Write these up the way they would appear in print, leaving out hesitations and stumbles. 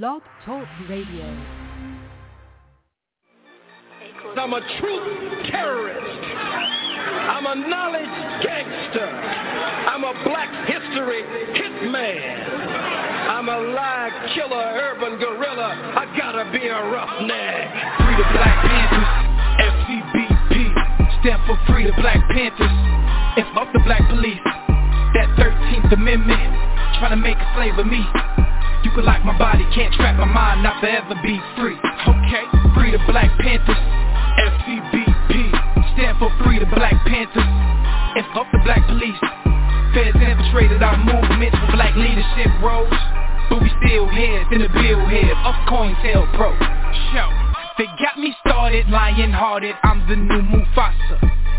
Blog Talk Radio. I'm a truth terrorist. I'm a knowledge gangster. I'm a black history hitman. I'm a lie killer, urban gorilla. I gotta be a roughneck. Free the Black Panthers, FCBP. Stand for Free the Black Panthers. It's up the black police. That 13th Amendment, trying to make a slave of me. You can lock my body, can't trap my mind, not forever be free. Okay, Free the Black Panthers, FCBP. Stand for Free the Black Panthers, and fuck the black police. Feds infiltrated our movements for black leadership roles, but we still heads in the bill head, up Cointel Pro. Show, they got me started, lion-hearted, I'm the new Mufasa.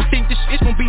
you think this shit won't be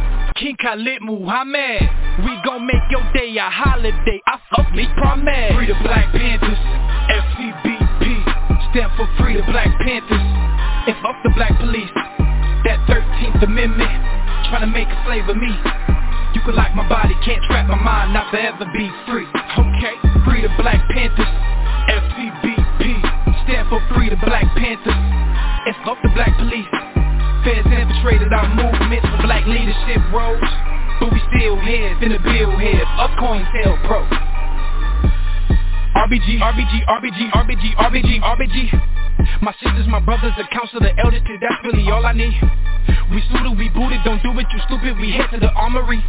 King Khalid Muhammad. We gon' make your day a holiday, I fuck me promise. Free the Black Panthers, FCBP. Stand for Free the Black Panthers, and fuck the black police. That 13th Amendment, tryna make a slave of me. You can lock my body, can't trap my mind, not forever be free. Okay, Free the Black Panthers, FCBP. Stand for Free the Black Panthers, and fuck the black police. Feds infiltrated our movements for black leadership roles, but we still heads in the bill head, up Cointel Pro. RBG, RBG, RBG, RBG, RBG, RBG. My sisters, my brothers, the council, the elders, cause that's really all I need. We suited, we booted, don't do it, you stupid, we head to the armory.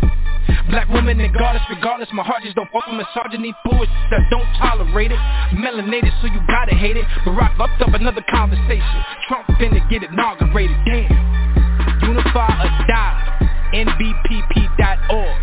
Black woman and goddess, regardless, my heart just don't fuck with misogyny. Bullshit, I don't tolerate it. Melanated, so you gotta hate it. Barack upped up another conversation. Trump finna get inaugurated, damn. Unify or die, NBPP.org.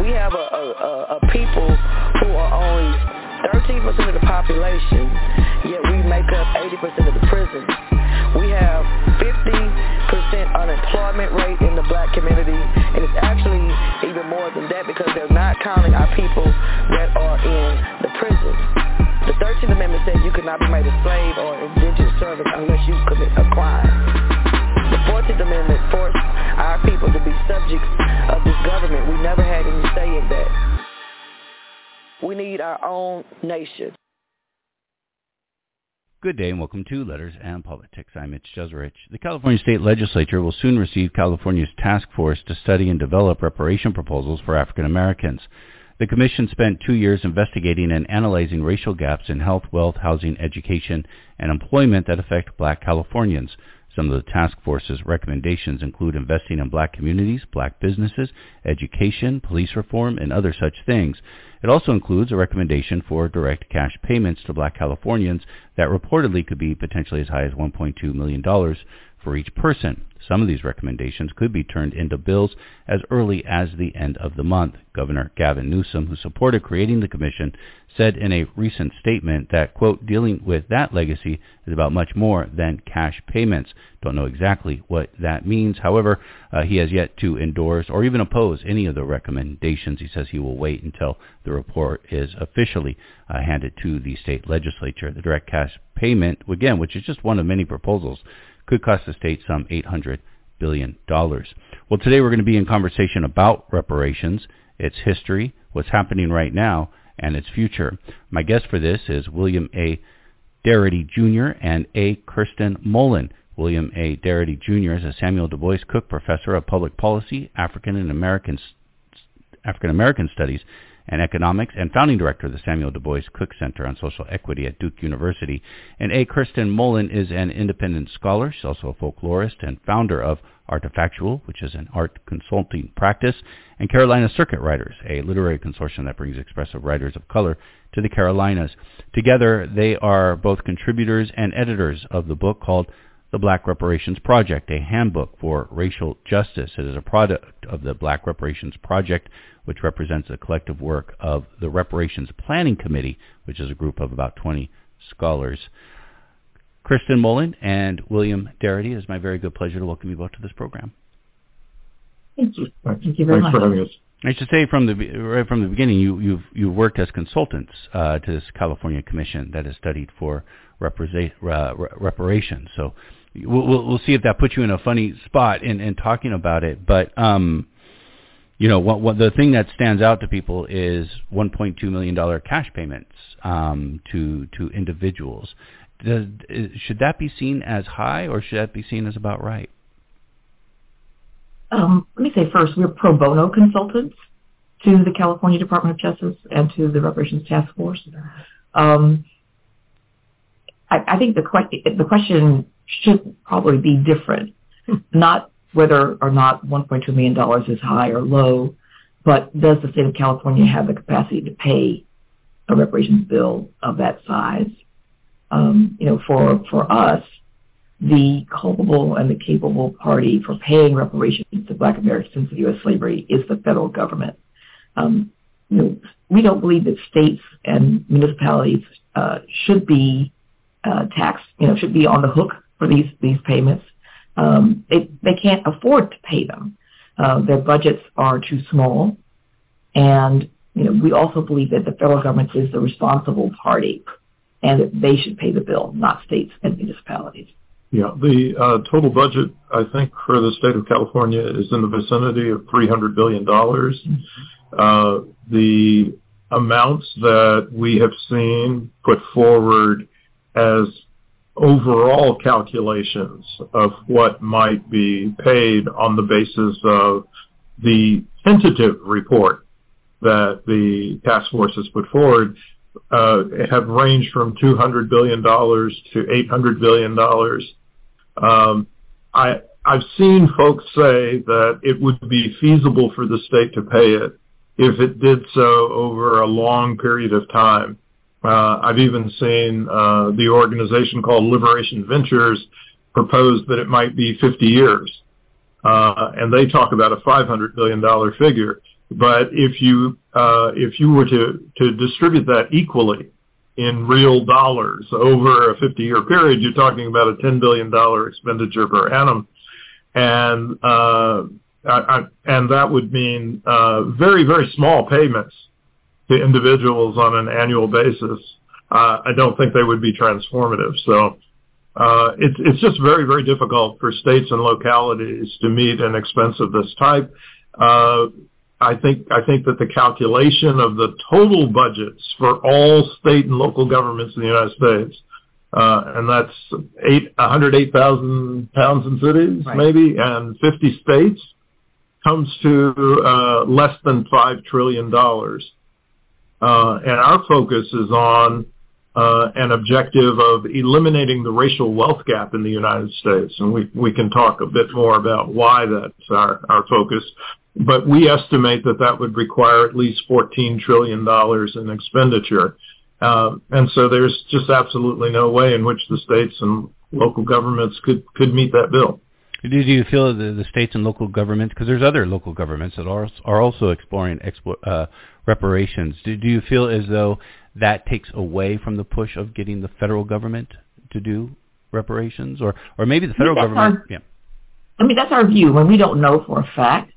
We have a people who are only 13% of the population, yet we make up 80% of the prisons. We have 50% unemployment rate in the black community, and it's actually even more than that because they're not counting our people that are in the prisons. The 13th Amendment said you could not be made a slave or indentured servant unless you commit a crime. The 14th Amendment forced our people to be subjects of this government. We never had any say in that. We need our own nation. Good day and welcome to Letters and Politics. I'm Mitch Jesurich. The California State Legislature will soon receive California's task force to study and develop reparation proposals for African Americans. The commission spent 2 years investigating and analyzing racial gaps in health, wealth, housing, education, and employment that affect black Californians. Some of the task force's recommendations include investing in black communities, black businesses, education, police reform, and other such things. It also includes a recommendation for direct cash payments to black Californians that reportedly could be potentially as high as $1.2 million for each person. Some of these recommendations could be turned into bills as early as the end of the month. Governor Gavin Newsom, who supported creating the commission, said in a recent statement that, quote, dealing with that legacy is about much more than cash payments. Don't know exactly what that means. However, he has yet to endorse or even oppose any of the recommendations. He says he will wait until the report is officially handed to the state legislature. The direct cash payment, again, which is just one of many proposals, could cost the state some $800 billion. Well, today we're going to be in conversation about reparations. its history, what's happening right now, and its future. My guest for this is William A. Darity Jr. and A. Kirsten Mullen. William A. Darity Jr. is a Samuel Du Bois Cook Professor of Public Policy, African American Studies, and Economics, and founding director of the Samuel Du Bois Cook Center on Social Equity at Duke University. And A. Kirsten Mullen is an independent scholar. She's also a folklorist and founder of Artifactual, which is an art consulting practice, and Carolina Circuit Writers, a literary consortium that brings expressive writers of color to the Carolinas. Together, they are both contributors and editors of the book called The Black Reparations Project, a handbook for racial justice. It is a product of the Black Reparations Project, which represents the collective work of the Reparations Planning Committee, which is a group of about 20 scholars. Kirsten Mullen and William Darity, it's my very good pleasure to welcome you both to this program. Thank you. Thank you very much. Thanks for having us. I should say right from the beginning, you've worked as consultants to this California Commission that has studied for reparations. So We'll see if that puts you in a funny spot in talking about it. But, what the thing that stands out to people is $1.2 million cash payments to individuals. Should that be seen as high, or should that be seen as about right? Let me say first, we're pro bono consultants to the California Department of Justice and to the Reparations Task Force. I think the question should probably be different, not whether or not $1.2 million is high or low, but does the state of California have the capacity to pay a reparations bill of that size? For us, the culpable and the capable party for paying reparations to Black Americans since the U.S. slavery is the federal government. We don't believe that states and municipalities should be taxed, should be on the hook for these payments. They can't afford to pay them. Their budgets are too small. And, we also believe that the federal government is the responsible party and that they should pay the bill, not states and municipalities. Yeah, the total budget, I think, for the state of California is in the vicinity of $300 billion. The amounts that we have seen put forward as overall calculations of what might be paid on the basis of the tentative report that the task force has put forward have ranged from $200 billion to $800 billion. I've seen folks say that it would be feasible for the state to pay it if it did so over a long period of time. I've even seen the organization called Liberation Ventures propose that it might be 50 years. And they talk about a $500 billion figure. But if you were to distribute that equally in real dollars over a 50-year period, you're talking about a $10 billion expenditure per annum. And and that would mean very, very small payments to individuals on an annual basis. I don't think they would be transformative. So it's just very, very difficult for states and localities to meet an expense of this type. I think that the calculation of the total budgets for all state and local governments in the United States, and that's 108,000 towns and cities, right, maybe, and 50 states, comes to less than $5 trillion. And our focus is on an objective of eliminating the racial wealth gap in the United States. And we can talk a bit more about why that's our focus. But we estimate that would require at least $14 trillion in expenditure. And so there's just absolutely no way in which the states and local governments could meet that bill. Do you feel the states and local governments, because there's other local governments that are also exploring reparations, do you feel as though that takes away from the push of getting the federal government to do reparations? Or maybe the federal government... that's our view. When we don't know for a fact,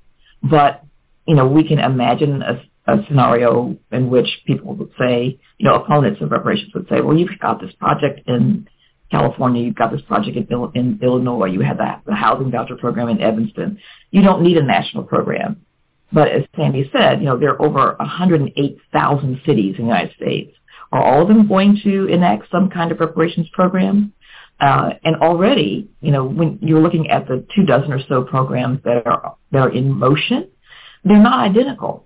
but, we can imagine a scenario in which people would say, opponents of reparations would say, well, you've got this project in California, you've got this project in Illinois, you have the housing voucher program in Evanston. You don't need a national program. But as Sandy said, there are over 108,000 cities in the United States. Are all of them going to enact some kind of reparations program? And already, when you're looking at the 2 dozen or so programs that are in motion, they're not identical.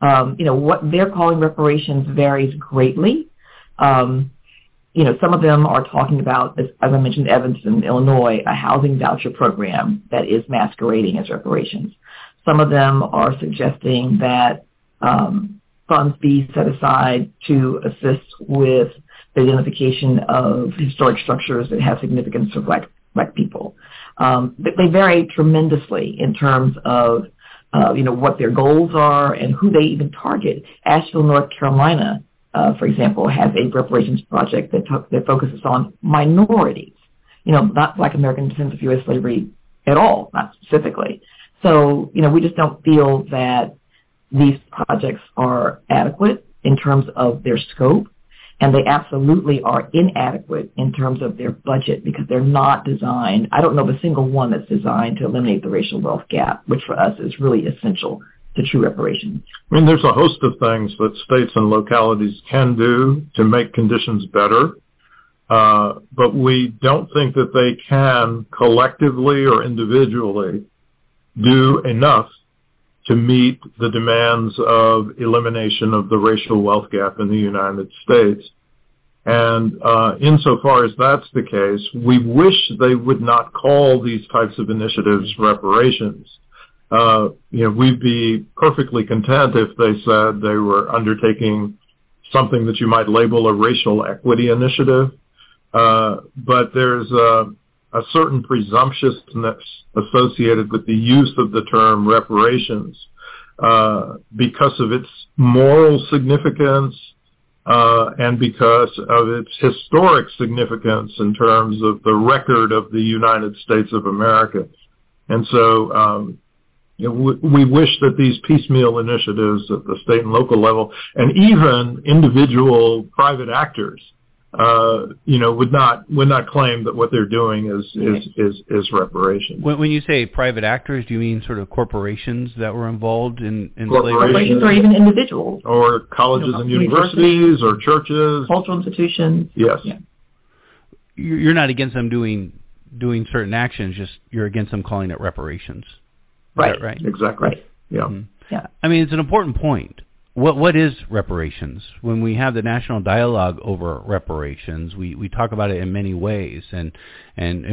What they're calling reparations varies greatly. Some of them are talking about, as I mentioned, Evanston, Illinois, a housing voucher program that is masquerading as reparations. Some of them are suggesting that funds be set aside to assist with the identification of historic structures that have significance for black people. They vary tremendously in terms of what their goals are and who they even target. Asheville, North Carolina, for example, has a reparations project that focuses on minorities, not black American descendants of U.S. slavery at all, not specifically. So, we just don't feel that these projects are adequate in terms of their scope, and they absolutely are inadequate in terms of their budget because they're not designed. I don't know of a single one that's designed to eliminate the racial wealth gap, which for us is really essential to true reparations. I mean, there's a host of things that states and localities can do to make conditions better, but we don't think that they can collectively or individually do enough to meet the demands of elimination of the racial wealth gap in the United States. And insofar as that's the case, we wish they would not call these types of initiatives reparations. We'd be perfectly content if they said they were undertaking something that you might label a racial equity initiative. But there's a certain presumptuousness associated with the use of the term reparations because of its moral significance and because of its historic significance in terms of the record of the United States of America. And so we wish that these piecemeal initiatives at the state and local level and even individual private actors would not claim that what they're doing is reparations. When you say private actors, do you mean sort of corporations that were involved in corporations or even individuals? Or colleges and universities or churches? Cultural institutions. Yes. Yeah. You're not against them doing certain actions, just you're against them calling it reparations. Right. Right? Exactly. Right. Yeah. Mm-hmm. Yeah. I mean, it's an important point. What is reparations? When we have the national dialogue over reparations, we talk about it in many ways. And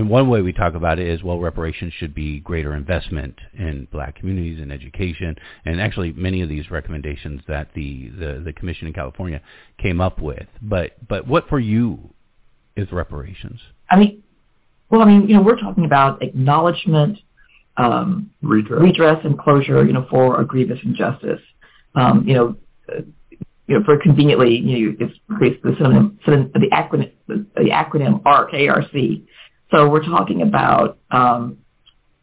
one way we talk about it is, well, reparations should be greater investment in black communities and education. And actually, many of these recommendations that the commission in California came up with. But what for you is reparations? We're talking about acknowledgement, redress and closure, for a grievous injustice. For conveniently, it's the acronym KRC. So we're talking about,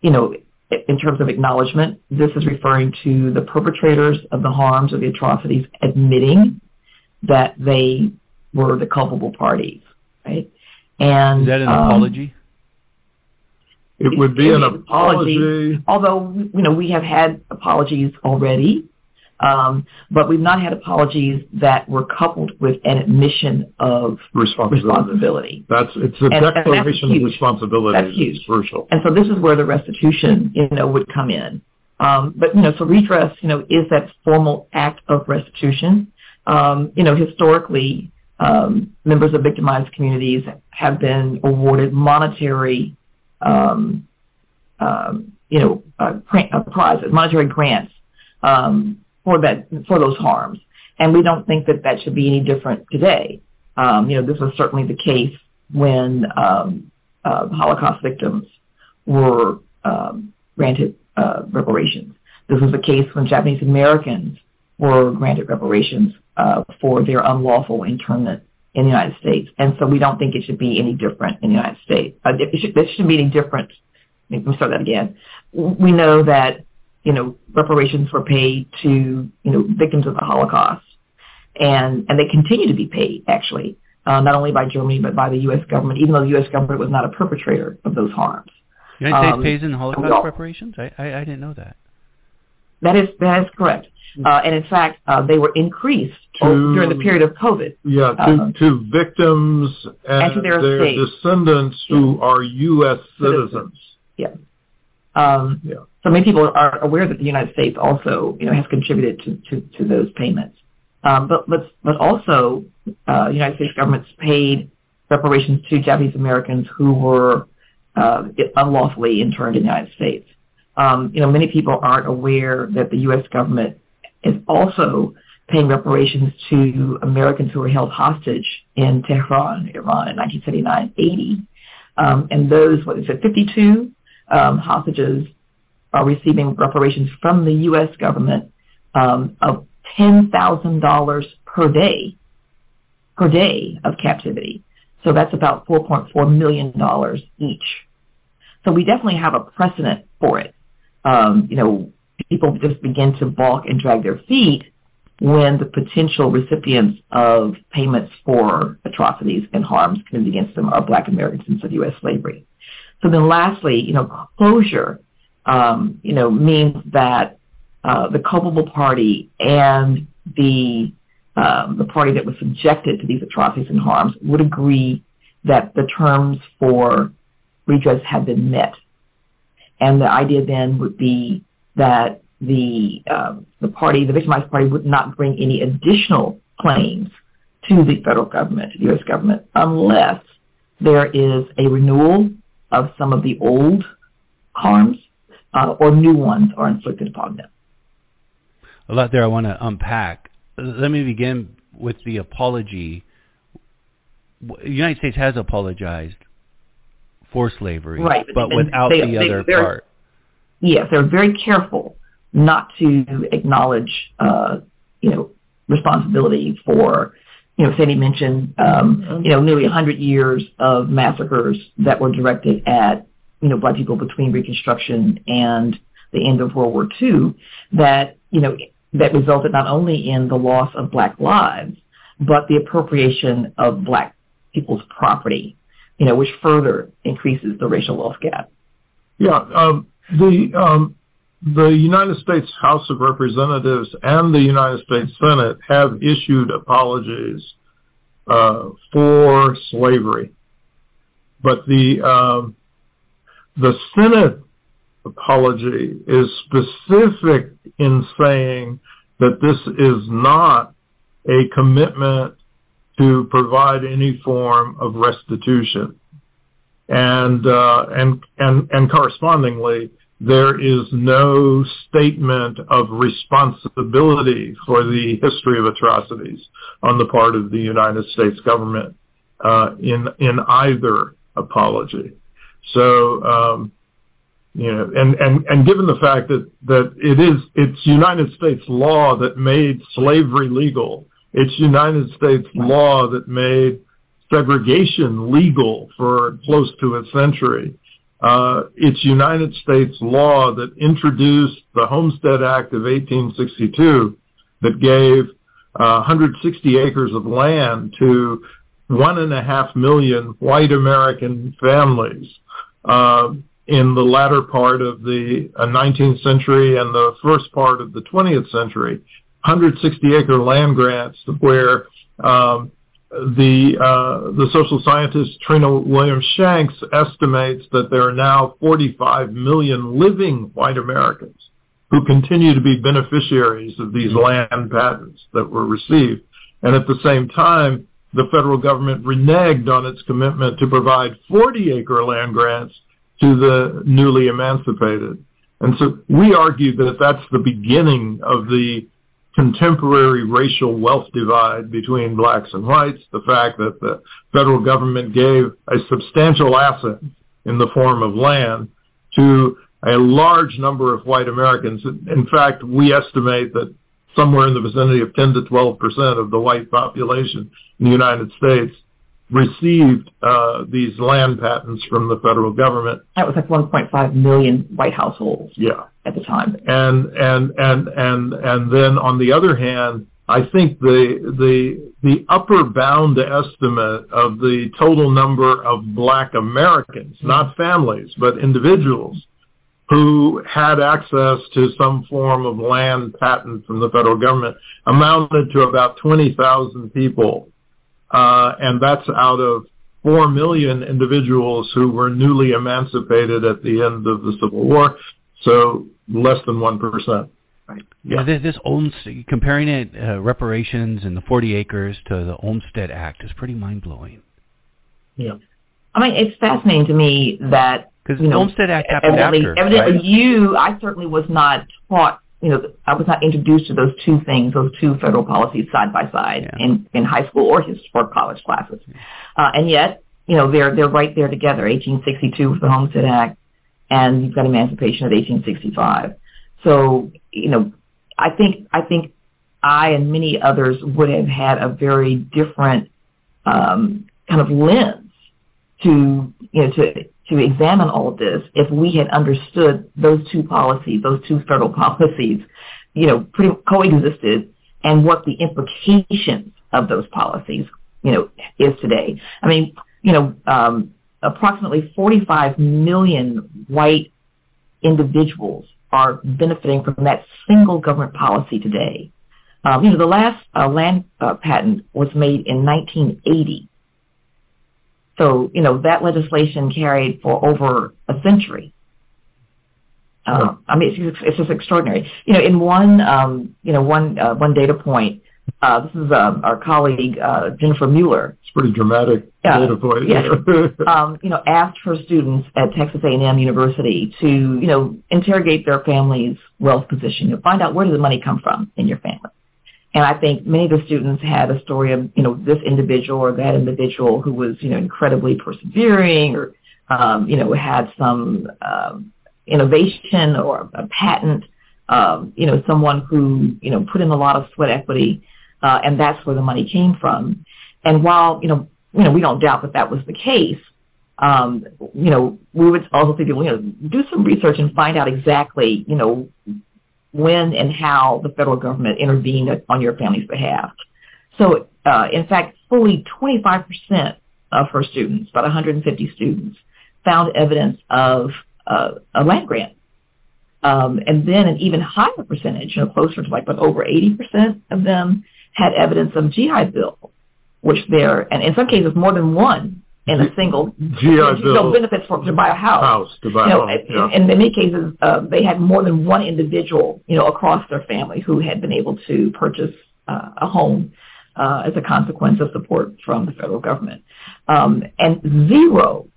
in terms of acknowledgement, this is referring to the perpetrators of the harms or the atrocities admitting that they were the culpable parties, right? And is that an apology? It would be an apology. Although, we have had apologies already. But we've not had apologies that were coupled with an admission of responsibility. That's a declaration of responsibility. That's huge. It's crucial. And so this is where the restitution, would come in. So redress, is that formal act of restitution. Historically, members of victimized communities have been awarded monetary, prizes, monetary grants. For those harms, and we don't think that should be any different today. This was certainly the case when Holocaust victims were granted reparations. This was the case when Japanese Americans were granted reparations for their unlawful internment in the United States, and so we don't think it should be any different in the United States. It shouldn't be any different. Let me start that again. We know that. Reparations were paid to, victims of the Holocaust. And they continue to be paid, actually, not only by Germany, but by the U.S. government, even though the U.S. government was not a perpetrator of those harms. United States pays in Holocaust reparations? I didn't know that. That is correct. And in fact, they were increased during the period of COVID. Yeah, to victims and to their descendants who are U.S. citizens. Yeah. So many people are aware that the United States also, has contributed to those payments. But also, the United States government's paid reparations to Japanese Americans who were unlawfully interned in the United States. Many people aren't aware that the U.S. government is also paying reparations to Americans who were held hostage in Tehran, Iran, in 1979-80. And those, 52 hostages are receiving reparations from the U.S. government of $10,000 per day of captivity. So that's about $4.4 million each. So we definitely have a precedent for it. People just begin to balk and drag their feet when the potential recipients of payments for atrocities and harms committed against them are Black Americans since of U.S. slavery. So then lastly, closure, means that the culpable party and the party that was subjected to these atrocities and harms would agree that the terms for redress had been met. And the idea then would be that the victimized party would not bring any additional claims to the federal government, to the U.S. government, unless there is a renewal of some of the old harms or new ones are inflicted upon them. A lot there I want to unpack. Let me begin with the apology. The United States has apologized for slavery, right, but without the other part. Yes, they're very careful not to acknowledge, responsibility for, Sandy mentioned, nearly 100 years of massacres that were directed at, Black people between Reconstruction and the end of World War II that, that resulted not only in the loss of Black lives, but the appropriation of Black people's property, which further increases the racial wealth gap. Yeah, the United States House of Representatives and the United States Senate have issued apologies for slavery, but the Senate apology is specific in saying that this is not a commitment to provide any form of restitution, and correspondingly, there is no statement of responsibility for the history of atrocities on the part of the United States government in either apology. So, and given the fact that it's United States law that made slavery legal. It's United States law that made segregation legal for close to a century. It's United States law that introduced the Homestead Act of 1862 that gave 160 acres of land to 1.5 million white American families in the latter part of the 19th century and the first part of the 20th century. 160-acre land grants where the social scientist Trina Williams-Shanks estimates that there are now 45 million living white Americans who continue to be beneficiaries of these land patents that were received. And at the same time, the federal government reneged on its commitment to provide 40-acre land grants to the newly emancipated. And so we argue that that's the beginning of the contemporary racial wealth divide between blacks and whites, the fact that the federal government gave a substantial asset in the form of land to a large number of white Americans. In fact, we estimate that somewhere in the vicinity of 10 to 12% of the white population in the United States received these land patents from the federal government. That was like 1.5 million white households at the time. And then on the other hand, I think the upper bound estimate of the total number of black Americans, not families, but individuals, who had access to some form of land patent from the federal government amounted to about 20,000 people. And that's out of 4 million individuals who were newly emancipated at the end of the Civil War, so less than 1%. Right. Yeah. Now, this comparing it reparations and the 40 acres to the Homestead Act is pretty mind-blowing. Yeah. I mean, it's fascinating to me that, because the Homestead Act happened after. Evidently, right? I certainly was not taught, I was not introduced to those two things, those two federal policies side by side in high school or college classes. And yet, they're right there together. 1862 was the Homestead Act, and you've got emancipation of 1865. So, I think I and many others would have had a very different kind of lens to examine all of this if we had understood those two federal policies, pretty coexisted, and what the implications of those policies, is today. I mean, approximately 45 million white individuals are benefiting from that single government policy today. The last land patent was made in 1980. So, that legislation carried for over a century. I mean, it's just extraordinary. In one data point, this is our colleague, Jennifer Mueller. It's pretty dramatic data point. Yeah. Asked her students at Texas A&M University to, interrogate their family's wealth position, find out where does the money come from in your family. And I think many of the students had a story of, this individual or that individual who was, incredibly persevering or, had some innovation or a patent, someone who, put in a lot of sweat equity, and that's where the money came from. And while, we don't doubt that was the case, we would also think, do some research and find out exactly, when and how the federal government intervened on your family's behalf. So, in fact, fully 25% of her students, about 150 students, found evidence of a land grant. And then an even higher percentage, closer to over 80% of them had evidence of GI Bill, which and in some cases more than one in a single GI Bill benefits to buy a house. And in many cases, they had more than one individual, across their family who had been able to purchase a home as a consequence of support from the federal government. And zero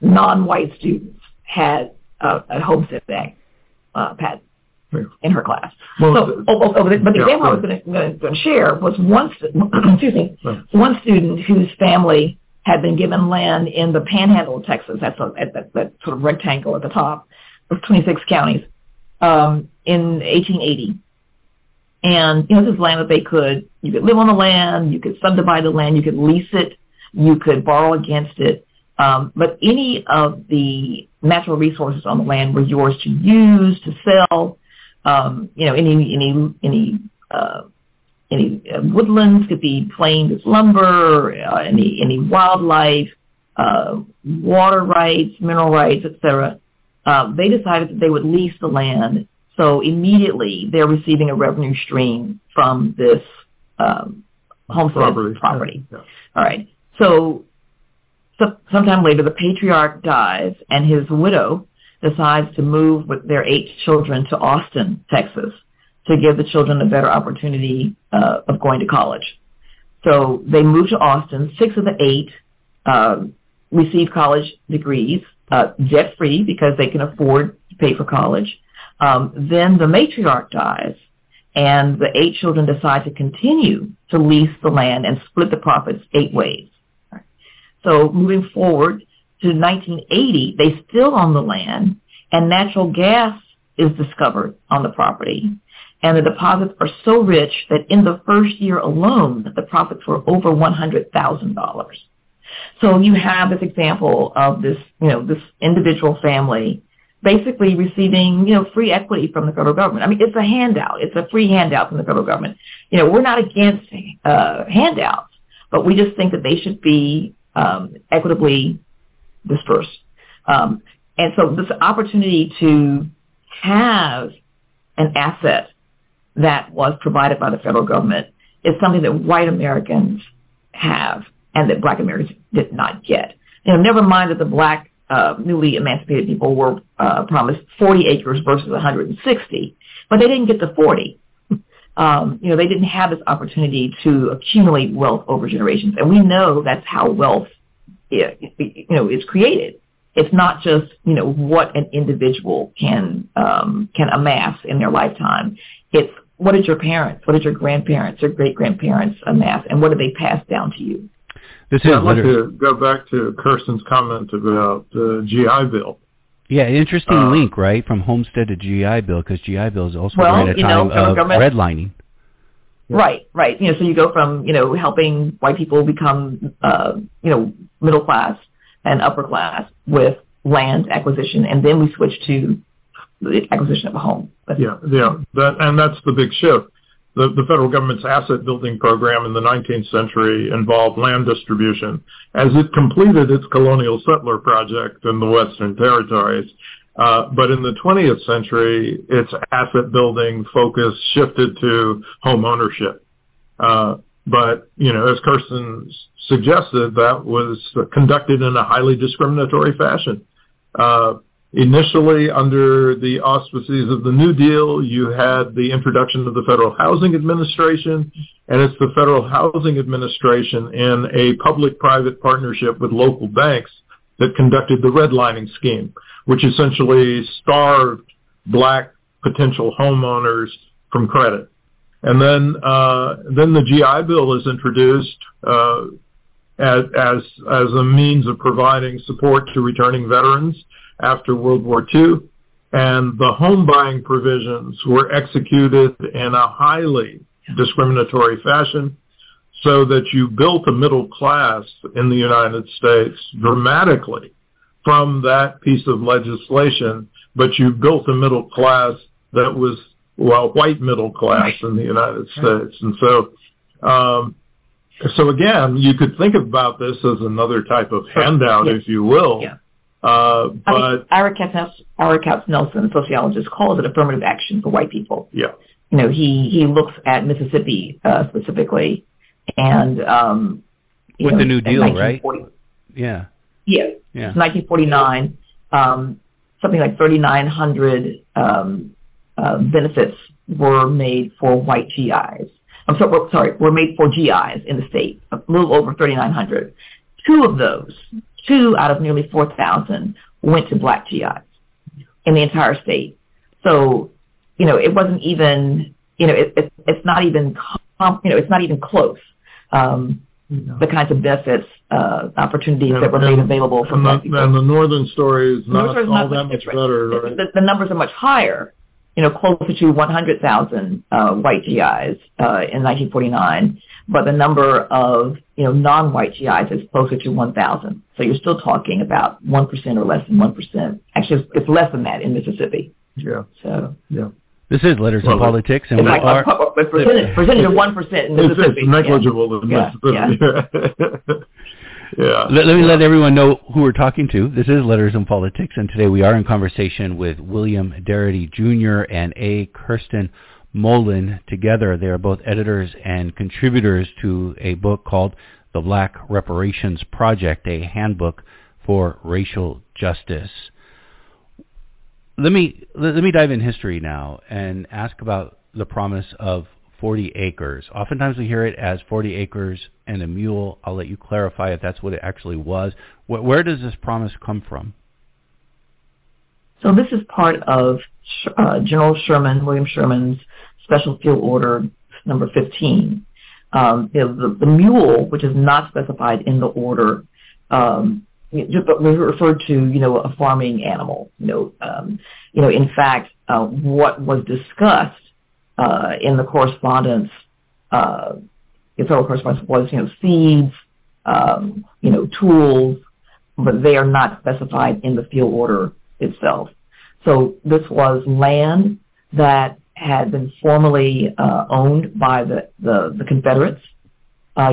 non-white students had a Homestead Act patent in her class. The example I was going to share was one student whose family had been given land in the Panhandle of Texas. That's that sort of rectangle at the top of 26 counties in 1880. And this is land that you could live on the land, you could subdivide the land, you could lease it, you could borrow against it. But any of the natural resources on the land were yours to use, to sell. Any woodlands could be planed as lumber. Any wildlife, water rights, mineral rights, etc. They decided that they would lease the land, so immediately they're receiving a revenue stream from this homestead property. Yeah. All right, so. Sometime later, the patriarch dies, and his widow decides to move with their 8 children to Austin, Texas, to give the children a better opportunity of going to college. So they move to Austin. 6 of the 8 receive college degrees, debt-free, because they can afford to pay for college. Then the matriarch dies, and the 8 children decide to continue to lease the land and split the profits 8 ways. So moving forward to 1980, they still own the land, and natural gas is discovered on the property. And the deposits are so rich that in the first year alone, the profits were over $100,000. So you have this example of this, this individual family basically receiving, free equity from the federal government. I mean, it's a handout. It's a free handout from the federal government. We're not against handouts, but we just think that they should be equitably dispersed. And so this opportunity to have an asset that was provided by the federal government is something that white Americans have and that black Americans did not get. You know, never mind that the black newly emancipated people were promised 40 acres versus 160, but they didn't get the 40. You know, they didn't have this opportunity to accumulate wealth over generations. And we know that's how wealth is created. It's not just, you know, what an individual can amass in their lifetime. It's what did your parents, what did your grandparents or great-grandparents amass, and what did they pass down to you? I'd like to go back to Kirsten's comment about the GI Bill. Yeah, interesting link, right, from Homestead to GI Bill, because GI Bill is also a time of redlining. Right, right. You know, so you go from, you know, helping white people become, you know, middle class and upper class with land acquisition, and then we switch to the acquisition of a home. And that's the big shift. The federal government's asset building program in the 19th century involved land distribution. As it completed its colonial settler project in the Western Territories, but in the 20th century, its asset building focus shifted to home ownership. But, you know, as Kirsten suggested, that was conducted in a highly discriminatory fashion. Initially, under the auspices of the New Deal, you had the introduction of the Federal Housing Administration, and it's the Federal Housing Administration in a public-private partnership with local banks that conducted the redlining scheme, which essentially starved black potential homeowners from credit. And then the GI Bill is introduced as a means of providing support to returning veterans after World War II, and the home buying provisions were executed in a highly discriminatory fashion so that you built a middle class in the United States dramatically from that piece of legislation, but you built a middle class that was, white middle class in the United States. And so, so again, you could think about this as another type of handout, if you will. Yeah. Ira Katz-Nelson, sociologist, calls it affirmative action for white people. Yeah. You know, he looks at Mississippi specifically, and with the New Deal, right? Yeah. Yeah. Yeah. 1949, something like 3,900 benefits were made for white GIs. Were made for GIs in the state. A little over 3,900. Two of those. 2 out of nearly 4,000 went to black GIs in the entire state. So, you know, it wasn't even, you know, it's not even, you know, it's not even close, the kinds of benefits, opportunities that were made available for black people. And the northern story is not all that much better. Right? The numbers are much higher, you know, closer to 100,000 white GIs in 1949. But the number of, you know, non-white GIs is closer to 1,000. So you're still talking about 1% or less than 1%. Actually, it's less than that in Mississippi. Yeah. So. Yeah. This is Letters in Politics, and percentage of 1% in Mississippi. It's negligible in Mississippi. Yeah. Yeah. Let me let everyone know who we're talking to. This is Letters in Politics, and today we are in conversation with William Darity Jr. and A. Kirsten Mullen. Together, they are both editors and contributors to a book called The Black Reparations Project, a handbook for racial justice. Let me dive in history now and ask about the promise of 40 acres. Oftentimes we hear it as 40 acres and a mule. I'll let you clarify if that's what it actually was. Where does this promise come from? So this is part of General Sherman, William Sherman's Special Field Order number 15. The mule, which is not specified in the order, referred to, you know, a farming animal. You know, in fact, what was discussed in the correspondence, in federal correspondence, was, you know, seeds, you know, tools, but they are not specified in the field order itself. So this was land that had been formerly owned by the Confederates,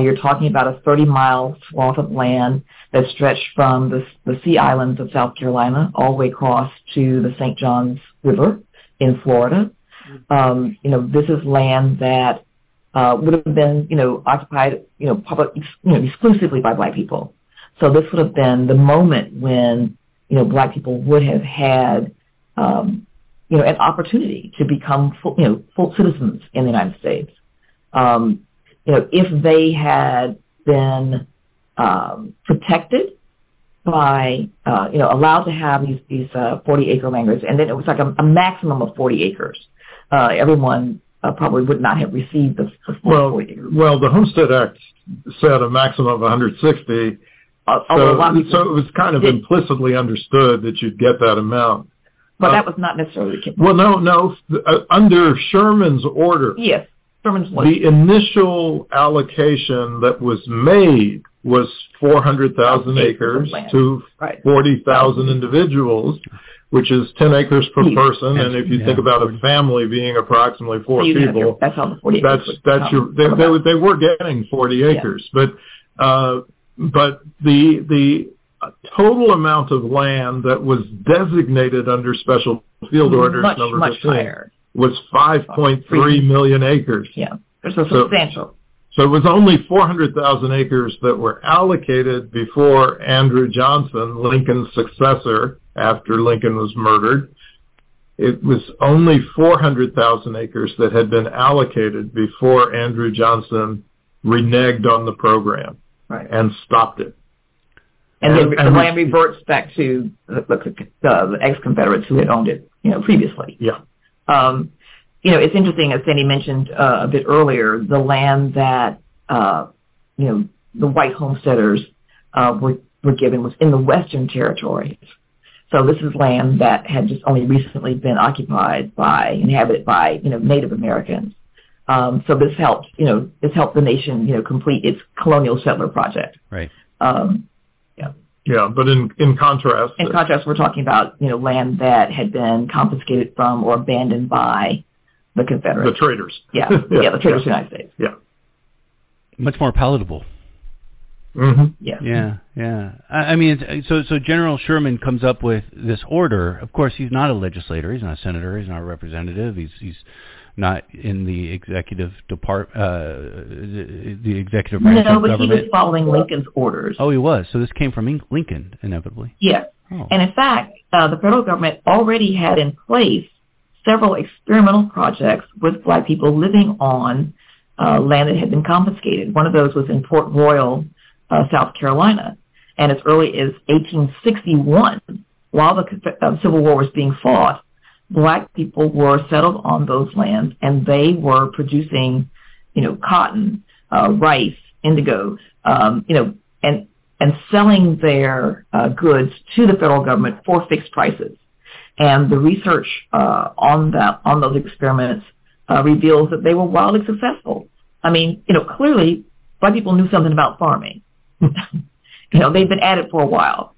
You're talking about a 30-mile swath of land that stretched from the Sea Islands of South Carolina all the way across to the St. Johns River in Florida. This is land that would have been, occupied, exclusively by black people. So this would have been the moment when, black people would have had, an opportunity to become full citizens in the United States. If they had been protected by, allowed to have these 40-acre land grants, and then it was like a maximum of 40 acres, everyone probably would not have received the full 40 acres. Well, the Homestead Act said a maximum of 160, so it was kind of implicitly understood that you'd get that amount. But that was not necessarily the case. Well, no, under Sherman's order. Yes. The initial allocation that was made was 400,000 acres to 40,000 individuals, which is 10 acres per person. And if you think about a family being approximately four people, they were getting 40 acres. Yeah. But the total amount of land that was designated under special field orders number 15 was 5.3 million acres. Yeah, so substantial. So it was only 400,000 acres that were allocated before Andrew Johnson, Lincoln's successor, after Lincoln was murdered. It was only 400,000 acres that had been allocated before Andrew Johnson reneged on the program and stopped it. And then the land reverts back to the ex-Confederates who had owned it, previously. Yeah. It's interesting, as Sandy mentioned a bit earlier, the land that, the white homesteaders were given was in the Western territories. So this is land that had just only recently been inhabited by, Native Americans. So this helped, this helped the nation, complete its colonial settler project. Right. Yeah, but in contrast, we're talking about land that had been confiscated from or abandoned by the Confederates, the traitors. Yeah, the traitors of the United States. Yeah, much more palatable. Mm-hmm. Yeah, yeah, yeah. I mean, so General Sherman comes up with this order. Of course, he's not a legislator. He's not a senator. He's not a representative. He's not in the executive the executive branch of government. No, but he was following Lincoln's orders. Oh, he was. So this came from Lincoln, inevitably. Yes. Oh. And in fact, the federal government already had in place several experimental projects with black people living on land that had been confiscated. One of those was in Port Royal, South Carolina. And as early as 1861, while the Civil War was being fought, black people were settled on those lands, and they were producing, cotton, rice, indigo, and selling their goods to the federal government for fixed prices. And the research on those experiments reveals that they were wildly successful. I mean, clearly, black people knew something about farming. They'd been at it for a while.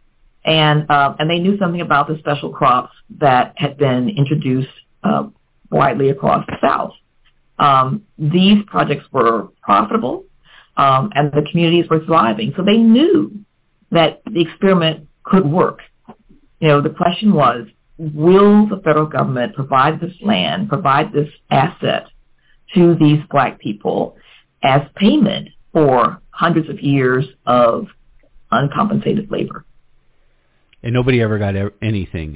And they knew something about the special crops that had been introduced widely across the South. These projects were profitable, and the communities were thriving. So they knew that the experiment could work. The question was, will the federal government provide this land, provide this asset to these black people as payment for hundreds of years of uncompensated labor? And nobody ever got anything.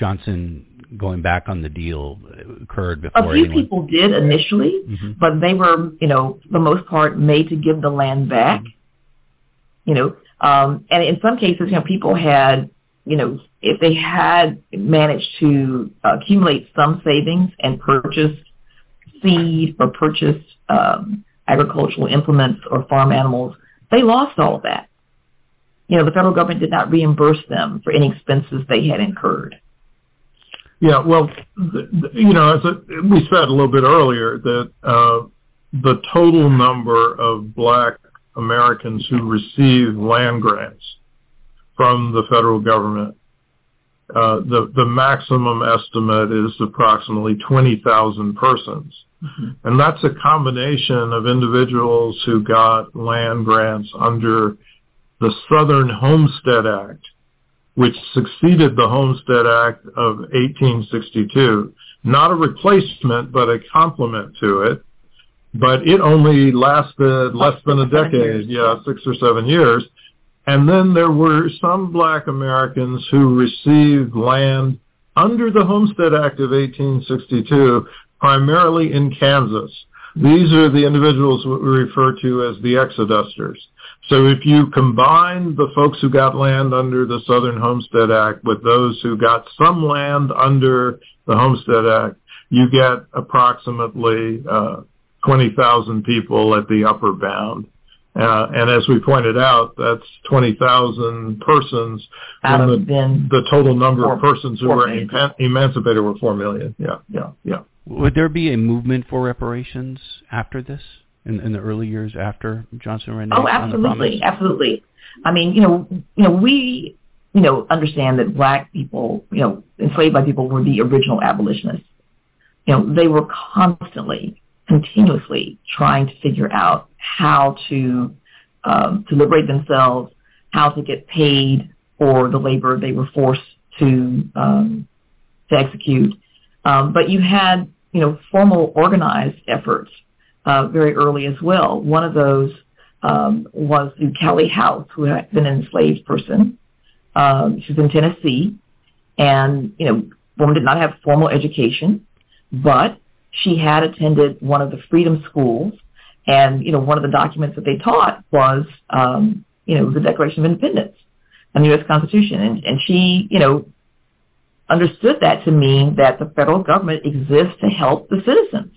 Johnson going back on the deal occurred before. A few people did initially, but they were, for the most part, made to give the land back. And in some cases, people had, if they had managed to accumulate some savings and purchased seed or purchased agricultural implements or farm animals, they lost all of that. The federal government did not reimburse them for any expenses they had incurred. Yeah, well, we said a little bit earlier that the total number of black Americans who received land grants from the federal government, the maximum estimate is approximately 20,000 persons. Mm-hmm. And that's a combination of individuals who got land grants under the Southern Homestead Act, which succeeded the Homestead Act of 1862. Not a replacement, but a complement to it. But it only lasted less than a decade, 6 or 7 years. And then there were some black Americans who received land under the Homestead Act of 1862, primarily in Kansas. These are the individuals we refer to as the exodusters. So if you combine the folks who got land under the Southern Homestead Act with those who got some land under the Homestead Act, you get approximately 20,000 people at the upper bound. And as we pointed out, that's 20,000 persons when the total number of persons who were emancipated were 4 million. Yeah. Would there be a movement for reparations after this, in the early years after Johnson ran out? Oh, absolutely, absolutely. I mean, we understand that black people, enslaved black people were the original abolitionists. They were continuously trying to figure out how to liberate themselves, how to get paid for the labor they were forced to execute. But you had, formal organized efforts very early as well. One of those was the Callie House, who had been an enslaved person. She's in Tennessee, and woman did not have formal education, but she had attended one of the freedom schools, and, one of the documents that they taught was, the Declaration of Independence and the U.S. Constitution. And she, understood that to mean that the federal government exists to help the citizens.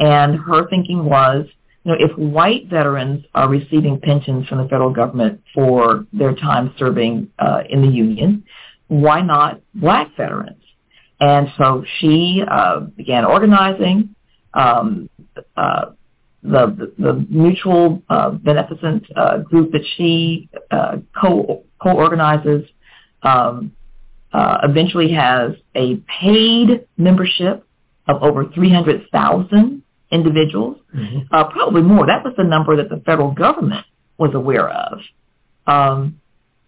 And her thinking was, if white veterans are receiving pensions from the federal government for their time serving in the Union, why not black veterans? And so she began organizing. The mutual beneficent group that she co-organizes eventually has a paid membership of over 300,000 individuals, mm-hmm. Probably more. That was the number that the federal government was aware of.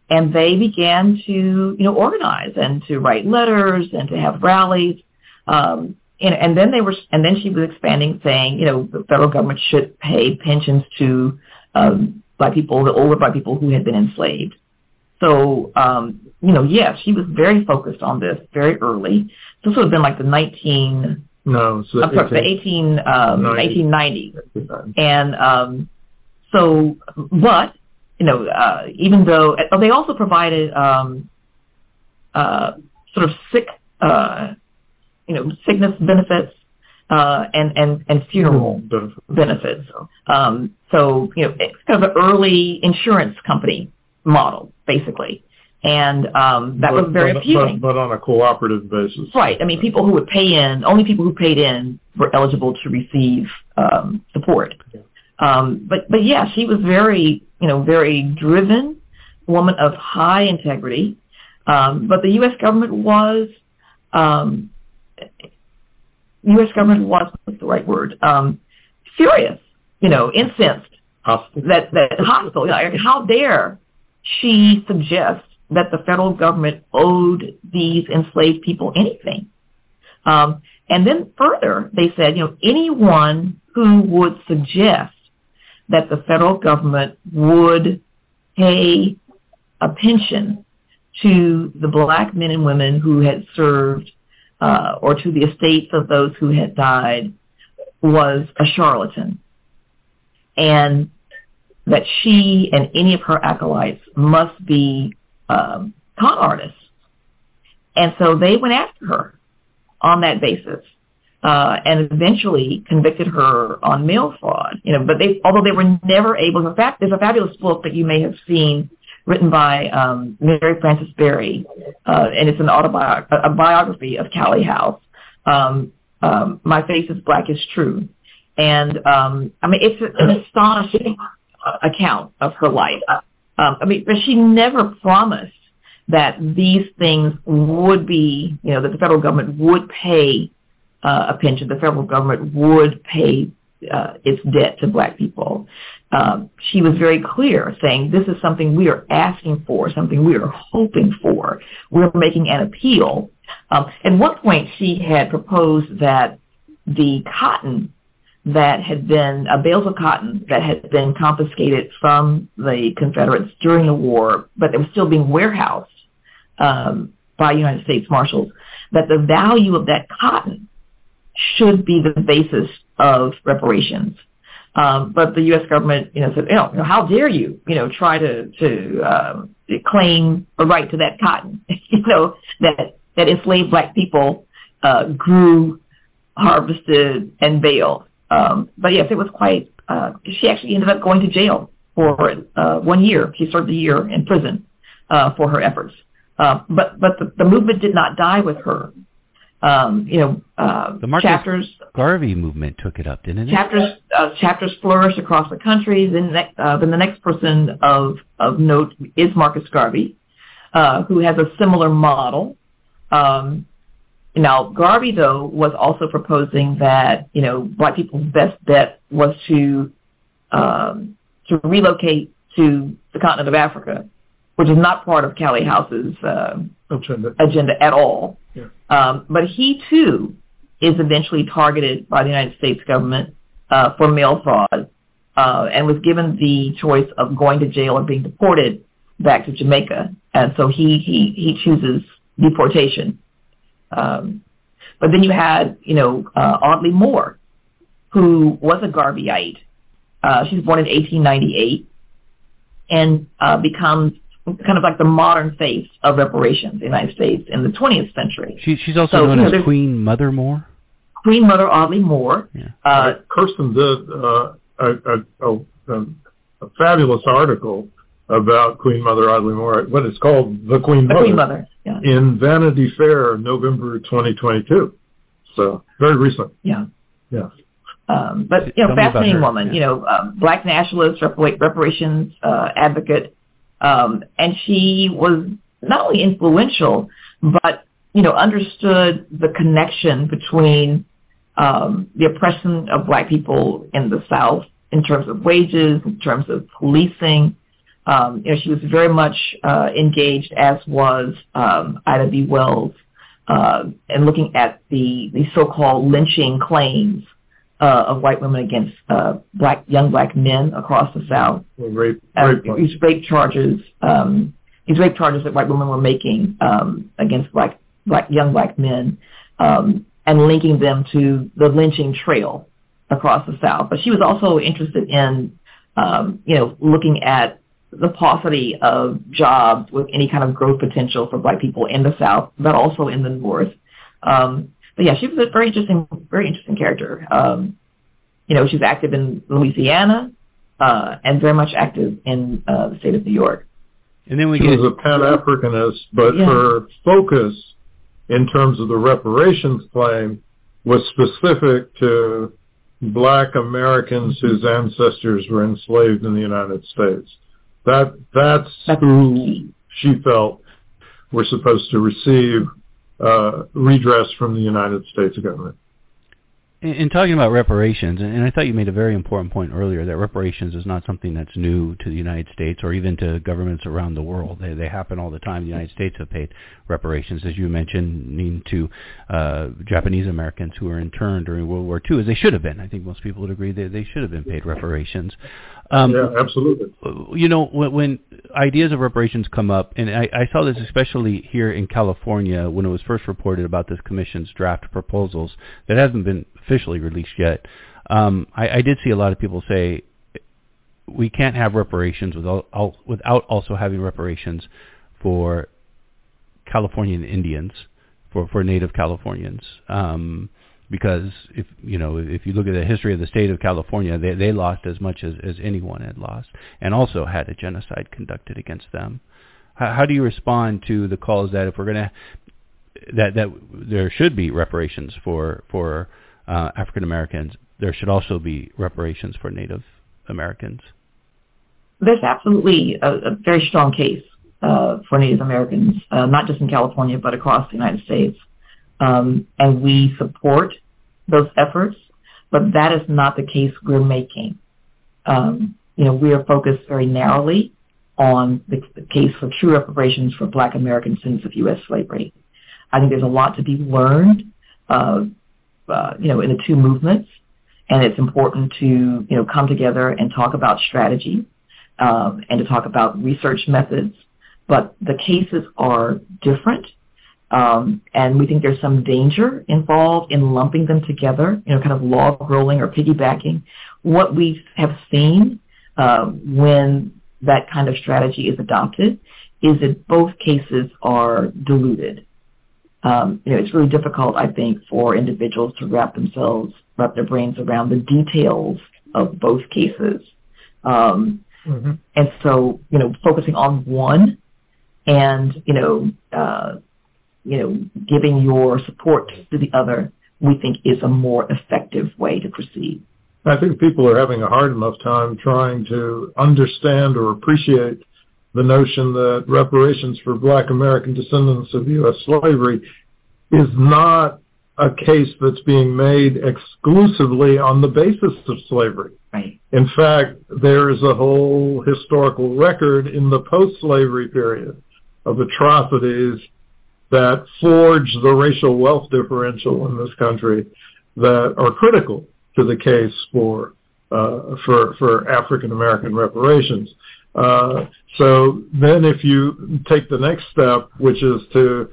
And they began to, organize and to write letters and to have rallies. And then she was expanding, saying, the federal government should pay pensions to black people, the older black people who had been enslaved. So, she was very focused on this very early. This would have been like the 1890s. And even though they also provided sort of sickness benefits and funeral benefits. It's kind of an early insurance company model, basically. And that was very appealing. But on a cooperative basis. Right. I mean, people who would pay in, only people who paid in were eligible to receive support. Yeah. But she was very, very driven, woman of high integrity. But the U.S. government was, what's the right word? Furious, incensed. Hostile. That hostile. How dare she suggest that the federal government owed these enslaved people anything? And then further, they said, anyone who would suggest that the federal government would pay a pension to the black men and women who had served or to the estates of those who had died was a charlatan, and that she and any of her acolytes must be con artists. And so they went after her on that basis. And eventually convicted her on mail fraud. But although they were never able. In fact, there's a fabulous book that you may have seen, written by Mary Frances Berry, and it's a biography of Callie House. My Face is Black is True, and it's an astonishing account of her life. But she never promised that these things would be, that the federal government would pay a pension, the federal government would pay its debt to black people. She was very clear, saying this is something we are asking for, something we are hoping for. We're making an appeal. At one point, she had proposed that the cotton that had been, bales of cotton that had been confiscated from the Confederates during the war, but they were still being warehoused by United States Marshals, that the value of that cotton should be the basis of reparations. But the U.S. government, said, how dare you, try to claim a right to that cotton, that enslaved black people grew, harvested, and baled. But yes, it was quite, she actually ended up going to jail for 1 year. She served a year in prison for her efforts. But the movement did not die with her. The Marcus Garvey movement took it up, didn't it? Chapters flourished across the country. Then the next person of note is Marcus Garvey, who has a similar model. Now, Garvey, though, was also proposing that, black people's best bet was to relocate to the continent of Africa, which is not part of Callie House's agenda at all. Yeah. But he, too, is eventually targeted by the United States government for mail fraud and was given the choice of going to jail or being deported back to Jamaica. And so he chooses deportation. But then you had, Audley Moore, who was a Garveyite. She was born in 1898 and becomes kind of like the modern face of reparations in the United States in the 20th century. She's also known as Queen Mother Moore? Queen Mother Audley Moore. Yeah. Kirsten did a fabulous article about Queen Mother Audley Moore, what is called The Queen Mother, yeah. In Vanity Fair, November 2022. So, very recent. Yeah. Yeah. But, fascinating woman, black nationalist, reparations advocate. And she was not only influential, but, understood the connection between the oppression of black people in the South in terms of wages, in terms of policing. She was very much engaged, as was Ida B. Wells, in looking at the so-called lynching claims of white women against young black men across the South. Well, these rape charges that white women were making against young black men, and linking them to the lynching trail across the South. But she was also interested in, looking at the paucity of jobs with any kind of growth potential for black people in the South, but also in the North. But yeah, she was a very interesting character. She's active in Louisiana and very much active in the state of New York. And then she was a Pan-Africanist, but her focus in terms of the reparations claim was specific to black Americans whose ancestors were enslaved in the United States. That's who she felt were supposed to receive redress from the United States government. In talking about reparations, and I thought you made a very important point earlier, that reparations is not something that's new to the United States or even to governments around the world. They happen all the time. The United States have paid reparations, as you mentioned, to Japanese Americans who were interned during World War II, as they should have been. I think most people would agree that they should have been paid reparations. Yeah, absolutely. When ideas of reparations come up, and I saw this especially here in California when it was first reported about this commission's draft proposals that hasn't been officially released yet, I did see a lot of people say we can't have reparations without also having reparations for Californian Indians, for Native Californians, because if you look at the history of the state of California, they lost as much as anyone had lost, and also had a genocide conducted against them. How do you respond to the calls that if we're going to that there should be reparations for African Americans, there should also be reparations for Native Americans? There's absolutely a very strong case for Native Americans, not just in California, but across the United States. And we support those efforts, but that is not the case we're making. We are focused very narrowly on the case for true reparations for Black American sins of U.S. slavery. I think there's a lot to be learned, in the two movements, and it's important to, come together and talk about strategy, and to talk about research methods. But the cases are different, and we think there's some danger involved in lumping them together, kind of log rolling or piggybacking. What we have seen when that kind of strategy is adopted is that both cases are diluted. It's really difficult, I think, for individuals to wrap their brains around the details of both cases. And so, focusing on one and, giving your support to the other, we think is a more effective way to proceed. I think people are having a hard enough time trying to understand or appreciate the notion that reparations for Black American descendants of U.S. slavery is not a case that's being made exclusively on the basis of slavery. Right. In fact, there is a whole historical record in the post-slavery period of atrocities that forged the racial wealth differential in this country that are critical to the case for African American reparations. So then if you take the next step, which is to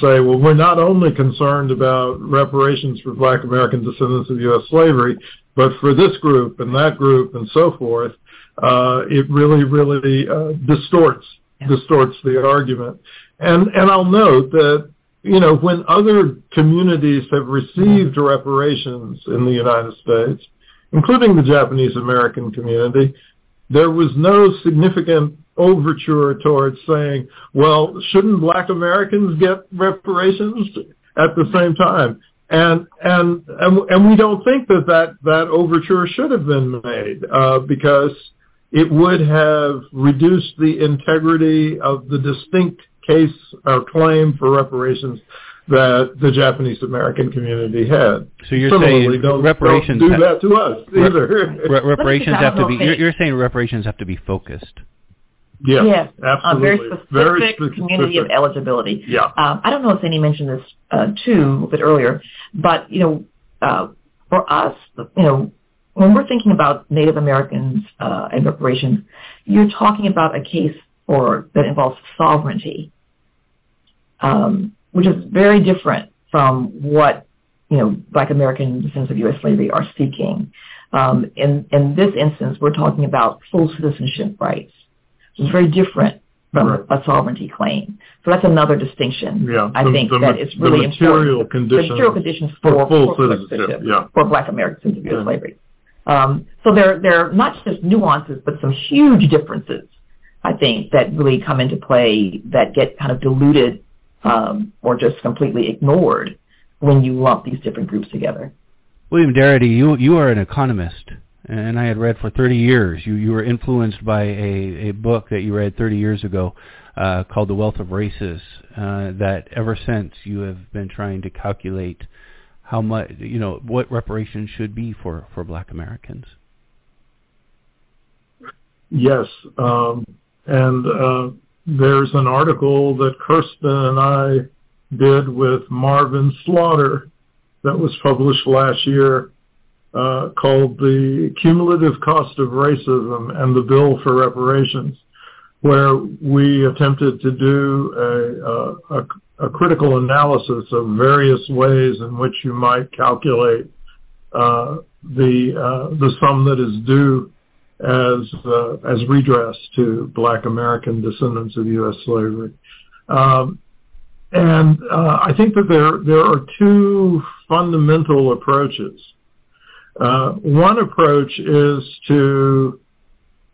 say, well, we're not only concerned about reparations for Black American descendants of U.S. slavery, but for this group and that group and so forth, it really distorts the argument. And I'll note that, when other communities have received reparations in the United States, including the Japanese American community, there was no significant overture towards saying, well, shouldn't Black Americans get reparations at the same time? And we don't think that overture should have been made because it would have reduced the integrity of the distinct case or claim for reparations that the Japanese American community had. So you're saying reparations don't do that to us either. Reparations have to be. You're saying reparations have to be focused. Yeah, yes, absolutely. On very specific community of eligibility. Yeah. I don't know if Sandy mentioned this too a bit earlier, but for us, when we're thinking about Native Americans and reparations, you're talking about a case that involves sovereignty, which is very different from what Black American descendants of U.S. slavery are seeking. In this instance, we're talking about full citizenship rights, which is very different from a sovereignty claim. So that's another distinction. Yeah, I think it's really important, the material conditions for full citizenship for Black Americans of U.S. slavery. So they're not just nuances, but some huge differences, I think, that really come into play that get kind of diluted or just completely ignored when you lump these different groups together. William Darity, you are an economist, and I had read for 30 years. You were influenced by a book that you read 30 years ago called The Wealth of Races, that ever since you have been trying to calculate how much, what reparations should be for Black Americans. Yes. There's an article that Kirsten and I did with Marvin Slaughter that was published last year called The Cumulative Cost of Racism and the Bill for Reparations, where we attempted to do a critical analysis of various ways in which you might calculate the sum that is due as redress to Black American descendants of U.S. slavery. I think that there are two fundamental approaches. One approach is to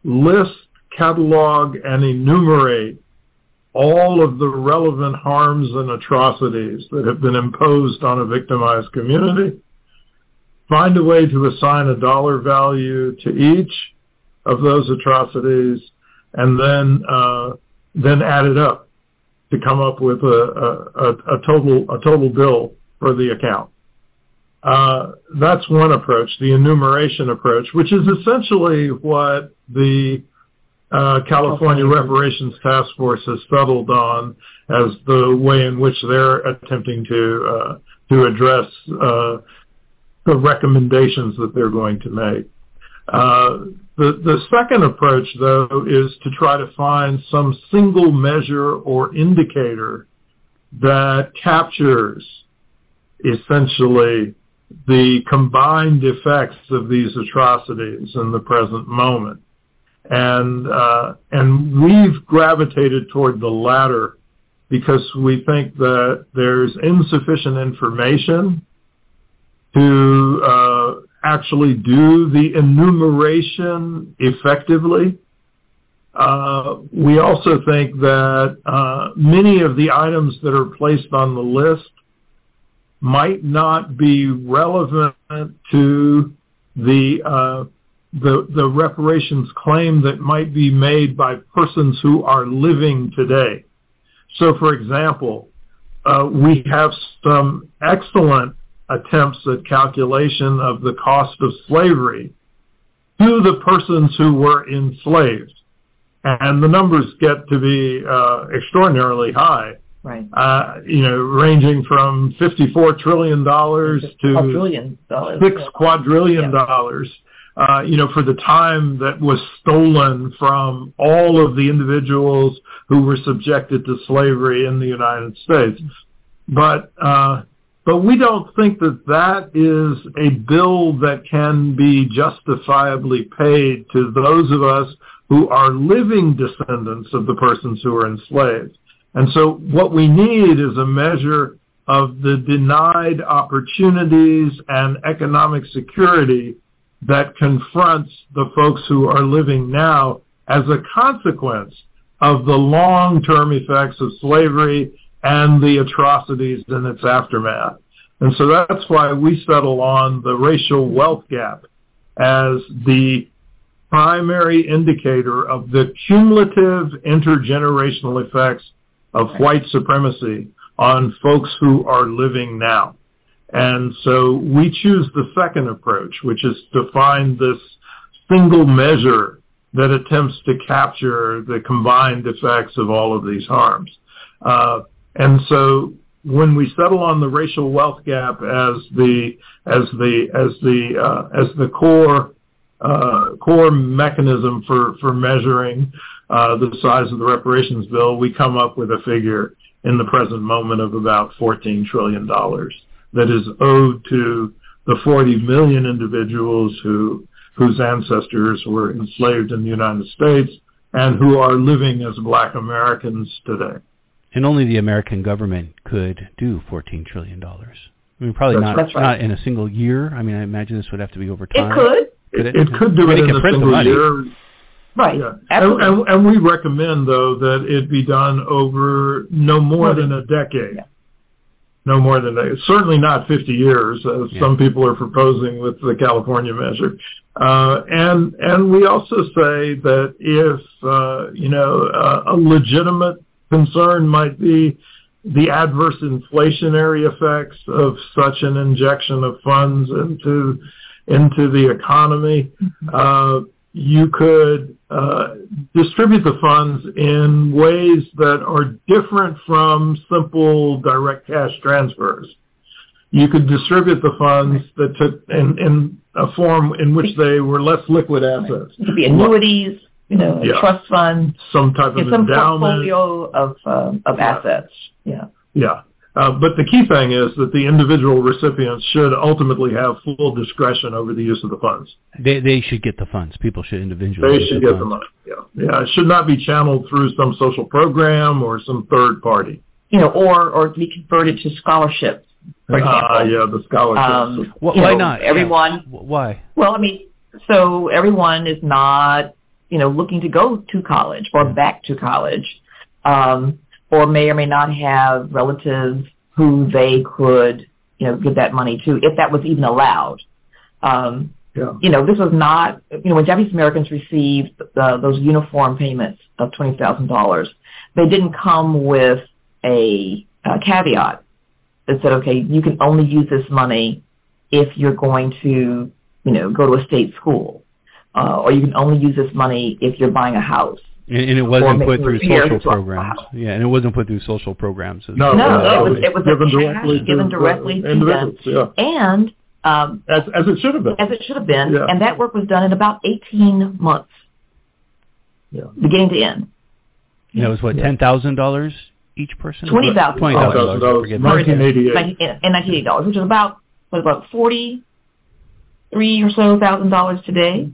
list, catalog, and enumerate all of the relevant harms and atrocities that have been imposed on a victimized community, find a way to assign a dollar value to each of those atrocities, and then add it up to come up with a total bill for the account. That's one approach, the enumeration approach, which is essentially what the California Reparations Task Force has settled on as the way in which they're attempting to address the recommendations that they're going to make. The second approach, though, is to try to find some single measure or indicator that captures essentially the combined effects of these atrocities in the present moment. And we've gravitated toward the latter because we think that there's insufficient information to actually do the enumeration effectively. We also think that many of the items that are placed on the list might not be relevant to the reparations claim that might be made by persons who are living today. So, for example, we have some excellent attempts at calculation of the cost of slavery to the persons who were enslaved. And the numbers get to be extraordinarily high. Right. Ranging from $54 trillion to $6 quadrillion dollars. For the time that was stolen from all of the individuals who were subjected to slavery in the United States. But we don't think that that is a bill that can be justifiably paid to those of us who are living descendants of the persons who were enslaved. And so what we need is a measure of the denied opportunities and economic security that confronts the folks who are living now as a consequence of the long-term effects of slavery and the atrocities in its aftermath. And so that's why we settle on the racial wealth gap as the primary indicator of the cumulative intergenerational effects of white supremacy on folks who are living now. And so we choose the second approach, which is to find this single measure that attempts to capture the combined effects of all of these harms. And so when we settle on the racial wealth gap as the core mechanism for measuring the size of the reparations bill, we come up with a figure in the present moment of about $14 trillion that is owed to the 40 million individuals whose ancestors were enslaved in the United States and who are living as Black Americans today. And only the American government could do $14 trillion. I mean, probably not in a single year. I mean, I imagine this would have to be over time. It could. It could do it in a single year. Right. Yeah. And we recommend, though, that it be done over no more than a decade. Yeah. No more than that. Certainly not 50 years, as some people are proposing with the California measure. And we also say that if a legitimate concern might be the adverse inflationary effects of such an injection of funds into the economy, you could distribute the funds in ways that are different from simple direct cash transfers. You could distribute the funds that took in a form in which they were less liquid assets. It could be annuities, trust funds, some type of endowment, some portfolio of assets. Yeah. Yeah. But the key thing is that the individual recipients should ultimately have full discretion over the use of the funds. They should get the funds. People should individually. They should get the money. Yeah. It should not be channeled through some social program or some third party. Or be converted to scholarships. For example. The scholarships. Why not? Everyone. Why? Well, I mean, so everyone is not looking to go to college or back to college. Or may or may not have relatives who they could, give that money to, if that was even allowed. This was not, when Japanese Americans received those uniform payments of $20,000, they didn't come with a caveat that said, okay, you can only use this money if you're going to, you know, go to a state school, or you can only use this money if you're buying a house. And it wasn't put through social programs. Yeah, and it wasn't put through social programs. No, it was given directly to them. Yeah. And as it should have been. As it should have been. Yeah. And that work was done in about 18 months, beginning to end. And it was, what, $10,000 each person? $20,000. $20,000. In 1988 dollars, which is about $43,000 today.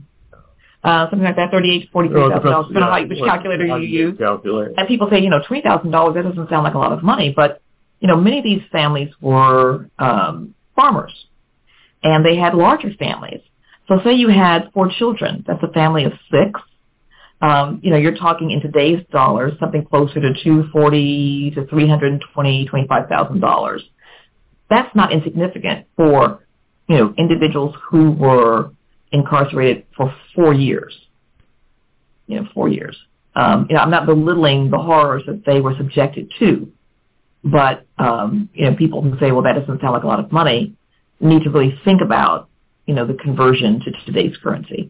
Something like that, $38,000 to $43,000, depending on which calculator you use. And people say, you know, $20,000, that doesn't sound like a lot of money, but, you know, many of these families were farmers, and they had larger families. So say you had 4 children, that's a family of 6. You know, you're talking in today's dollars, something closer to $240,000 to $320,000, $25,000. That's not insignificant for, you know, individuals who were incarcerated for 4 years. You know, 4 years. You know, I'm not belittling the horrors that they were subjected to, but, you know, people who say, well, that doesn't sound like a lot of money, need to really think about, you know, the conversion to today's currency.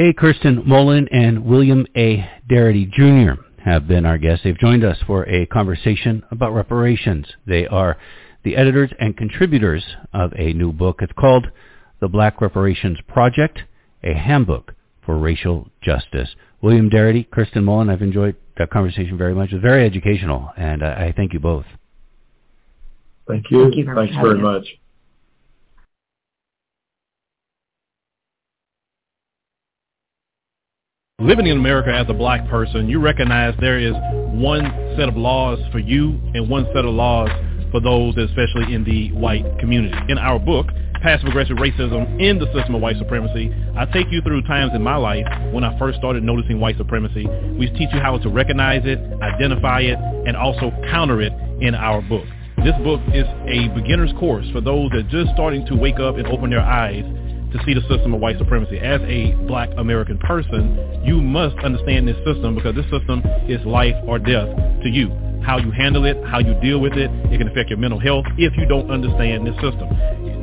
A. Kirsten Mullen and William A. Darity Jr. have been our guests. They've joined us for a conversation about reparations. They are the editors and contributors of a new book. It's called The Black Reparations Project, a handbook for racial justice. William Darity, Kirsten Mullen, I've enjoyed that conversation very much. It was very educational, and I thank you both. Thank you. Thanks very much. Living in America as a black person, you recognize there is one set of laws for you and one set of laws for those, especially in the white community. In our book, Past Progressive Racism in the System of White Supremacy, I take you through times in my life when I first started noticing white supremacy. We teach you how to recognize it, identify it, and also counter it in our book. This book is a beginner's course for those that are just starting to wake up and open their eyes to see the system of white supremacy. As a black American person, you must understand this system, because this system is life or death to you. How you handle it, how you deal with it, it can affect your mental health if you don't understand this system.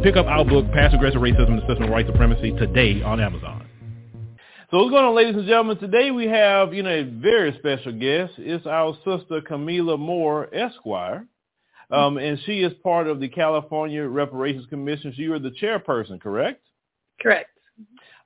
Pick up our book, Past Progressive Racism, The System of White Supremacy, today on Amazon. So what's going on, ladies and gentlemen? Today we have, you know, a very special guest. It's our sister, Kamilah Moore, Esquire. And she is part of the California Reparations Commission. So you are the chairperson, correct? Correct.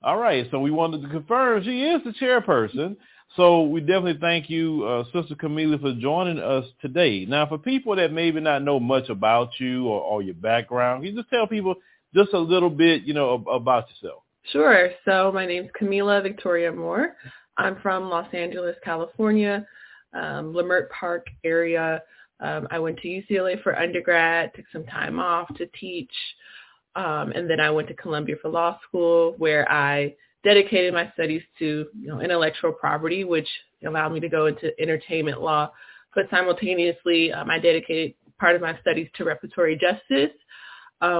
All right. So we wanted to confirm she is the chairperson. So we definitely thank you, Sister Kamilah, for joining us today. Now, for people that maybe not know much about you or your background, can you just tell people just a little bit, you know, about yourself? Sure. So my name's Kamilah Victoria Moore. I'm from Los Angeles, California, Leimert Park area. I went to UCLA for undergrad, took some time off to teach. And then I went to Columbia for law school, where I dedicated my studies to, you know, intellectual property, which allowed me to go into entertainment law. But simultaneously, I dedicated part of my studies to reparatory justice,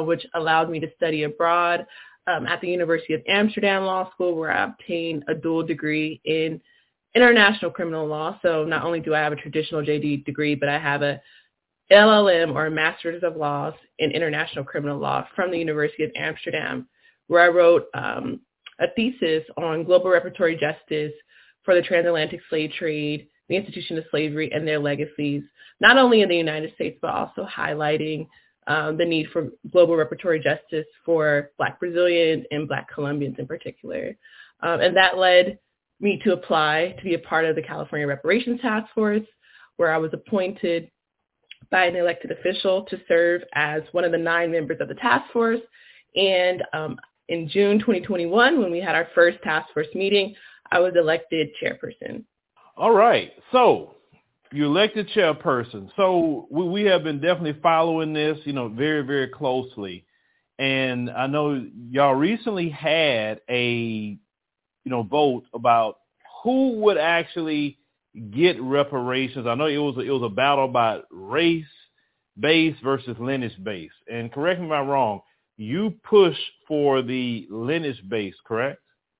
which allowed me to study abroad at the University of Amsterdam Law School, where I obtained a dual degree in international criminal law. So not only do I have a traditional JD degree, but I have a LLM, or Masters of Laws in International Criminal Law, from the University of Amsterdam, where I wrote a thesis on global reparatory justice for the transatlantic slave trade, the institution of slavery, and their legacies, not only in the United States, but also highlighting the need for global reparatory justice for Black Brazilians and Black Colombians in particular. And that led me to apply to be a part of the California Reparations Task Force, where I was appointed by an elected official to serve as one of the 9 members of the task force. And in June 2021, when we had our first task force meeting, I was elected chairperson. All right. So you elected chairperson. So we have been definitely following this, you know, very, very closely. And I know y'all recently had a, you know, vote about who would actually get reparations. I know it was a battle about race based versus lineage based. And correct me if I'm wrong, you pushed for the lineage based, correct?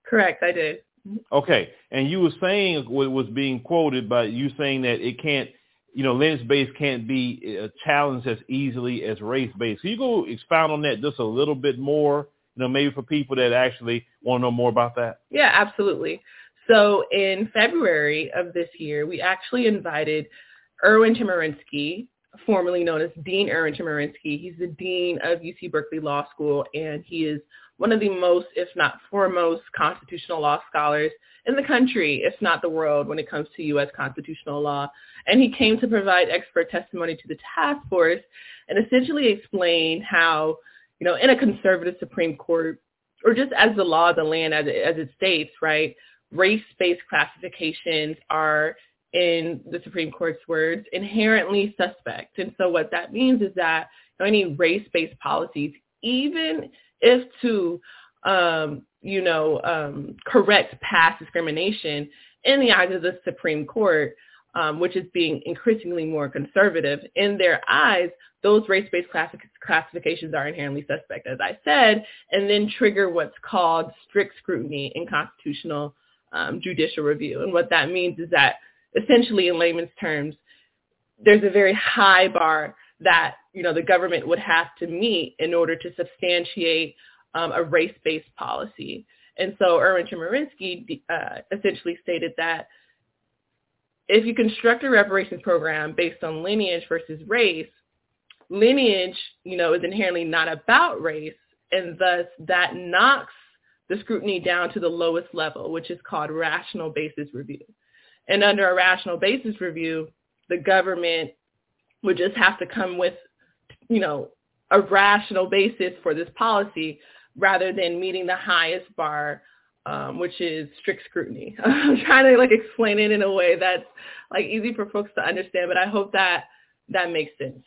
Correct, I did. Okay. And you were saying what was being quoted by you saying that it can't you know, lineage-based can't be challenged as easily as race-based. Can you go expound on that just a little bit more, you know, maybe for people that actually want to know more about that? Yeah, absolutely. So in February of this year, we actually invited Erwin Chemerinsky, formerly known as Dean Erwin Chemerinsky. He's the dean of UC Berkeley Law School, and he is one of the most, if not foremost, constitutional law scholars in the country, if not the world, when it comes to U.S. constitutional law. And he came to provide expert testimony to the task force and essentially explain how, you know, in a conservative Supreme Court, or just as the law of the land as it states, right, race-based classifications are, in the Supreme Court's words, inherently suspect. And so what that means is that any race-based policies, even if to, correct past discrimination in the eyes of the Supreme Court, which is being increasingly more conservative, in their eyes, those race-based classifications are inherently suspect, as I said, and then trigger what's called strict scrutiny in constitutional judicial review. And what that means is that essentially, in layman's terms, there's a very high bar that, you know, the government would have to meet in order to substantiate a race-based policy. And so Erwin Chemerinsky essentially stated that if you construct a reparations program based on lineage versus race, lineage, you know, is inherently not about race, and thus that knocks the scrutiny down to the lowest level, which is called rational basis review. And under a rational basis review, the government would just have to come with, you know, a rational basis for this policy rather than meeting the highest bar, which is strict scrutiny. I'm trying to, like, explain it in a way that's, like, easy for folks to understand, but I hope that that makes sense.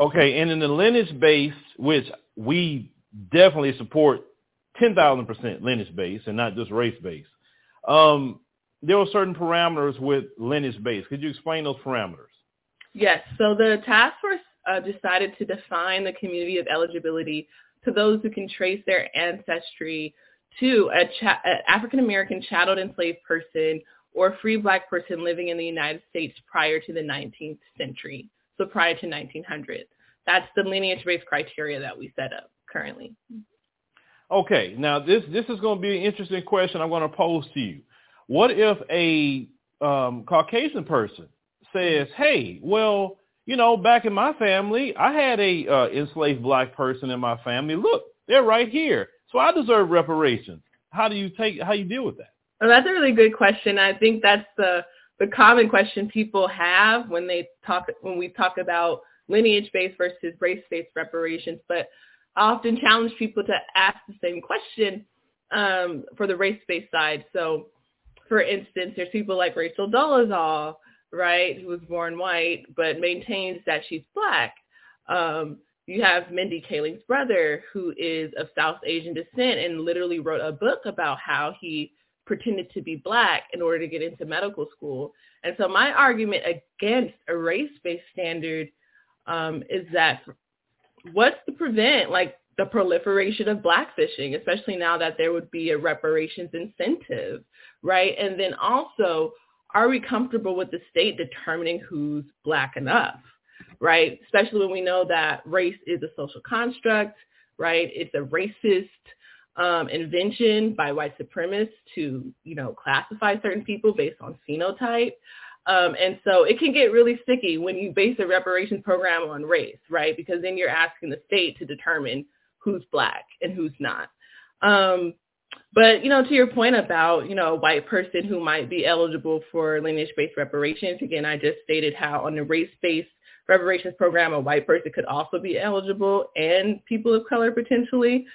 Okay, and in the lineage-based, which we definitely support 10,000% lineage-based and not just race-based, there were certain parameters with lineage-based. Could you explain those parameters? Yes. So the task force decided to define the community of eligibility to those who can trace their ancestry to an African-American chattel enslaved person or free black person living in the United States prior to the 19th century, so prior to 1900. That's the lineage-based criteria that we set up currently. Okay. Now, this is going to be an interesting question I'm going to pose to you. What if a Caucasian person says, hey, well, you know, back in my family, I had a enslaved black person in my family. Look, they're right here. So I deserve reparations. How you deal with that? Well, that's a really good question. I think that's the common question people have when we talk about lineage-based versus race-based reparations. But I often challenge people to ask the same question for the race-based side. So, for instance, there's people like Rachel Dolezal, right, who was born white but maintains that she's black. You have Mindy Kaling's brother, who is of South Asian descent and literally wrote a book about how he pretended to be black in order to get into medical school. And so my argument against a race-based standard is that what's to prevent, like, the proliferation of blackfishing, especially now that there would be a reparations incentive, right? And then also, are we comfortable with the state determining who's black enough, right? Especially when we know that race is a social construct, right? It's a racist invention by white supremacists to, you know, classify certain people based on phenotype. And so it can get really sticky when you base a reparations program on race, right? Because then you're asking the state to determine who's black and who's not. But, you know, to your point about, you know, a white person who might be eligible for lineage-based reparations, again, I just stated how on the race-based reparations program, a white person could also be eligible, and people of color potentially.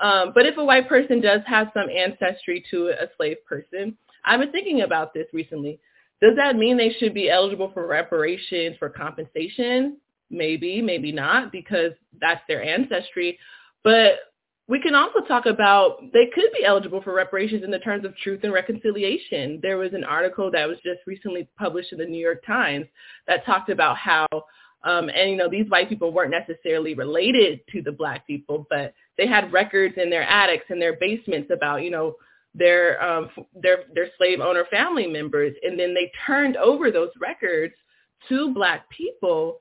But if a white person does have some ancestry to a slave person, I've been thinking about this recently. Does that mean they should be eligible for reparations for compensation? Maybe, maybe not, because that's their ancestry. But we can also talk about they could be eligible for reparations in the terms of truth and reconciliation. There was an article that was just recently published in the New York Times that talked about how, and, you know, these white people weren't necessarily related to the black people, but they had records in their attics and their basements about, you know, their slave owner family members, and then they turned over those records to Black people,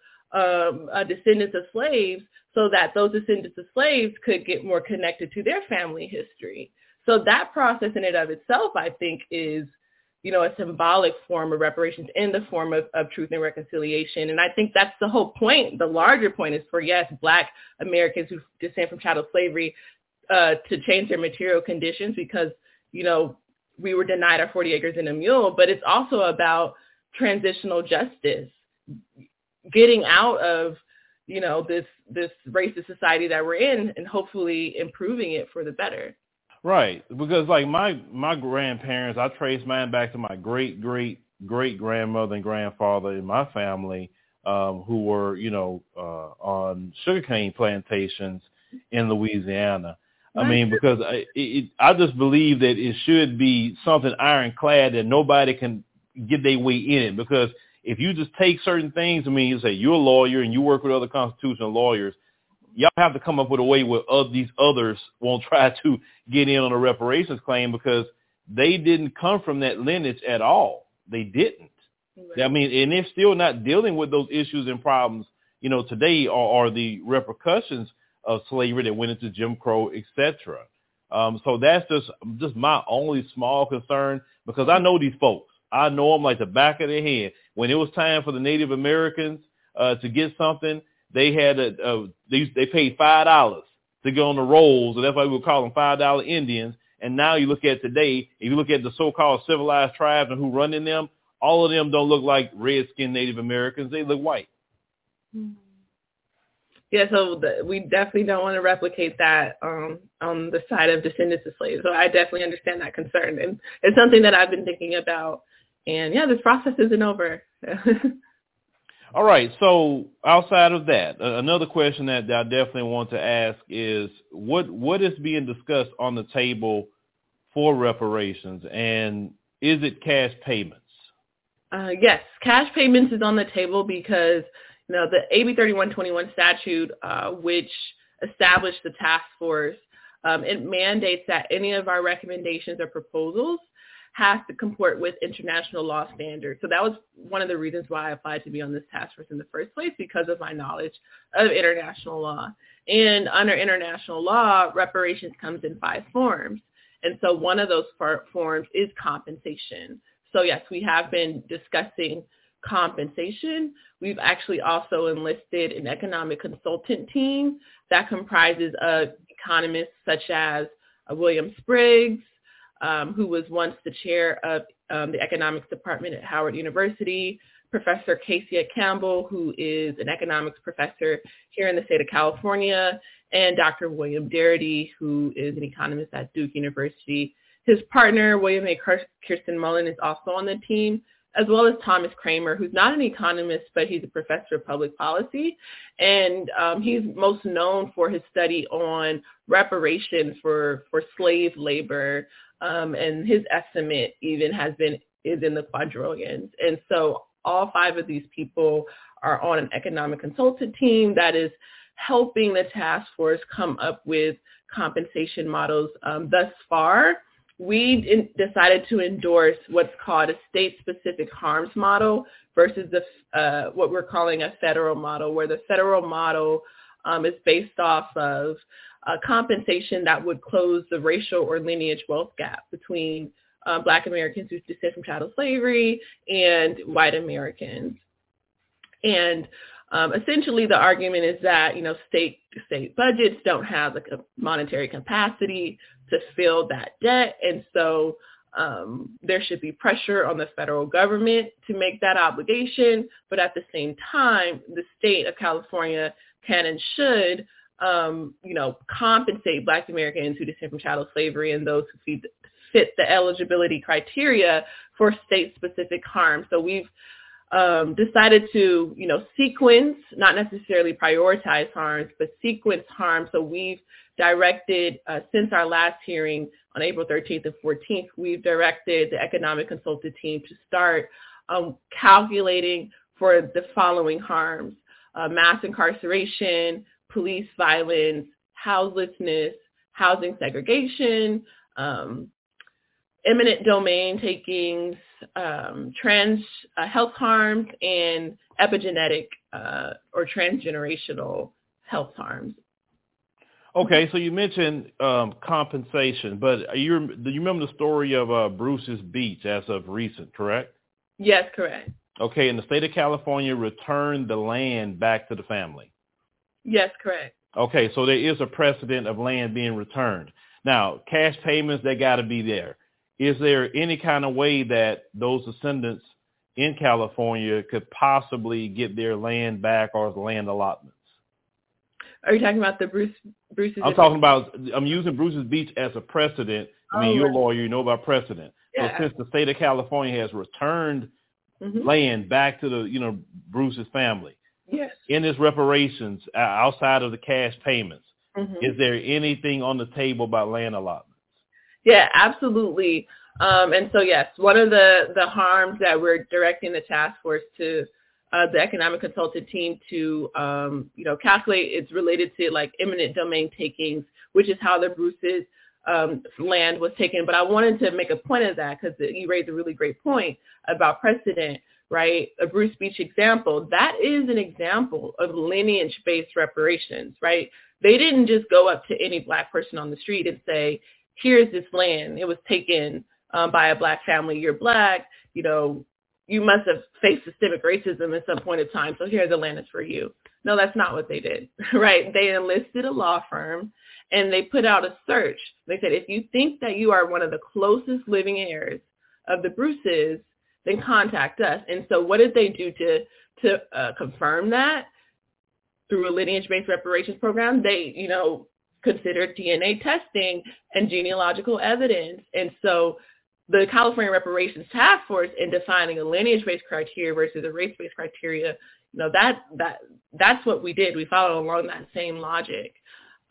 descendants of slaves, so that those descendants of slaves could get more connected to their family history. So that process in and of itself, I think, is, you know, a symbolic form of reparations in the form of truth and reconciliation. And I think that's the whole point. The larger point is for, yes, Black Americans who descend from chattel slavery to change their material conditions because, you know, we were denied our 40 acres and a mule, but it's also about transitional justice, getting out of, you know, this racist society that we're in and hopefully improving it for the better. Right, because like my grandparents, I trace mine back to my great grandmother and grandfather in my family, who were, you know, on sugarcane plantations in Louisiana. I mean, because I just believe that it should be something ironclad that nobody can get their way in it. Because if you just take certain things, I mean, you say you're a lawyer and you work with other constitutional lawyers, y'all have to come up with a way where these others won't try to get in on a reparations claim because they didn't come from that lineage at all. They didn't. Right. I mean, and they're still not dealing with those issues and problems, you know, today are the repercussions of slavery that went into Jim Crow, et cetera. So that's just my only small concern because I know these folks. I know them like the back of their hand. When it was time for the Native Americans to get something, they had they paid $5 to get on the rolls, and that's why we would call them $5 Indians. And now you look at today, if you look at the so-called civilized tribes and who run in them, all of them don't look like red-skinned Native Americans. They look white. Yeah, so we definitely don't want to replicate that on the side of descendants of slaves. So I definitely understand that concern, and it's something that I've been thinking about. And yeah, this process isn't over. All right. So outside of that, another question that I definitely want to ask is what is being discussed on the table for reparations, and is it cash payments? Yes, cash payments is on the table because, you know, the AB 3121 statute, which established the task force, it mandates that any of our recommendations or proposals has to comport with international law standards. So that was one of the reasons why I applied to be on this task force in the first place, because of my knowledge of international law. And under international law, reparations comes in 5 forms. And so one of those forms is compensation. So yes, we have been discussing compensation. We've actually also enlisted an economic consultant team that comprises of economists such as William Spriggs, who was once the chair of the economics department at Howard University, Professor Casey Campbell, who is an economics professor here in the state of California, and Dr. William Darity, who is an economist at Duke University. His partner, William A. Kirsten Mullen, is also on the team, as well as Thomas Kramer, who's not an economist, but he's a professor of public policy. And he's most known for his study on reparations for slave labor. And his estimate even is in the quadrillions. And so all 5 of these people are on an economic consultant team that is helping the task force come up with compensation models. Thus far, we decided to endorse what's called a state-specific harms model versus what we're calling a federal model, where the federal model is based off of compensation that would close the racial or lineage wealth gap between Black Americans who descend from chattel slavery and white Americans. And essentially the argument is that, you know, state budgets don't have the monetary capacity to fill that debt. And so there should be pressure on the federal government to make that obligation. But at the same time, the state of California can and should, you know, compensate Black Americans who descend from chattel slavery and those who fit the eligibility criteria for state-specific harm. So we've decided to, you know, sequence, not necessarily prioritize harms, but sequence harm. So we've directed, since our last hearing on April 13th and 14th, we've directed the economic consultant team to start calculating for the following harms: mass incarceration, police violence, houselessness, housing segregation, eminent domain takings, health harms, and epigenetic or transgenerational health harms. Okay, so you mentioned compensation, but do you remember the story of Bruce's Beach as of recent, correct? Yes, correct. Okay, and the state of California returned the land back to the family. Yes, correct. Okay, so there is a precedent of land being returned. Now, cash payments, they got to be there. Is there any kind of way that those descendants in California could possibly get their land back or land allotments? Are you talking about the Bruce's? I'm using Bruce's Beach as a precedent. I mean, you're a lawyer, you know about precedent. Yeah. So since the state of California has returned land back to the, Bruce's family. Yes. In his reparations, outside of the cash payments, is there anything on the table about land allotments? Yeah, absolutely. And so, yes, one of the harms that we're directing the task force to the economic consultant team to, calculate is related to like eminent domain takings, which is how the Bruce's land was taken. But I wanted to make a point of that because you raised a really great point about precedent, right? A Bruce Beach example, that is an example of lineage-based reparations, right? They didn't just go up to any Black person on the street and say, here's this land. It was taken by a Black family. You're Black, you must have faced systemic racism at some point in time, so here, the land is for you. No, that's not what they did, right? They enlisted a law firm, and they put out a search. They said, if you think that you are one of the closest living heirs of the Bruces, then contact us. And so what did they do to confirm that? Through a lineage-based reparations program, they, considered DNA testing and genealogical evidence. And so the California Reparations Task Force, in defining a lineage-based criteria versus a race-based criteria, that's what we did. We followed along that same logic.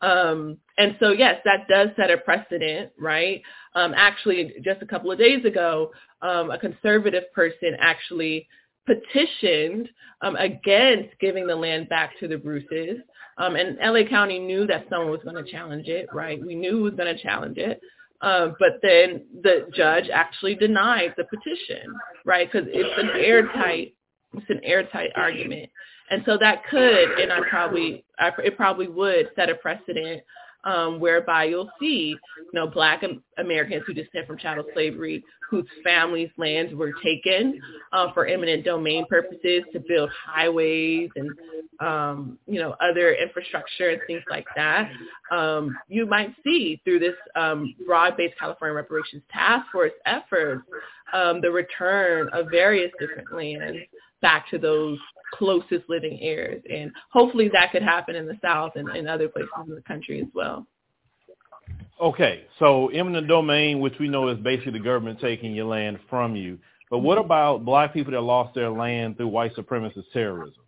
And so, yes, that does set a precedent, right? Actually, just a couple of days ago, a conservative person actually petitioned against giving the land back to the Bruces. And LA County knew that someone was going to challenge it, right? We knew who was going to challenge it. But then the judge actually denied the petition, right? Because it's an airtight argument. And so that could, and it probably would set a precedent whereby you'll see, Black Americans who descend from chattel slavery, whose families' lands were taken for eminent domain purposes to build highways and, other infrastructure and things like that. You might see through this broad-based California Reparations Task Force efforts, the return of various different lands back to those closest living heirs. And hopefully that could happen in the South and in other places in the country as well. Okay, so eminent domain, which we know is basically the government taking your land from you. But what about Black people that lost their land through white supremacist terrorism?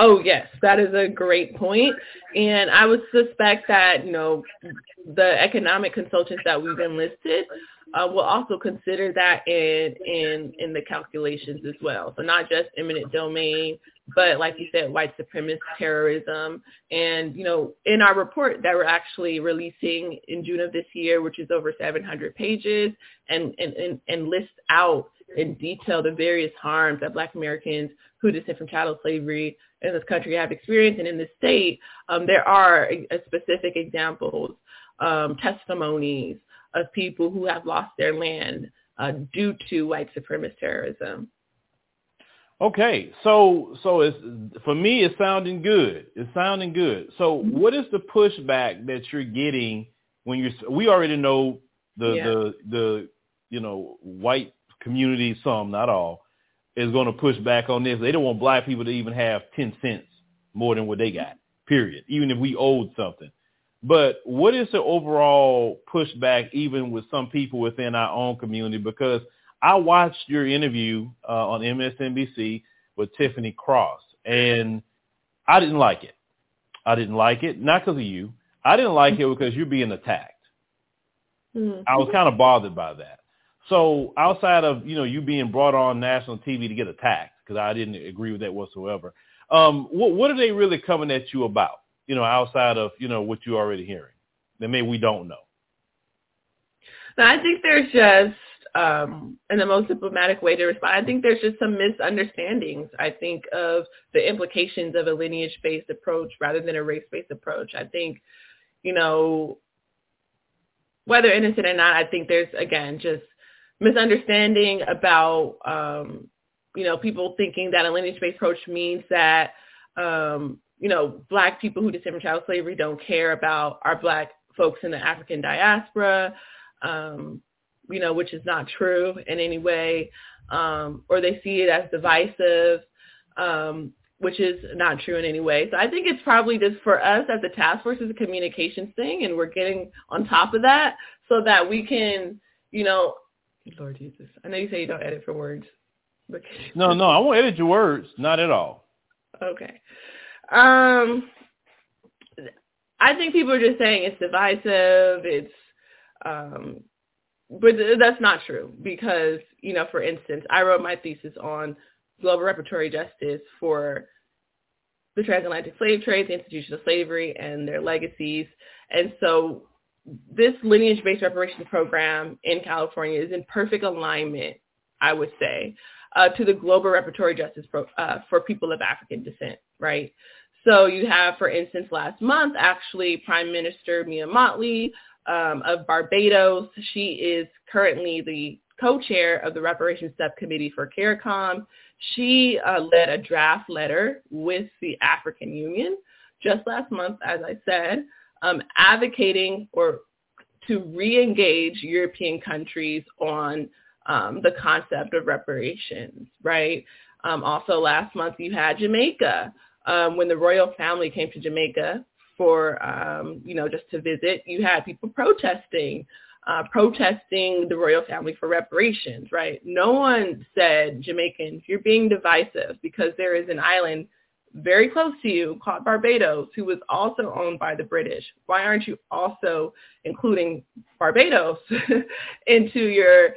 Oh, yes, that is a great point. And I would suspect that, the economic consultants that we've enlisted will also consider that in the calculations as well. So not just eminent domain, but like you said, white supremacist terrorism. And, in our report that we're actually releasing in June of this year, which is over 700 pages and lists out in detail the various harms that Black Americans who descend from chattel slavery in this country have experienced. And in this state, there are specific examples, testimonies, of people who have lost their land due to white supremacist terrorism. Okay, so it's, for me, it's sounding good. So what is the pushback that you're getting when we already know the white community, some, not all, is going to push back on this. They don't want Black people to even have 10 cents more than what they got, period, even if we owed something. But what is the overall pushback, even with some people within our own community? Because I watched your interview on MSNBC with Tiffany Cross, and I didn't like it. Not because of you. I didn't like it because you're being attacked. Mm-hmm. I was kind of bothered by that. So outside of, you being brought on national TV to get attacked, because I didn't agree with that whatsoever, what are they really coming at you about? Outside of, what you're already hearing, that maybe we don't know. No, I think there's just, in the most diplomatic way to respond, I think there's just some misunderstandings, I think, of the implications of a lineage-based approach rather than a race-based approach. I think, you know, whether innocent or not, I think there's, again, just misunderstanding about, you know, people thinking that a lineage-based approach means that, you know, Black people who descend from child slavery don't care about our Black folks in the African diaspora, you know, which is not true in any way, or they see it as divisive, which is not true in any way. So I think it's probably just for us as a task force is a communications thing, and we're getting on top of that so that we can, you know, Lord Jesus, I know you say you don't edit for words. But no, I won't edit your words. Not at all. Okay. I think people are just saying it's divisive. It's, but that's not true because, you know, for instance, I wrote my thesis on global reparatory justice for the transatlantic slave trade, the institution of slavery, and their legacies. And so this lineage-based reparations program in California is in perfect alignment, I would say, to the global reparatory justice for people of African descent, right? So you have, for instance, last month, actually, Prime Minister Mia Mottley of Barbados. She is currently the co-chair of the Reparations Subcommittee for CARICOM. She led a draft letter with the African Union just last month, as I said, advocating or to re-engage European countries on the concept of reparations, right? Also last month you had Jamaica. When the royal family came to Jamaica for, you know, just to visit, you had people protesting the royal family for reparations, right? No one said, Jamaicans, you're being divisive, because there is an island very close to you called Barbados, who was also owned by the British. Why aren't you also including Barbados into your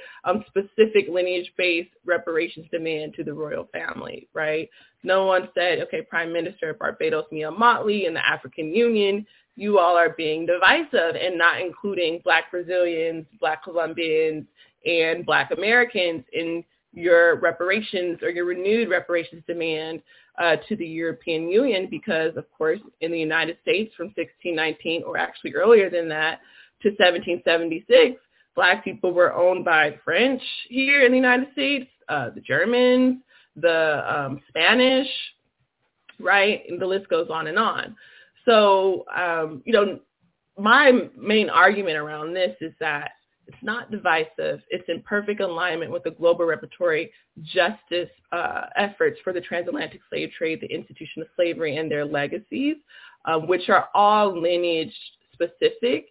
specific lineage-based reparations demand to the royal family, right? No one said, okay, Prime Minister of Barbados, Mia Mottley, and the African Union, you all are being divisive and not including Black Brazilians, Black Colombians, and Black Americans in your reparations or your renewed reparations demand to the European Union, because, of course, in the United States from 1619, or actually earlier than that, to 1776, Black people were owned by the French here in the United States, the Germans, the Spanish, right? And the list goes on and on. So, you know, my main argument around this is that it's not divisive. It's in perfect alignment with the global reparatory justice efforts for the transatlantic slave trade, the institution of slavery, and their legacies, which are all lineage specific.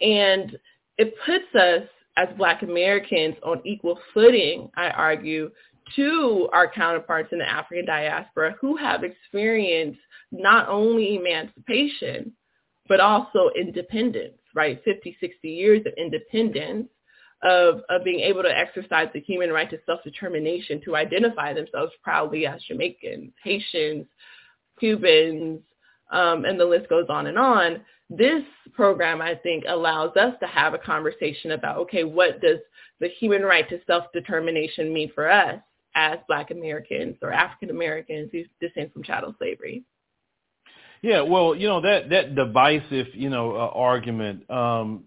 And it puts us as Black Americans on equal footing, I argue, to our counterparts in the African diaspora who have experienced not only emancipation, but also independence, right? 50, 60 years of independence, of being able to exercise the human right to self-determination, to identify themselves proudly as Jamaicans, Haitians, Cubans, and the list goes on and on. This program, I think, allows us to have a conversation about, okay, what does the human right to self-determination mean for us as Black Americans or African Americans who descend from chattel slavery? Yeah, well, you know, that divisive, you know, argument,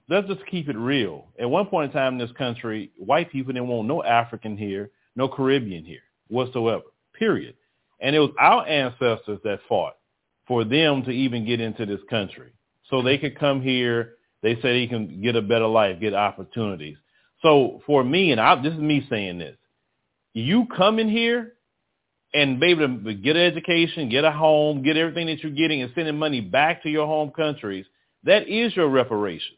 let's just keep it real. At one point in time in this country, white people didn't want no African here, no Caribbean here whatsoever, period. And it was our ancestors that fought for them to even get into this country so they could come here. They said they can get a better life, get opportunities. So for me, and this is me saying this, you come in here and be able to get an education, get a home, get everything that you're getting and sending money back to your home countries, that is your reparations,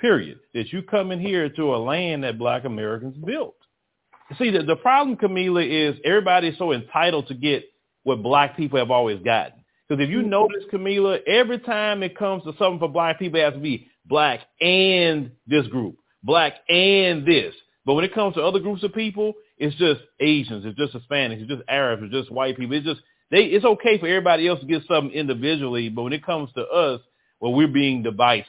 period, that you come in here to a land that Black Americans built. See, the problem, Kamilah, is everybody's so entitled to get what Black people have always gotten. Because if you notice, Kamilah, every time it comes to something for Black people, it has to be Black and this group, Black and this. But when it comes to other groups of people, it's just Asians, it's just Hispanics, it's just Arabs, it's just white people. It's okay for everybody else to get something individually, but when it comes to us, well, we're being divisive,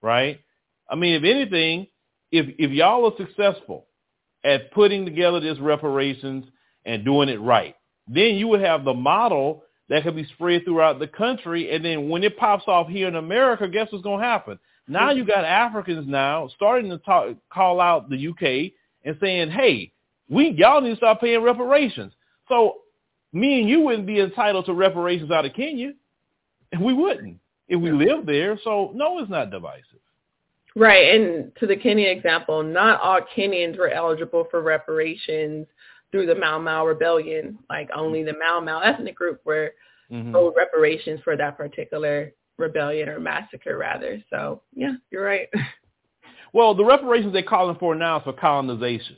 right? I mean, if anything, if y'all are successful at putting together this reparations and doing it right, then you would have the model that could be spread throughout the country. And then when it pops off here in America, guess what's going to happen? Now you got Africans now starting to call out the UK and saying, hey, y'all need to start paying reparations. So me and you wouldn't be entitled to reparations out of Kenya. We wouldn't if we lived there. So no, it's not divisive. Right. And to the Kenya example, not all Kenyans were eligible for reparations through the Mau Mau Rebellion. Like only the Mau Mau ethnic group were owed reparations for that particular rebellion or massacre rather. So yeah, you're right. Well, the reparations they're calling for now is for colonization.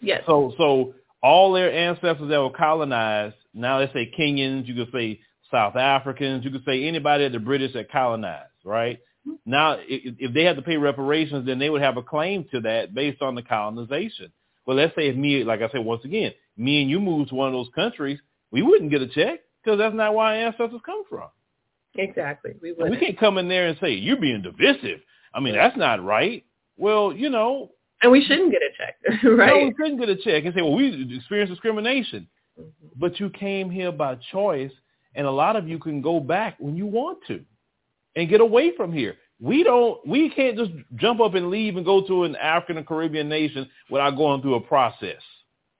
Yes. So all their ancestors that were colonized, now they say Kenyans, you could say South Africans, you could say anybody at the British that colonized, right? Now, if they had to pay reparations, then they would have a claim to that based on the colonization. Well, let's say if me, like I said, once again, me and you moved to one of those countries, we wouldn't get a check because that's not where our ancestors come from. Exactly. We can't come in there and say, you're being divisive. I mean, that's not right. Well, you know. And we shouldn't get a check, right? No, we shouldn't get a check and say, well, we experienced discrimination. But you came here by choice, and a lot of you can go back when you want to and get away from here. We can't just jump up and leave and go to an African or Caribbean nation without going through a process.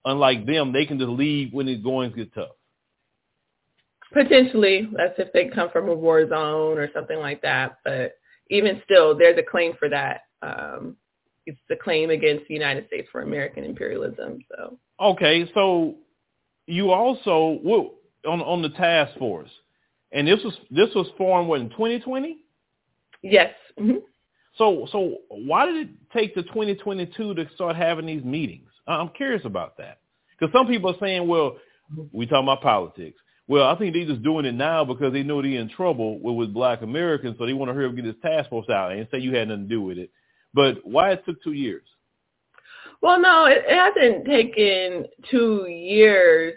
Unlike them, they can just leave when the goings get tough. Potentially, that's if they come from a war zone or something like that. But even still, there's a claim for that. It's the claim against the United States for American imperialism. So okay, so you also on the task force. And this was formed, in 2020? Yes. So why did it take to 2022 to start having these meetings? I'm curious about that. Because some people are saying, well, we talking about politics. Well, I think they're just doing it now because they know they're in trouble with black Americans, so they want to hurry up and get this task force out and say you had nothing to do with it. But why it took 2 years? Well, no, it hasn't taken 2 years.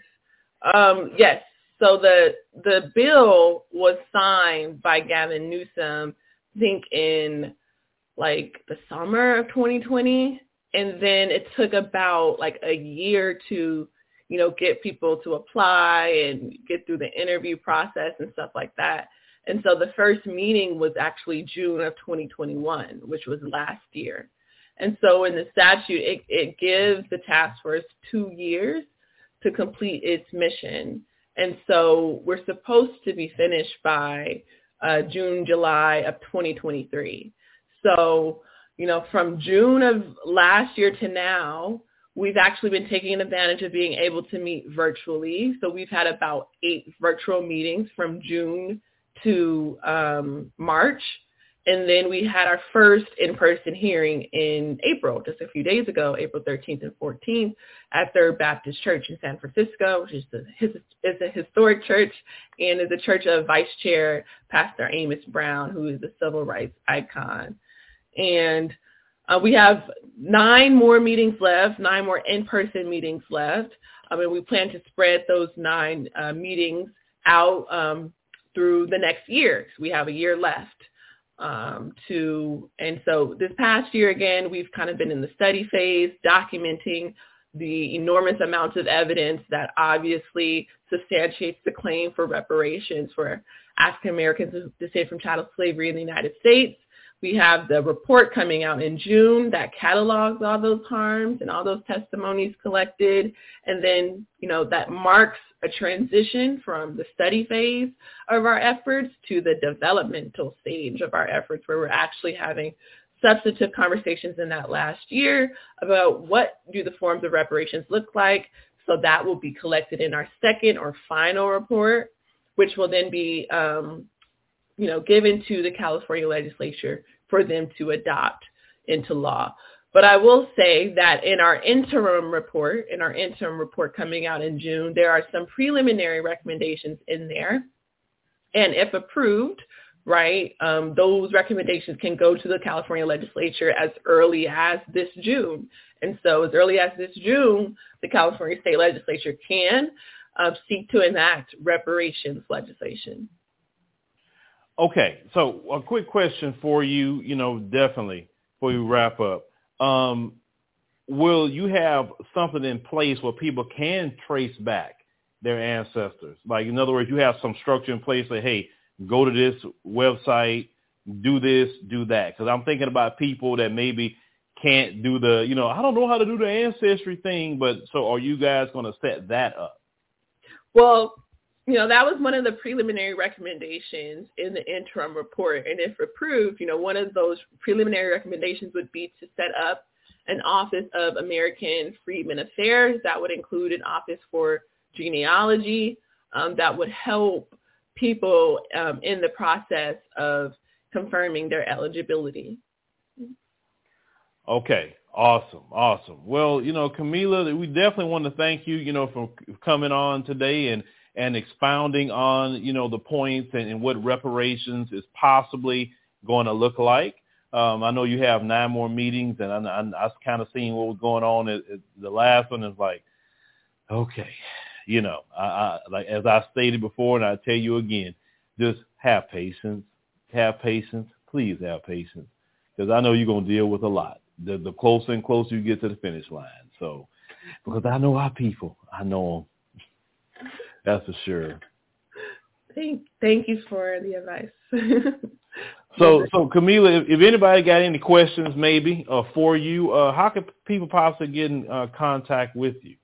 Yes. So the bill was signed by Gavin Newsom, I think in like the summer of 2020. And then it took about like a year to, you know, get people to apply and get through the interview process and stuff like that. And so the first meeting was actually June of 2021, which was last year. And so in the statute, it gives the task force 2 years to complete its mission. And so we're supposed to be finished by June, July of 2023. So, you know, from June of last year to now, we've actually been taking advantage of being able to meet virtually. So we've had about 8 virtual meetings from June to March. And then we had our first in-person hearing in April, just a few days ago, April 13th and 14th at Third Baptist Church in San Francisco, which is a historic church and is a church of Vice Chair Pastor Amos Brown, who is a civil rights icon. And we have 9 more in-person meetings left. I mean, we plan to spread those 9 meetings out through the next year. We have a year left. And so this past year, again, we've kind of been in the study phase, documenting the enormous amounts of evidence that obviously substantiates the claim for reparations for African Americans descended from chattel slavery in the United States. We have the report coming out in June that catalogs all those harms and all those testimonies collected. And then, you know, that marks a transition from the study phase of our efforts to the developmental stage of our efforts, where we're actually having substantive conversations in that last year about what do the forms of reparations look like. So that will be collected in our second or final report, which will then be given to the California legislature for them to adopt into law. But I will say that in our interim report coming out in June, there are some preliminary recommendations in there. And if approved, right, those recommendations can go to the California legislature as early as this June. And so as early as this June, the California State Legislature can seek to enact reparations legislation. Okay, so a quick question for you, you know, definitely. before you wrap up, will you have something in place where people can trace back their ancestors? Like, in other words, you have some structure in place that, hey, go to this website, do this, do that. Because I'm thinking about people that maybe can't do the, you know, I don't know how to do the ancestry thing, but so are you guys going to set that up? Well, you know, that was one of the preliminary recommendations in the interim report. And if approved, you know, one of those preliminary recommendations would be to set up an Office of American Freedmen Affairs. That would include an Office for Genealogy that would help people in the process of confirming their eligibility. Okay. Awesome. Awesome. Well, you know, Kamilah, we definitely want to thank you, you know, for coming on today and expounding on, you know, the points and what reparations is possibly going to look like. I know you have 9 more meetings, and I kind of seen what was going on at the last one. Is like, okay, you know, I like as I stated before, and I tell you again, just have patience. Have patience. Please have patience, because I know you're going to deal with a lot. The closer and closer you get to the finish line. So, because I know our people, I know them. That's for sure. Thank you for the advice. So Kamilah, if anybody got any questions maybe for you, how can people possibly get in contact with you?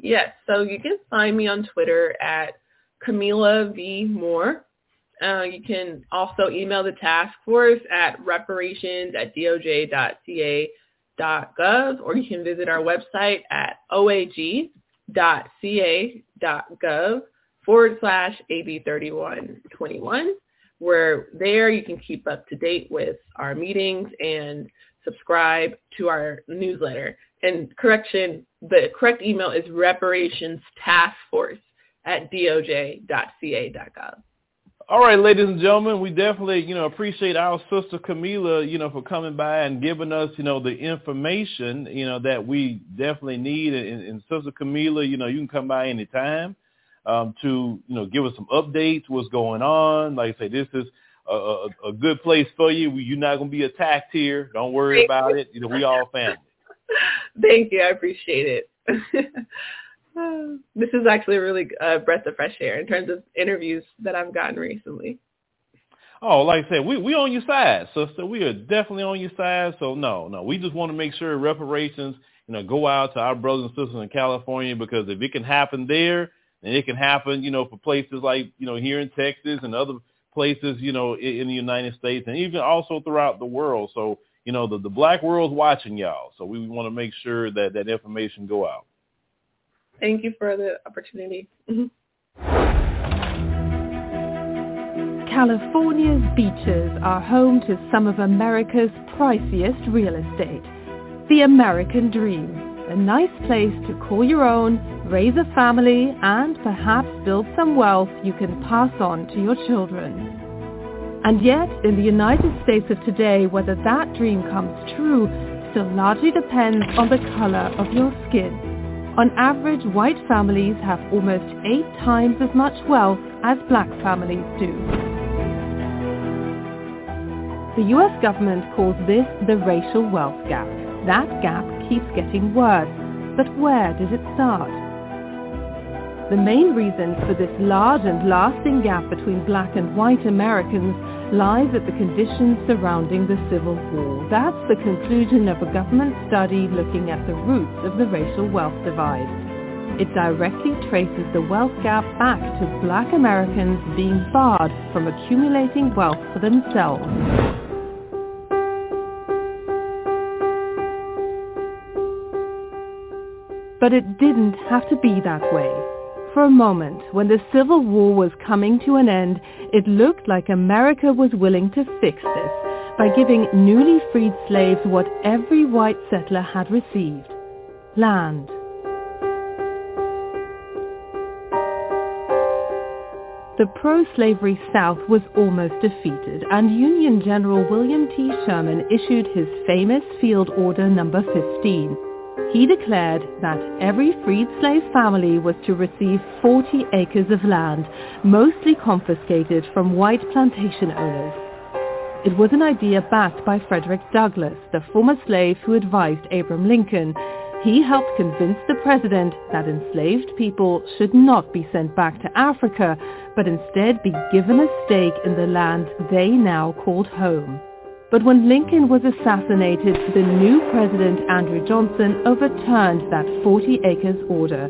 Yes, so you can find me on Twitter at Kamilah V. Moore. You can also email the task force at reparations@doj.ca.gov, or you can visit our website at oag.ca.gov/AB3121, where there you can keep up to date with our meetings and subscribe to our newsletter. And correction, the correct email is reparationstaskforce@doj.ca.gov. All right, ladies and gentlemen, we definitely, you know, appreciate our sister Kamilah, you know, for coming by and giving us, you know, the information, you know, that we definitely need. And sister Kamilah, you know, you can come by anytime to, you know, give us some updates, what's going on. Like I say, this is a good place for you. You're not going to be attacked here. Don't worry about it. You know, we all family. Thank you. I appreciate it. This is actually a really breath of fresh air in terms of interviews that I've gotten recently. Oh, like I said, we on your side, sister. We are definitely on your side. So no, we just want to make sure reparations, you know, go out to our brothers and sisters in California, because if it can happen there, then it can happen, you know, for places like, you know, here in Texas and other places, you know, in the United States and even also throughout the world. So, you know, the black world's watching y'all. So we want to make sure that that information go out. Thank you for the opportunity. California's beaches are home to some of America's priciest real estate. The American dream, a nice place to call your own, raise a family, and perhaps build some wealth you can pass on to your children. And yet, in the United States of today, whether that dream comes true still largely depends on the color of your skin. On average, white families have almost 8 times as much wealth as black families do. The U.S. government calls this the racial wealth gap. That gap keeps getting worse, but where did it start? The main reason for this large and lasting gap between black and white Americans lies at the conditions surrounding the Civil War. That's the conclusion of a government study looking at the roots of the racial wealth divide. It directly traces the wealth gap back to black Americans being barred from accumulating wealth for themselves. But it didn't have to be that way. For a moment, when the Civil War was coming to an end, it looked like America was willing to fix this by giving newly freed slaves what every white settler had received: land. The pro-slavery South was almost defeated, and Union General William T. Sherman issued his famous Field Order No. 15. He declared that every freed slave family was to receive 40 acres of land, mostly confiscated from white plantation owners. It was an idea backed by Frederick Douglass, the former slave who advised Abraham Lincoln. He helped convince the president that enslaved people should not be sent back to Africa, but instead be given a stake in the land they now called home. But when Lincoln was assassinated, the new president, Andrew Johnson, overturned that 40 acres order.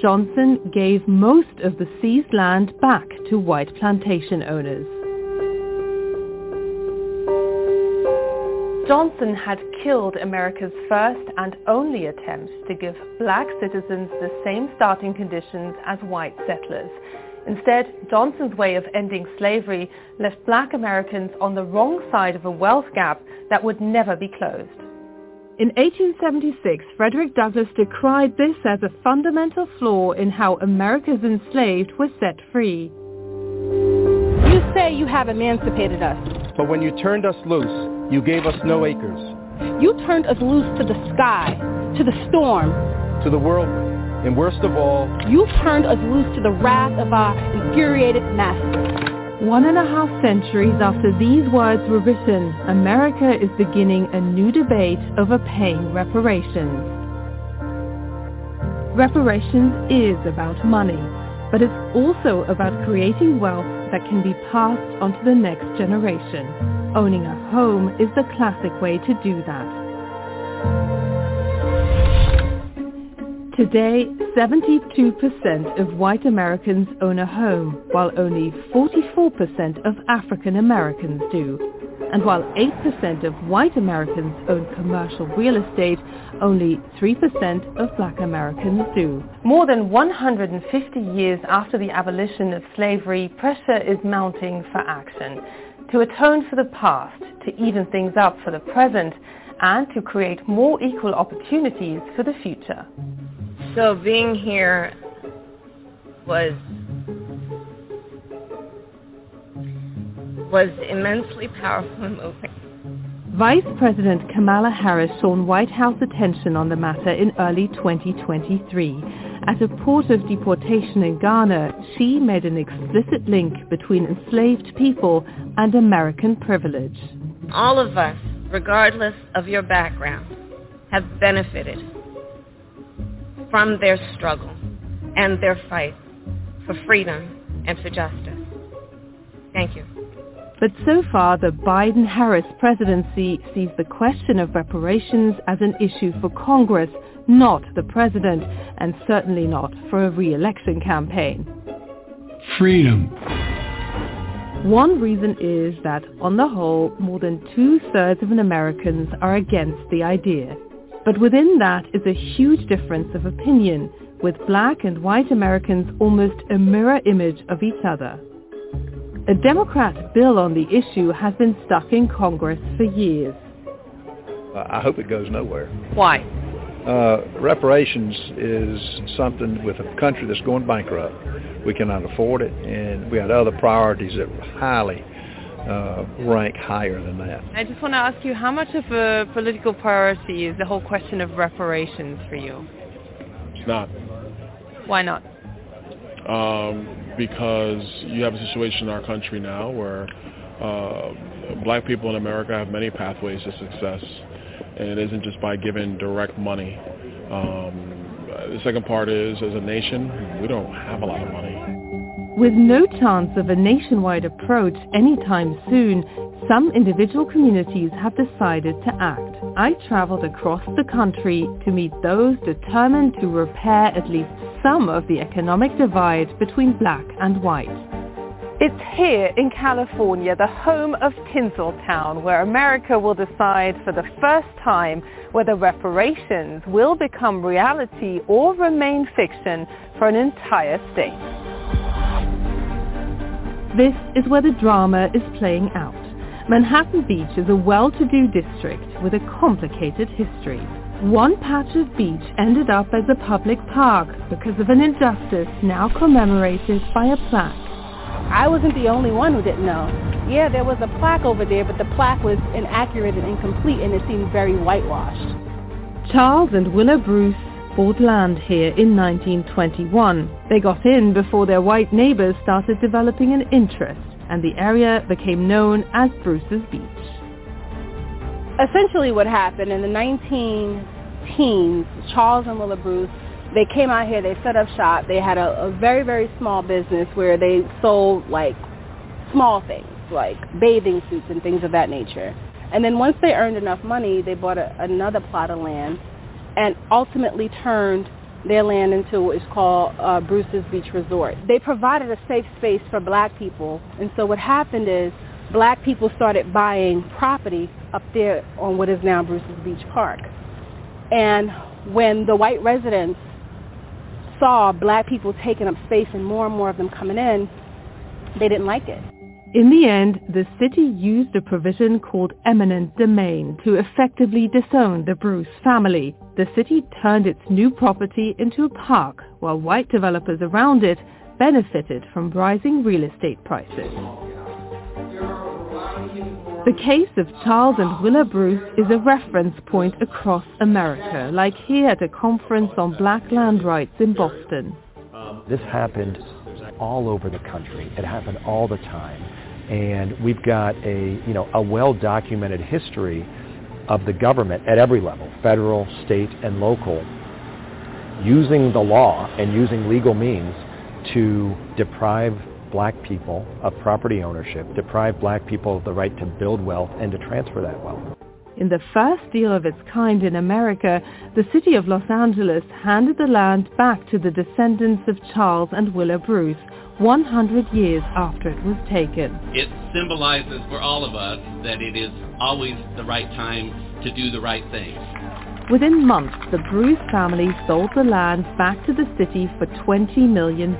Johnson gave most of the seized land back to white plantation owners. Johnson had killed America's first and only attempt to give black citizens the same starting conditions as white settlers. Instead, Johnson's way of ending slavery left black Americans on the wrong side of a wealth gap that would never be closed. In 1876, Frederick Douglass decried this as a fundamental flaw in how America's enslaved were set free. You say you have emancipated us. But when you turned us loose, you gave us no acres. You turned us loose to the sky, to the storm, to the whirlwind. And worst of all, you turned us loose to the wrath of our infuriated masters. 1.5 centuries after these words were written, America is beginning a new debate over paying reparations. Reparations is about money, but it's also about creating wealth that can be passed on to the next generation. Owning a home is the classic way to do that. Today, 72% of white Americans own a home, while only 44% of African Americans do. And while 8% of white Americans own commercial real estate, only 3% of black Americans do. More than 150 years after the abolition of slavery, pressure is mounting for action. To atone for the past, to even things up for the present, and to create more equal opportunities for the future. So being here was immensely powerful and moving. Vice President Kamala Harris shone White House attention on the matter in early 2023. At a port of deportation in Ghana, she made an explicit link between enslaved people and American privilege. All of us, regardless of your background, have benefited from their struggle and their fight for freedom and for justice. Thank you. But so far, the Biden-Harris presidency sees the question of reparations as an issue for Congress, not the president, and certainly not for a re-election campaign. Freedom. One reason is that, on the whole, more than 2/3 of Americans are against the idea. But within that is a huge difference of opinion, with black and white Americans almost a mirror image of each other. A Democrat bill on the issue has been stuck in Congress for years. I hope it goes nowhere. Why? Reparations is something with a country that's going bankrupt. We cannot afford it, and we had other priorities that highly rank higher than that. I just want to ask you, how much of a political priority is the whole question of reparations for you? It's not. Why not? Because you have a situation in our country now where black people in America have many pathways to success, and it isn't just by giving direct money. The second part is, as a nation, we don't have a lot of money. With no chance of a nationwide approach anytime soon, some individual communities have decided to act. I traveled across the country to meet those determined to repair at least some of the economic divide between black and white. It's here in California, the home of Tinseltown, where America will decide for the first time whether reparations will become reality or remain fiction for an entire state. This is where the drama is playing out. Manhattan Beach is a well-to-do district with a complicated history. One patch of beach ended up as a public park because of an injustice now commemorated by a plaque. I wasn't the only one who didn't know. Yeah, there was a plaque over there, but the plaque was inaccurate and incomplete, and it seemed very whitewashed. Charles and Willa Bruce bought land here in 1921. They got in before their white neighbors started developing an interest. and the area became known as Bruce's Beach. Essentially what happened in the 19-teens, Charles and Willa Bruce, they came out here, they set up shop, they had a very, very small business where they sold like small things, like bathing suits and things of that nature. And then once they earned enough money, they bought another plot of land and ultimately turned their land into what is called Bruce's Beach Resort. They provided a safe space for black people. And so what happened is black people started buying property up there on what is now Bruce's Beach Park. And when the white residents saw black people taking up space and more of them coming in, they didn't like it. In the end, the city used a provision called eminent domain to effectively disown the Bruce family. The city turned its new property into a park, while white developers around it benefited from rising real estate prices. The case of Charles and Willa Bruce is a reference point across America, like here at a conference on black land rights in Boston. This happened all over the country. It happened all the time. And we've got a well-documented history of the government at every level, federal, state, and local, using the law and using legal means to deprive black people of property ownership, deprive black people of the right to build wealth and to transfer that wealth. In the first deal of its kind in America, the city of Los Angeles handed the land back to the descendants of Charles and Willa Bruce 100 years after it was taken. It symbolizes for all of us that it is always the right time to do the right thing. Within months, the Bruce family sold the land back to the city for $20 million.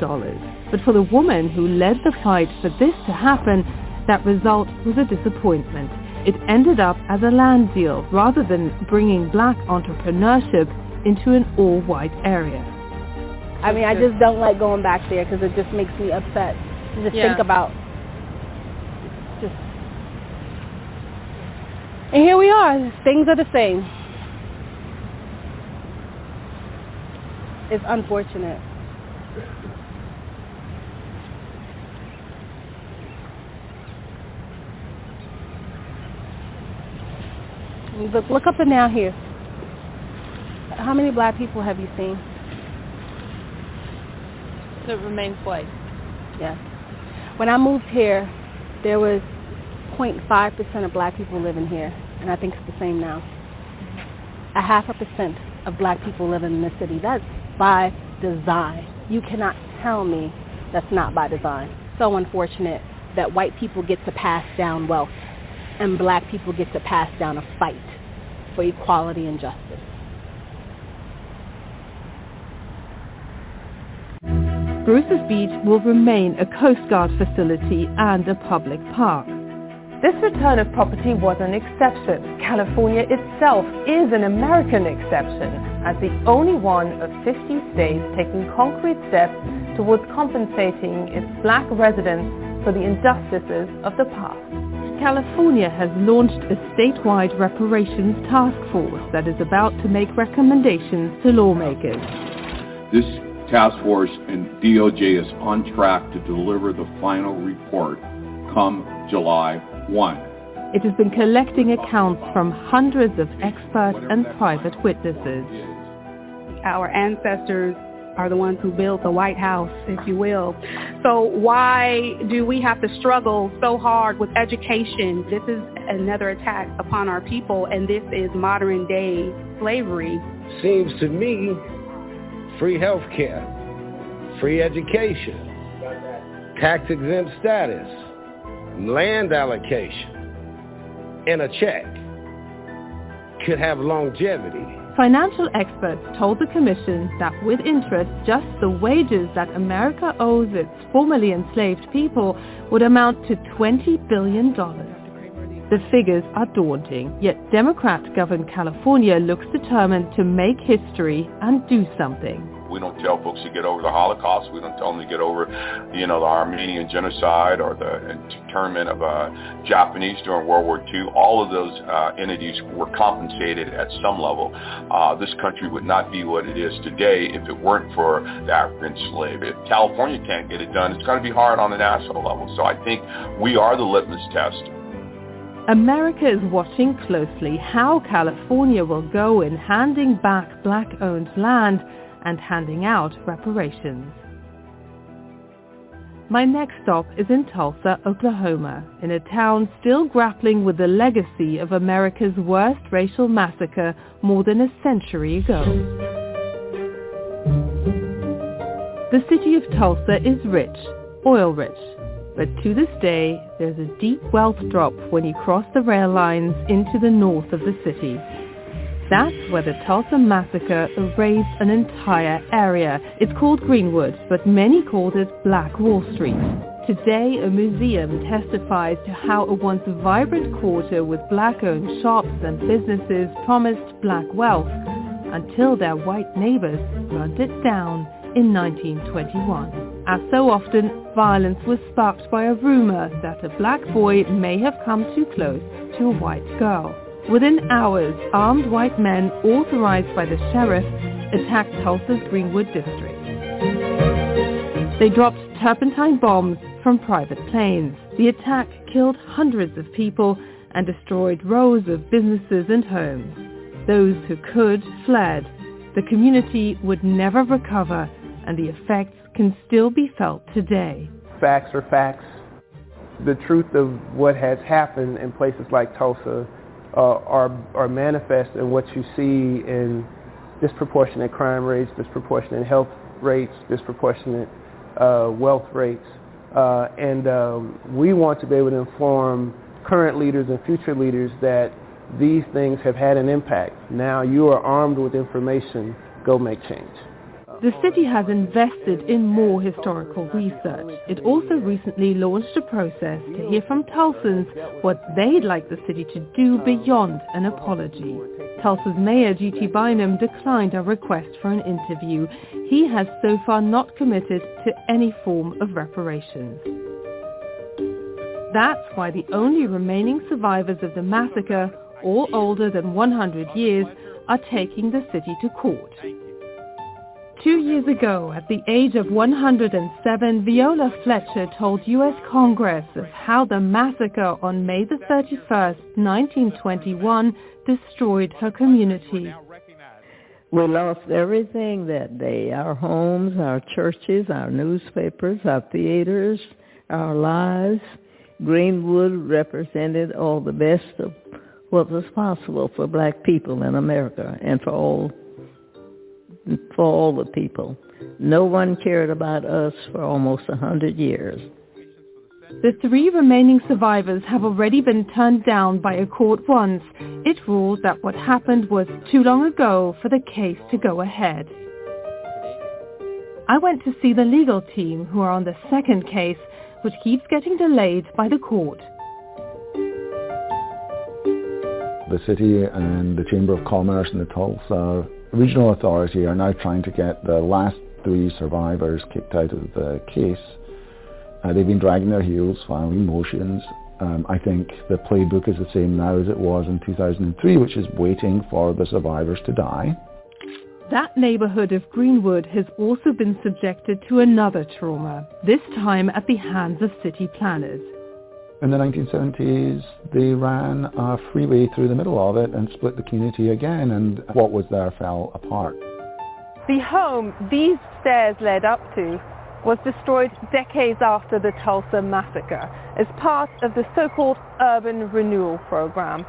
But for the woman who led the fight for this to happen, that result was a disappointment. It ended up as a land deal rather than bringing black entrepreneurship into an all-white area. I mean, I just don't like going back there because it just makes me upset to just think about. And here we are. Things are the same. It's unfortunate. Look up and down here. How many black people have you seen? It remains white. Yes. When I moved here, there was 0.5% of black people living here, and I think it's the same now. 0.5% of black people living in this city. That's by design. You cannot tell me that's not by design. So unfortunate that white people get to pass down wealth, and black people get to pass down a fight for equality and justice. Bruce's Beach will remain a Coast Guard facility and a public park. This return of property was an exception. California itself is an American exception, as the only one of 50 states taking concrete steps towards compensating its black residents for the injustices of the past. California has launched a statewide reparations task force that is about to make recommendations to lawmakers. This task force and DOJ is on track to deliver the final report come July 1. It has been collecting accounts from hundreds of expert and private witnesses. Our ancestors are the ones who built the White House, if you will. So why do we have to struggle so hard with education? This is another attack upon our people, and this is modern day slavery. Seems to me free health care, free education, tax-exempt status, land allocation, and a check could have longevity. Financial experts told the commission that with interest, just the wages that America owes its formerly enslaved people would amount to $20 billion. The figures are daunting, yet Democrat-governed California looks determined to make history and do something. We don't tell folks to get over the Holocaust. We don't tell them to get over, you know, the Armenian genocide or the internment of Japanese during World War II. All of those entities were compensated at some level. This country would not be what it is today if it weren't for the African slave. If California can't get it done, it's going to be hard on the national level. So I think we are the litmus test. America is watching closely how California will go in handing back black-owned land and handing out reparations. My next stop is in Tulsa, Oklahoma, in a town still grappling with the legacy of America's worst racial massacre more than a century ago. The city of Tulsa is rich, oil-rich, but to this day, there's a deep wealth drop when you cross the rail lines into the north of the city. That's where the Tulsa Massacre erased an entire area. It's called Greenwood, but many called it Black Wall Street. Today, a museum testifies to how a once vibrant quarter with black-owned shops and businesses promised black wealth until their white neighbors burnt it down in 1921. As so often, violence was sparked by a rumor that a black boy may have come too close to a white girl. Within hours, armed white men, authorized by the sheriff, attacked Tulsa's Greenwood district. They dropped turpentine bombs from private planes. The attack killed hundreds of people and destroyed rows of businesses and homes. Those who could fled. The community would never recover, and the effects can still be felt today. Facts are facts. The truth of what has happened in places like Tulsa are manifest in what you see in disproportionate crime rates, disproportionate health rates, disproportionate wealth rates. We want to be able to inform current leaders and future leaders that these things have had an impact. Now you are armed with information. Go make change. The city has invested in more historical research. It also recently launched a process to hear from Tulsans what they'd like the city to do beyond an apology. Tulsa's mayor, G.T. Bynum, declined our request for an interview. He has so far not committed to any form of reparations. That's why the only remaining survivors of the massacre, all older than 100 years, are taking the city to court. 2 years ago, at the age of 107, Viola Fletcher told U.S. Congress of how the massacre on May the 31st, 1921, destroyed her community. We lost everything that day, our homes, our churches, our newspapers, our theaters, our lives. Greenwood represented all the best of what was possible for black people in America and for all the people. No one cared about us for almost 100 years. The three remaining survivors have already been turned down by a court once. It ruled that what happened was too long ago for the case to go ahead. I went to see the legal team who are on the second case, which keeps getting delayed by the court. The city and the Chamber of Commerce and the Tulsa Regional Authority are now trying to get the last three survivors kicked out of the case. They've been dragging their heels, filing motions. I think the playbook is the same now as it was in 2003, which is waiting for the survivors to die. That neighborhood of Greenwood has also been subjected to another trauma, this time at the hands of city planners. In the 1970s, they ran a freeway through the middle of it and split the community again, and what was there fell apart. The home these stairs led up to was destroyed decades after the Tulsa Massacre as part of the so-called urban renewal program.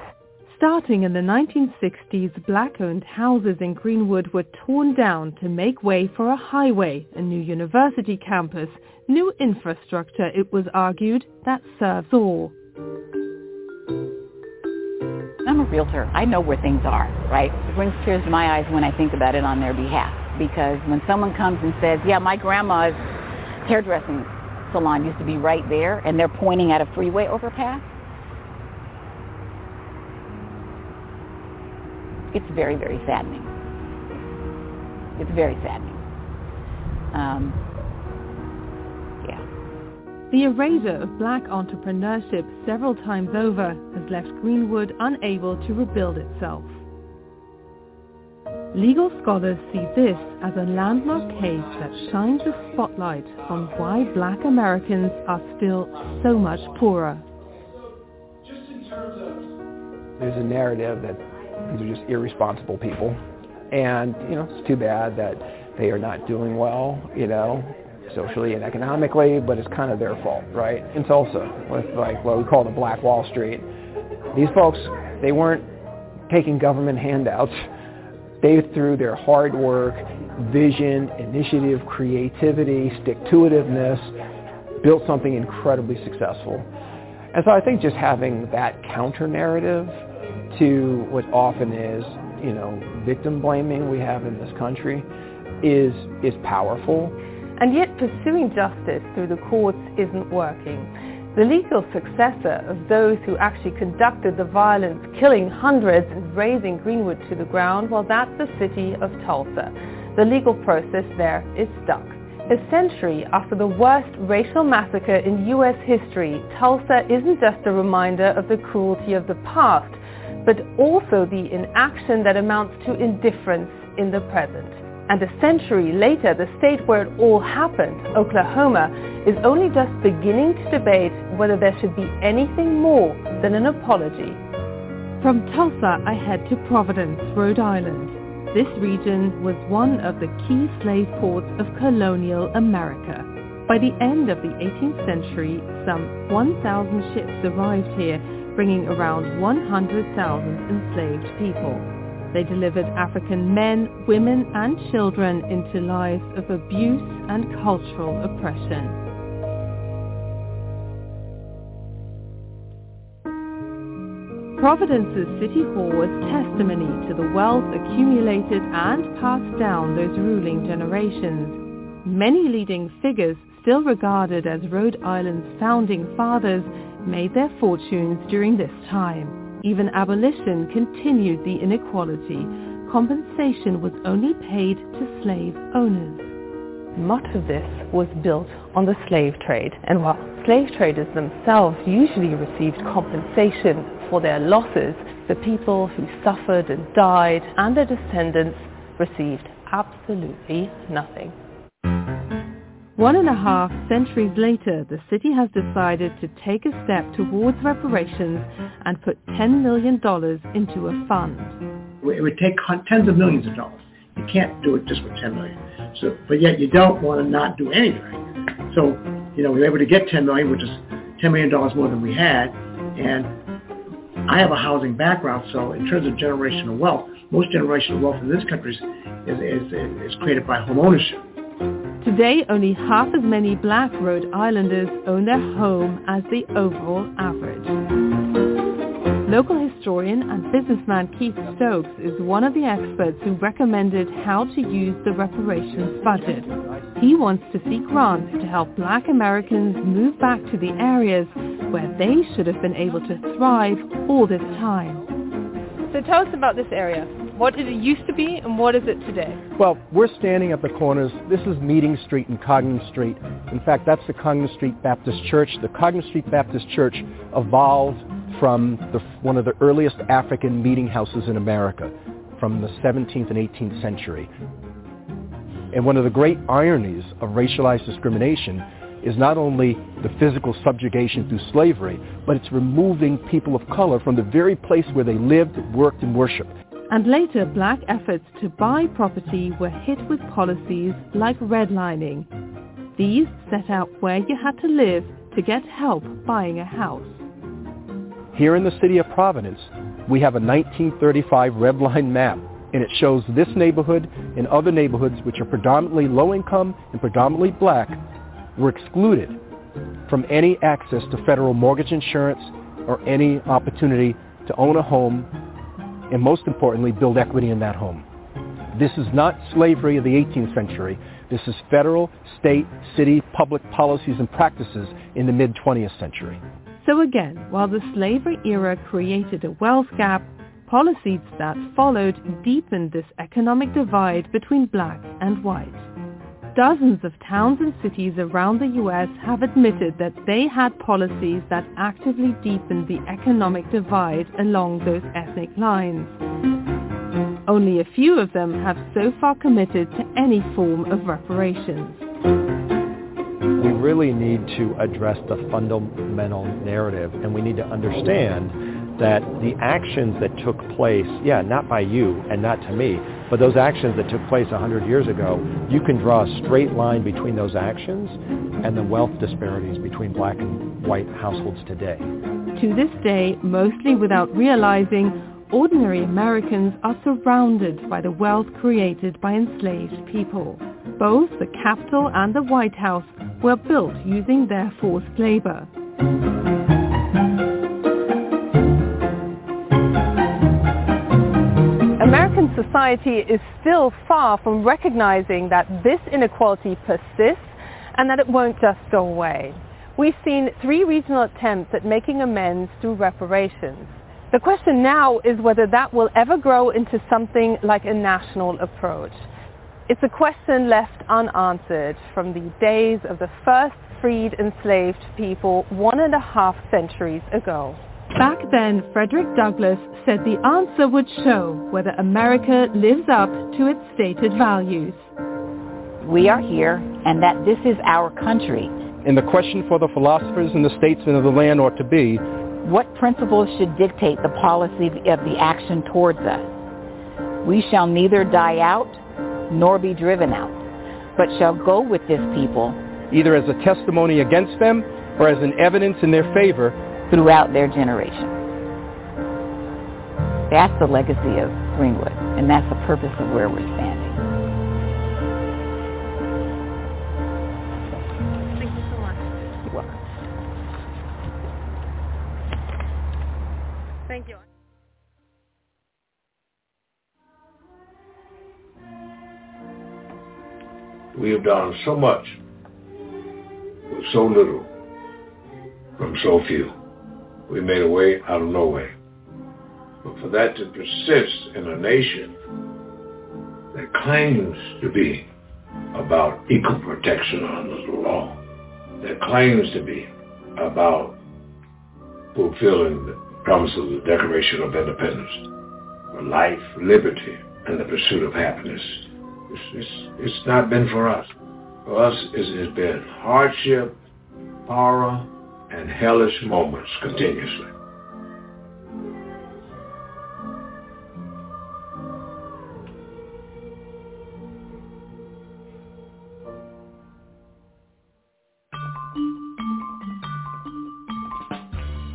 Starting in the 1960s, black-owned houses in Greenwood were torn down to make way for a highway, a new university campus, new infrastructure, it was argued, that serves all. I'm a realtor. I know where things are, right? It brings tears to my eyes when I think about it on their behalf, because when someone comes and says, yeah, my grandma's hairdressing salon used to be right there, and they're pointing at a freeway overpass, it's very, very saddening. It's very saddening. The erasure of black entrepreneurship several times over has left Greenwood unable to rebuild itself. Legal scholars see this as a landmark case that shines a spotlight on why black Americans are still so much poorer. There's a narrative that these are just irresponsible people, and it's too bad that they are not doing well, socially and economically, but it's kind of their fault, right? In Tulsa, with what we call the Black Wall Street, these folks, they weren't taking government handouts. They, through their hard work, vision, initiative, creativity, stick-to-itiveness, built something incredibly successful. And so I think just having that counter-narrative to what often is, victim blaming we have in this country is powerful. And yet pursuing justice through the courts isn't working. The legal successor of those who actually conducted the violence, killing hundreds and razing Greenwood to the ground, well, that's the city of Tulsa. The legal process there is stuck. A century after the worst racial massacre in U.S. history, Tulsa isn't just a reminder of the cruelty of the past, but also the inaction that amounts to indifference in the present. And a century later, the state where it all happened, Oklahoma, is only just beginning to debate whether there should be anything more than an apology. From Tulsa, I head to Providence, Rhode Island. This region was one of the key slave ports of colonial America. By the end of the 18th century, some 1,000 ships arrived here, bringing around 100,000 enslaved people. They delivered African men, women, and children into lives of abuse and cultural oppression. Providence's City Hall was testimony to the wealth accumulated and passed down those ruling generations. Many leading figures, still regarded as Rhode Island's founding fathers, made their fortunes during this time. Even abolition continued the inequality. Compensation was only paid to slave owners. Much of this was built on the slave trade, and while slave traders themselves usually received compensation for their losses, the people who suffered and died and their descendants received absolutely nothing. 1.5 centuries later, the city has decided to take a step towards reparations and put $10 million into a fund. It would take tens of millions of dollars. You can't do it just with $10 million. So, but yet you don't want to not do anything. So, we were able to get $10 million, which is $10 million more than we had. And I have a housing background, so in terms of generational wealth, most generational wealth in this country is created by home ownership. Today, only half as many black Rhode Islanders own their home as the overall average. Local historian and businessman Keith Stokes is one of the experts who recommended how to use the reparations budget. He wants to see grants to help black Americans move back to the areas where they should have been able to thrive all this time. So tell us about this area. What did it used to be, and what is it today? Well, we're standing at the corners. This is Meeting Street and Congdon Street. In fact, that's the Congdon Street Baptist Church. The Congdon Street Baptist Church evolved from one of the earliest African meeting houses in America from the 17th and 18th century. And one of the great ironies of racialized discrimination is not only the physical subjugation through slavery, but it's removing people of color from the very place where they lived, worked, and worshiped. And later, black efforts to buy property were hit with policies like redlining. These set out where you had to live to get help buying a house. Here in the city of Providence, we have a 1935 redline map, and it shows this neighborhood and other neighborhoods which are predominantly low income and predominantly black were excluded from any access to federal mortgage insurance or any opportunity to own a home, and most importantly, build equity in that home. This is not slavery of the 18th century. This is federal, state, city, public policies and practices in the mid-20th century. So again, while the slavery era created a wealth gap, policies that followed deepened this economic divide between black and white. dozens of towns and cities around the U.S. have admitted that they had policies that actively deepened the economic divide along those ethnic lines. Only a few of them have so far committed to any form of reparations. We really need to address the fundamental narrative, and we need to understand that the actions that took place, not by you and not to me, but those actions that took place 100 years ago, you can draw a straight line between those actions and the wealth disparities between black and white households today. To this day, mostly without realizing, ordinary Americans are surrounded by the wealth created by enslaved people. Both the Capitol and the White House were built using their forced labor. American society is still far from recognizing that this inequality persists and that it won't just go away. We've seen 3 regional attempts at making amends through reparations. The question now is whether that will ever grow into something like a national approach. It's a question left unanswered from the days of the first freed enslaved people 1.5 centuries ago. Back then, Frederick Douglass said the answer would show whether America lives up to its stated values. We are here, and that this is our country. And the question for the philosophers and the statesmen of the land ought to be, what principles should dictate the policy of the action towards us? We shall neither die out nor be driven out, but shall go with this people, either as a testimony against them or as an evidence in their favor, throughout their generation. That's the legacy of Greenwood, and that's the purpose of where we're standing. Thank you so much. You're welcome. Thank you. We have done so much with so little from so few. We made a way out of no way. But for that to persist in a nation that claims to be about equal protection under the law, that claims to be about fulfilling the promise of the Declaration of Independence, for life, liberty, and the pursuit of happiness, it's not been for us. For us, it has been hardship, horror, and hellish moments continuously.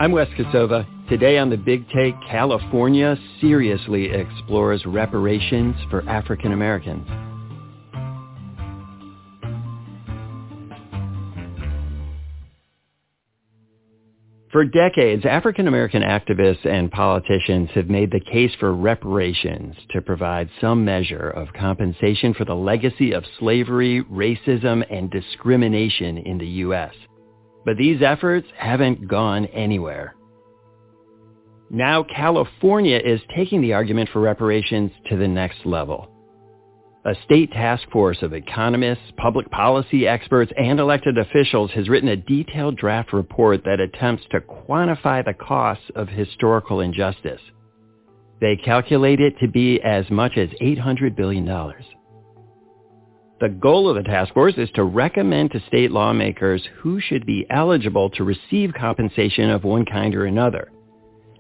I'm Wes Kosova. Today on The Big Take, California seriously explores reparations for African Americans. For decades, African American activists and politicians have made the case for reparations to provide some measure of compensation for the legacy of slavery, racism, and discrimination in the U.S. But these efforts haven't gone anywhere. Now California is taking the argument for reparations to the next level. A state task force of economists, public policy experts, and elected officials has written a detailed draft report that attempts to quantify the costs of historical injustice. They calculate it to be as much as $800 billion. The goal of the task force is to recommend to state lawmakers who should be eligible to receive compensation of one kind or another.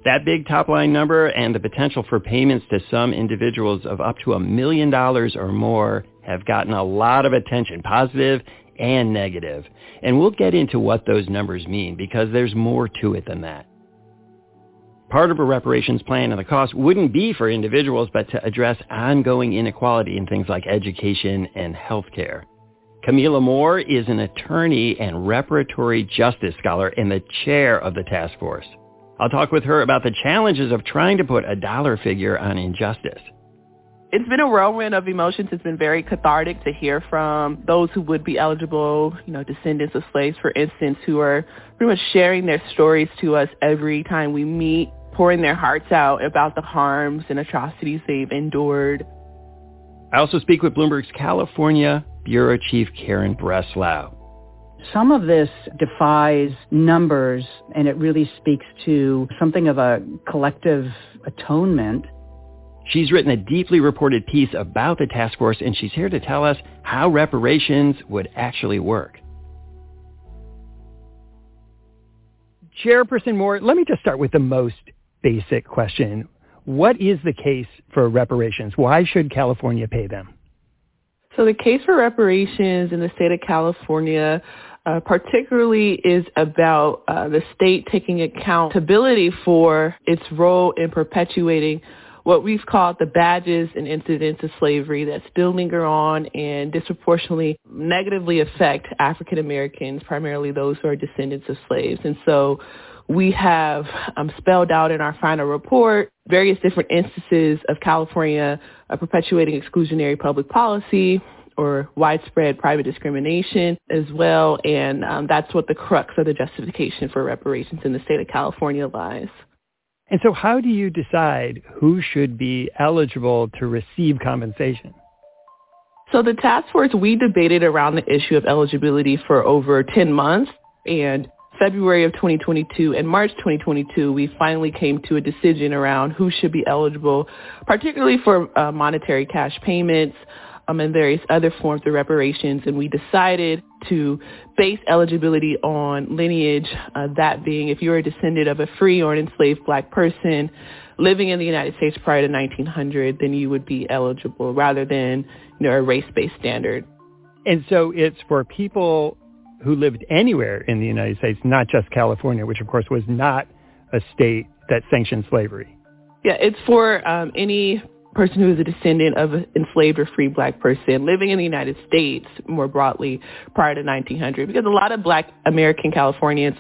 That big top-line number and the potential for payments to some individuals of up to $1 million or more have gotten a lot of attention, positive and negative. And we'll get into what those numbers mean, because there's more to it than that. Part of a reparations plan and the cost wouldn't be for individuals, but to address ongoing inequality in things like education and healthcare. Kamilah Moore is an attorney and reparatory justice scholar and the chair of the task force. I'll talk with her about the challenges of trying to put a dollar figure on injustice. It's been a whirlwind of emotions. It's been very cathartic to hear from those who would be eligible, descendants of slaves, for instance, who are pretty much sharing their stories to us every time we meet, pouring their hearts out about the harms and atrocities they've endured. I also speak with Bloomberg's California Bureau Chief Karen Breslau. Some of this defies numbers, and it really speaks to something of a collective atonement. She's written a deeply reported piece about the task force, and she's here to tell us how reparations would actually work. Chairperson Moore, let me just start with the most basic question. What is the case for reparations? Why should California pay them? So the case for reparations in the state of California particularly is about the state taking accountability for its role in perpetuating what we've called the badges and incidents of slavery that still linger on and disproportionately negatively affect African Americans, primarily those who are descendants of slaves. And so we have spelled out in our final report various different instances of California perpetuating exclusionary public policy or widespread private discrimination as well. And that's what the crux of the justification for reparations in the state of California lies. And so how do you decide who should be eligible to receive compensation? So the task force, we debated around the issue of eligibility for over 10 months. And February of 2022 and March 2022, we finally came to a decision around who should be eligible, particularly for monetary cash payments and various other forms of reparations. And we decided to base eligibility on lineage, that being if you're a descendant of a free or an enslaved Black person living in the United States prior to 1900, then you would be eligible rather than, you know, a race-based standard. And so it's for people who lived anywhere in the United States, not just California, which of course was not a state that sanctioned slavery. Yeah, it's for any person who is a descendant of an enslaved or free Black person living in the United States more broadly prior to 1900, because a lot of Black American Californians,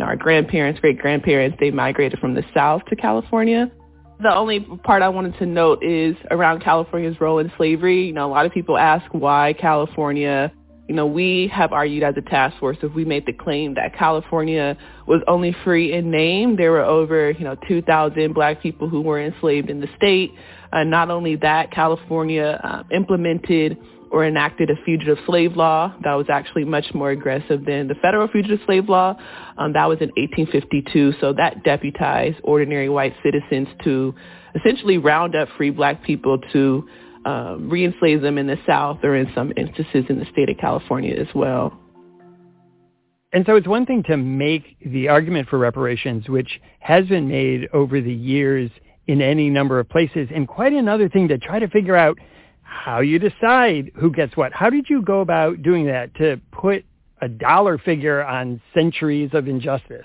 our grandparents, great-grandparents, they migrated from the South to California. The only part I wanted to note is around California's role in slavery. You know, a lot of people ask why California. You know, we have argued as a task force, if we made the claim that California was only free in name, there were over, 2,000 Black people who were enslaved in the state. Not only that, California implemented or enacted a fugitive slave law that was actually much more aggressive than the federal fugitive slave law. That was in 1852. So that deputized ordinary white citizens to essentially round up free Black people to re-enslave them in the South or in some instances in the state of California as well. And so it's one thing to make the argument for reparations, which has been made over the years in any number of places, and quite another thing to try to figure out how you decide who gets what. How did you go about doing that to put a dollar figure on centuries of injustice?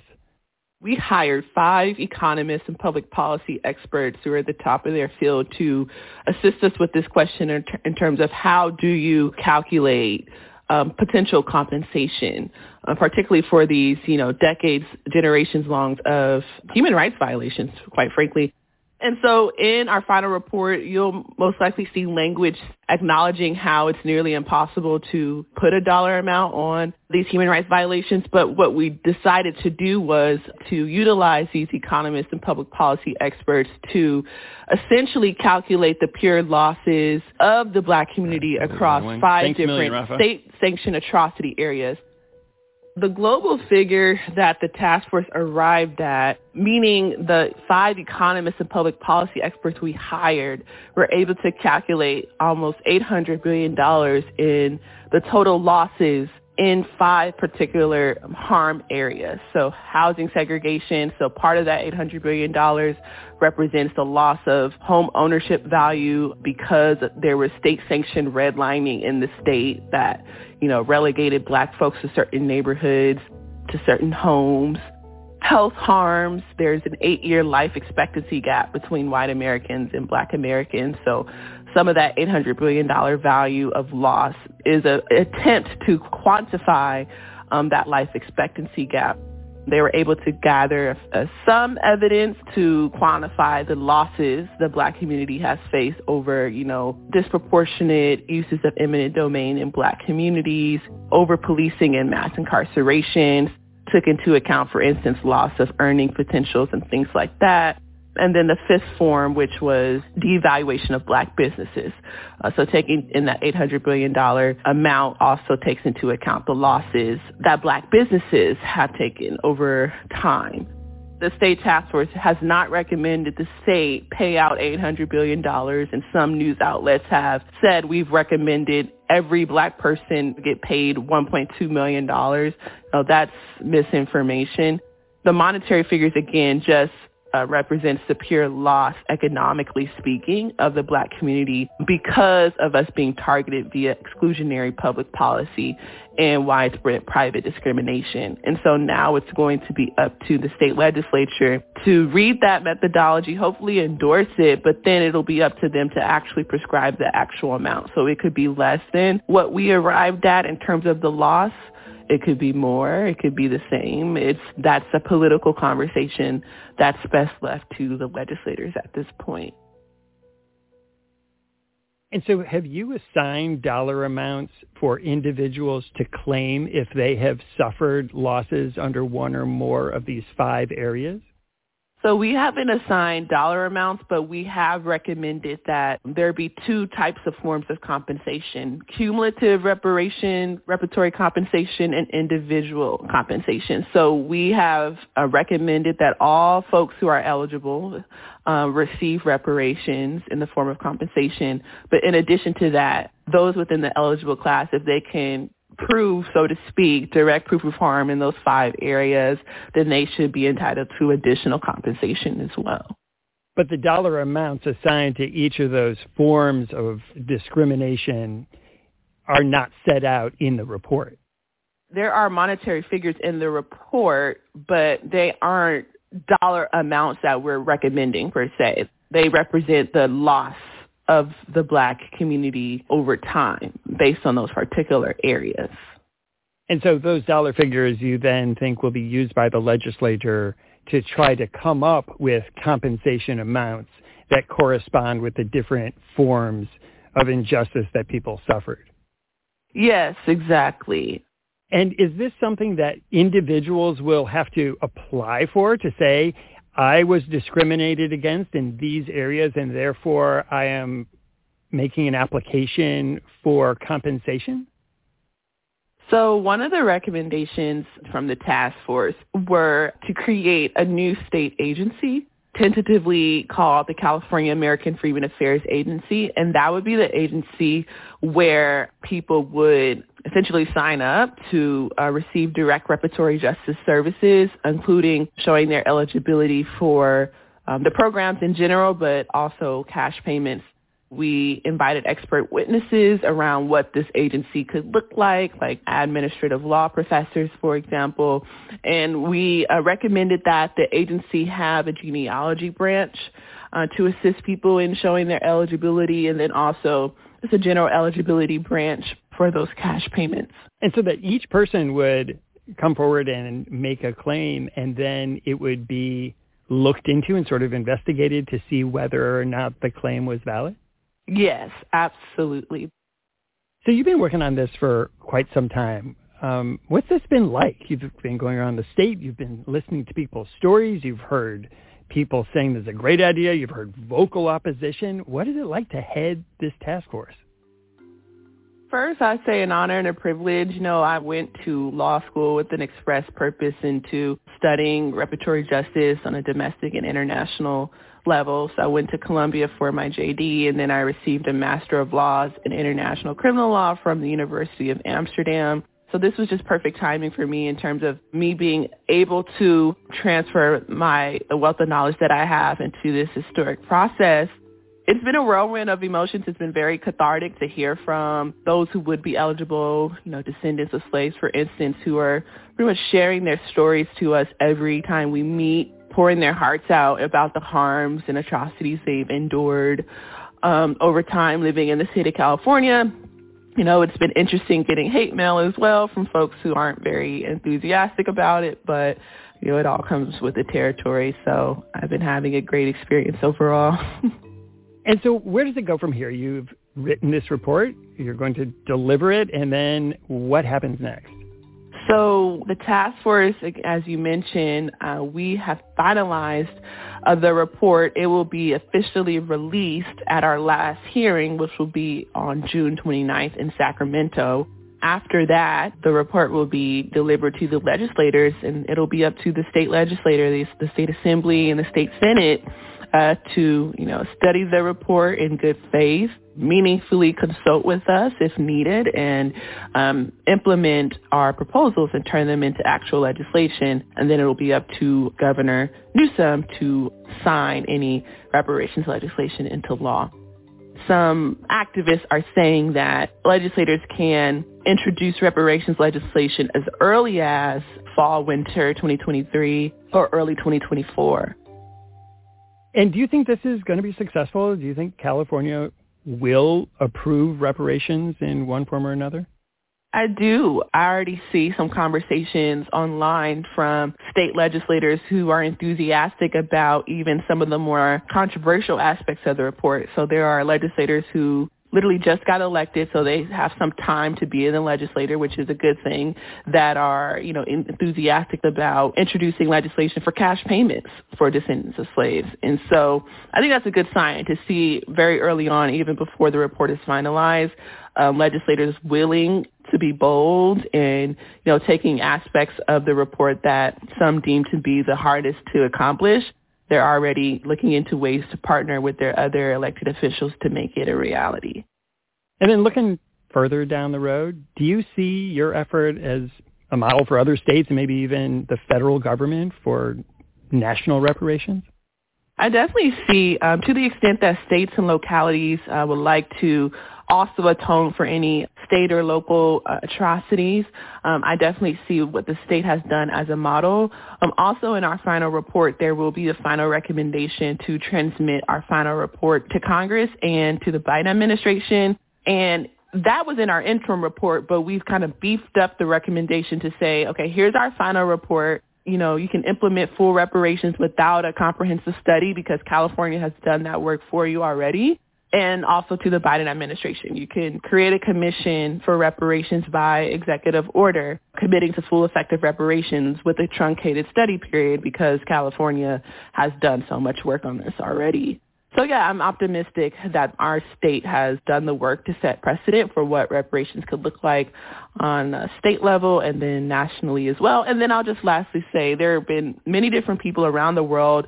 We hired 5 economists and public policy experts who are at the top of their field to assist us with this question in terms of how do you calculate potential compensation, particularly for these, decades, generations-long of human rights violations, quite frankly. And so in our final report, you'll most likely see language acknowledging how it's nearly impossible to put a dollar amount on these human rights violations. But what we decided to do was to utilize these economists and public policy experts to essentially calculate the pure losses of the Black community across 5 different state-sanctioned atrocity areas. The global figure that the task force arrived at, meaning the 5 economists and public policy experts we hired, were able to calculate almost $800 billion in the total losses in 5 particular harm areas. So housing segregation, so part of that $800 billion represents the loss of home ownership value because there was state-sanctioned redlining in the state that, relegated Black folks to certain neighborhoods, to certain homes. Health harms, there's an 8-year life expectancy gap between white Americans and Black Americans. So some of that $800 billion value of loss is an attempt to quantify that life expectancy gap. They were able to gather some evidence to quantify the losses the Black community has faced over, disproportionate uses of eminent domain in Black communities, over policing and mass incarceration, took into account, for instance, loss of earning potentials and things like that. And then the fifth form, which was devaluation of black businesses. So taking in that $800 billion amount also takes into account the losses that black businesses have taken over time. The state task force has not recommended the state pay out $800 billion, and some news outlets have said we've recommended every black person get paid $1.2 million. Now, that's misinformation. The monetary figures, again, just represents the pure loss, economically speaking, of the black community because of us being targeted via exclusionary public policy and widespread private discrimination. And so now it's going to be up to the state legislature to read that methodology, hopefully endorse it, but then it'll be up to them to actually prescribe the actual amount. So it could be less than what we arrived at in terms of the loss. It could be more. It could be the same. That's a political conversation that's best left to the legislators at this point. And so have you assigned dollar amounts for individuals to claim if they have suffered losses under one or more of these five areas? So we haven't assigned dollar amounts, but we have recommended that there be two types of forms of compensation: cumulative reparation, reparatory compensation, and individual compensation. So we have recommended that all folks who are eligible receive reparations in the form of compensation. But in addition to that, those within the eligible class, if they can prove, so to speak, direct proof of harm in those five areas, then they should be entitled to additional compensation as well. But the dollar amounts assigned to each of those forms of discrimination are not set out in the report. There are monetary figures in the report, but they aren't dollar amounts that we're recommending per se. They represent the loss of the black community over time based on those particular areas. And so those dollar figures you then think will be used by the legislature to try to come up with compensation amounts that correspond with the different forms of injustice that people suffered. Yes, exactly. And is this something that individuals will have to apply for, to say, I was discriminated against in these areas, and therefore I am making an application for compensation? So one of the recommendations from the task force were to create a new state agency, tentatively called the California American Freedmen Affairs Agency, and that would be the agency where people would essentially sign up to receive direct reparatory justice services, including showing their eligibility for the programs in general, but also cash payments. We invited expert witnesses around what this agency could look like administrative law professors, for example. And we recommended that the agency have a genealogy branch to assist people in showing their eligibility, and then also it's a general eligibility branch for those cash payments. And so that each person would come forward and make a claim, and then it would be looked into and sort of investigated to see whether or not the claim was valid? Yes, absolutely. So you've been working on this for quite some time. What's this been like? You've been going around the state. You've been listening to people's stories. You've heard people saying this is a great idea. You've heard vocal opposition. What is it like to head this task force? First, I'd say an honor and a privilege. You know, I went to law school with an express purpose into studying reparatory justice on a domestic and international level. So I went to Columbia for my JD, and then I received a Master of Laws in International Criminal Law from the University of Amsterdam. So this was just perfect timing for me in terms of me being able to transfer the wealth of knowledge that I have into this historic process. It's been a whirlwind of emotions. It's been very cathartic to hear from those who would be eligible, descendants of slaves, for instance, who are pretty much sharing their stories to us every time we meet, pouring their hearts out about the harms and atrocities they've endured over time living in the state of California. It's been interesting getting hate mail as well from folks who aren't very enthusiastic about it, but it all comes with the territory. So I've been having a great experience overall. And so where does it go from here? You've written this report, you're going to deliver it, and then what happens next? So the task force, as you mentioned, we have finalized the report. It will be officially released at our last hearing, which will be on June 29th in Sacramento. After that, the report will be delivered to the legislators, and it'll be up to the state legislature, the state assembly, and the state senate to, study the report in good faith, meaningfully consult with us if needed, and implement our proposals and turn them into actual legislation. And then it'll be up to Governor Newsom to sign any reparations legislation into law. Some activists are saying that legislators can introduce reparations legislation as early as fall, winter 2023 or early 2024. And do you think this is going to be successful? Do you think California will approve reparations in one form or another? I do. I already see some conversations online from state legislators who are enthusiastic about even some of the more controversial aspects of the report. So there are legislators who literally just got elected, so they have some time to be in the legislature, which is a good thing, that are, enthusiastic about introducing legislation for cash payments for descendants of slaves. And so I think that's a good sign to see very early on, even before the report is finalized, legislators willing to be bold and, taking aspects of the report that some deem to be the hardest to accomplish. They're already looking into ways to partner with their other elected officials to make it a reality. And then looking further down the road, do you see your effort as a model for other states and maybe even the federal government for national reparations? I definitely see, to the extent that states and localities would like to also atone for any state or local atrocities. I definitely see what the state has done as a model. Also in our final report, there will be a final recommendation to transmit our final report to Congress and to the Biden administration. And that was in our interim report, but we've kind of beefed up the recommendation to say, okay, here's our final report. You can implement full reparations without a comprehensive study because California has done that work for you already. And also to the Biden administration, you can create a commission for reparations by executive order, committing to full effective reparations with a truncated study period because California has done so much work on this already. So yeah, I'm optimistic that our state has done the work to set precedent for what reparations could look like on a state level and then nationally as well. And then I'll just lastly say there have been many different people around the world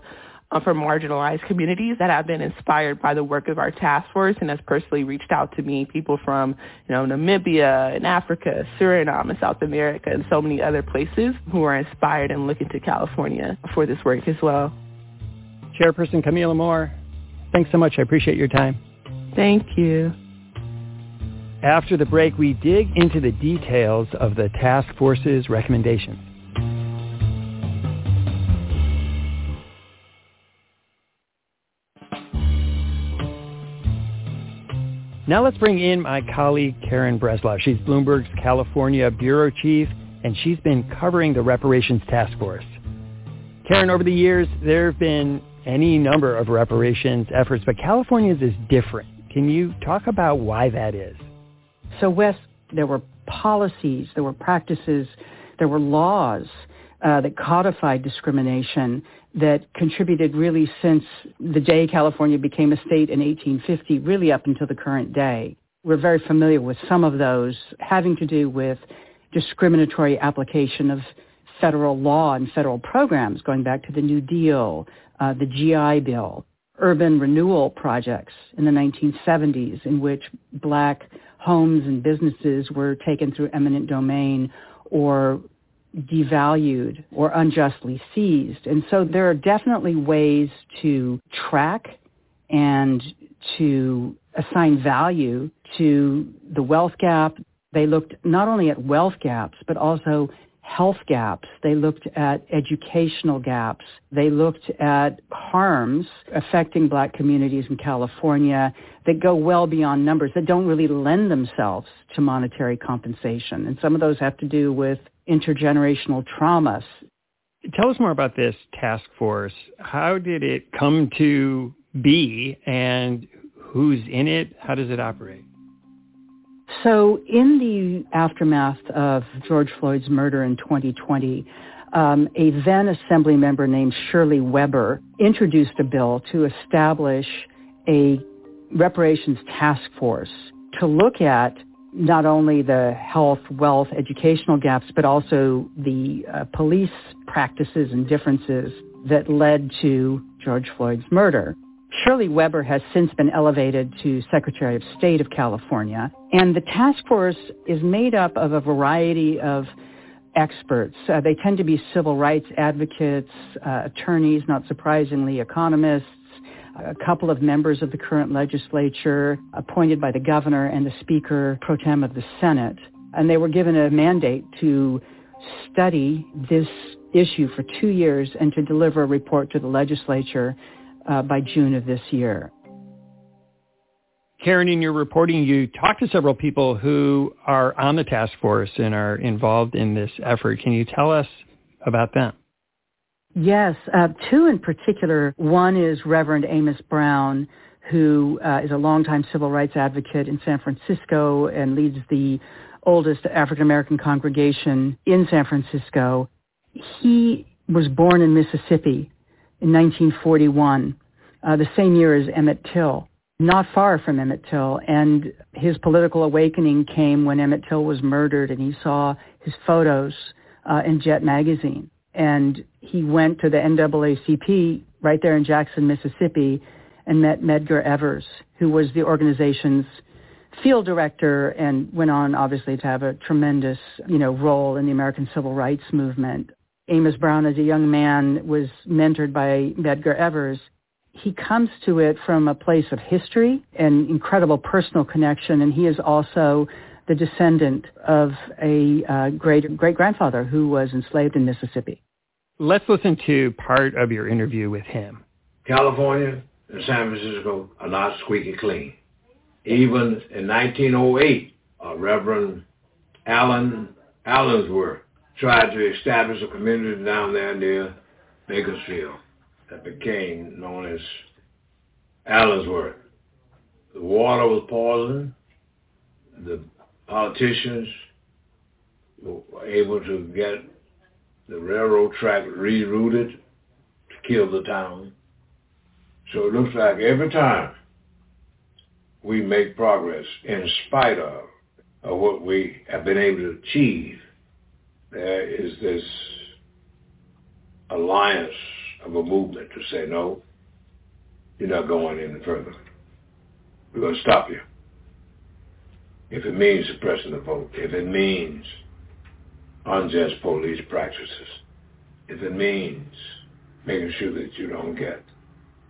from marginalized communities that have been inspired by the work of our task force and has personally reached out to me, people from, Namibia and Africa, Suriname and South America and so many other places who are inspired and looking to California for this work as well. Chairperson Kamilah Moore, thanks so much. I appreciate your time. Thank you. After the break, we dig into the details of the task force's recommendations. Now let's bring in my colleague, Karen Breslau. She's Bloomberg's California bureau chief, and she's been covering the reparations task force. Karen, over the years, there have been any number of reparations efforts, but California's is different. Can you talk about why that is? So, Wes, there were policies, there were practices, there were laws that codified discrimination that contributed really since the day California became a state in 1850, really up until the current day. We're very familiar with some of those having to do with discriminatory application of federal law and federal programs going back to the New Deal, the GI Bill, urban renewal projects in the 1970s in which black homes and businesses were taken through eminent domain or devalued or unjustly seized. And so there are definitely ways to track and to assign value to the wealth gap. They looked not only at wealth gaps, but also health gaps. They looked at educational gaps. They looked at harms affecting black communities in California that go well beyond numbers, that don't really lend themselves to monetary compensation. And some of those have to do with intergenerational traumas. Tell us more about this task force. How did it come to be and who's in it? How does it operate? So in the aftermath of George Floyd's murder in 2020, a then assembly member named Shirley Weber introduced a bill to establish a reparations task force to look at not only the health, wealth, educational gaps, but also the police practices and differences that led to George Floyd's murder. Shirley Weber has since been elevated to Secretary of State of California, and the task force is made up of a variety of experts. They tend to be civil rights advocates, attorneys, not surprisingly, economists, a couple of members of the current legislature appointed by the governor and the Speaker pro tem of the Senate. And they were given a mandate to study this issue for 2 years and to deliver a report to the legislature by June of this year. Karen, in your reporting, you talked to several people who are on the task force and are involved in this effort. Can you tell us about them? Yes, two in particular. One is Reverend Amos Brown, who is a longtime civil rights advocate in San Francisco and leads the oldest African-American congregation in San Francisco. He was born in Mississippi in 1941, the same year as Emmett Till, not far from Emmett Till. And his political awakening came when Emmett Till was murdered, and he saw his photos in Jet magazine. And he went to the NAACP right there in Jackson, Mississippi, and met Medgar Evers, who was the organization's field director and went on, obviously, to have a tremendous, role in the American Civil Rights Movement. Amos Brown, as a young man, was mentored by Medgar Evers. He comes to it from a place of history and incredible personal connection, and he is also the descendant of a great-grandfather who was enslaved in Mississippi. Let's listen to part of your interview with him. California and San Francisco are not squeaky clean. Even in 1908, Reverend Allen Allensworth tried to establish a community down there near Bakersfield that became known as Allensworth. The water was poisoned. The politicians were able to get the railroad track rerouted to kill the town. So it looks like every time we make progress, in spite of what we have been able to achieve, there is this alliance of a movement to say, no, you're not going any further. We're going to stop you. If it means suppressing the vote, if it means unjust police practices, if it means making sure that you don't get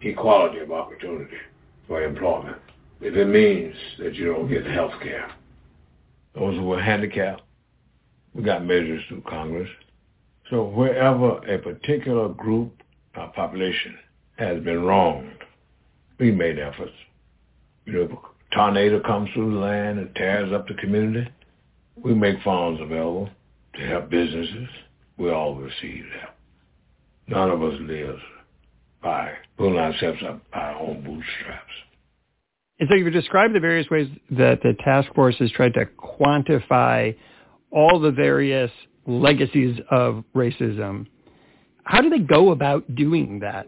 equality of opportunity for employment, if it means that you don't get health care. Those who are handicapped, we got measures through Congress. So wherever a particular group or population has been wronged, we made efforts. Tornado comes through the land and tears up the community. We make funds available to help businesses. We all receive that. None of us lives by pulling ourselves up by our own bootstraps. And so you've described the various ways that the task force has tried to quantify all the various legacies of racism. How do they go about doing that?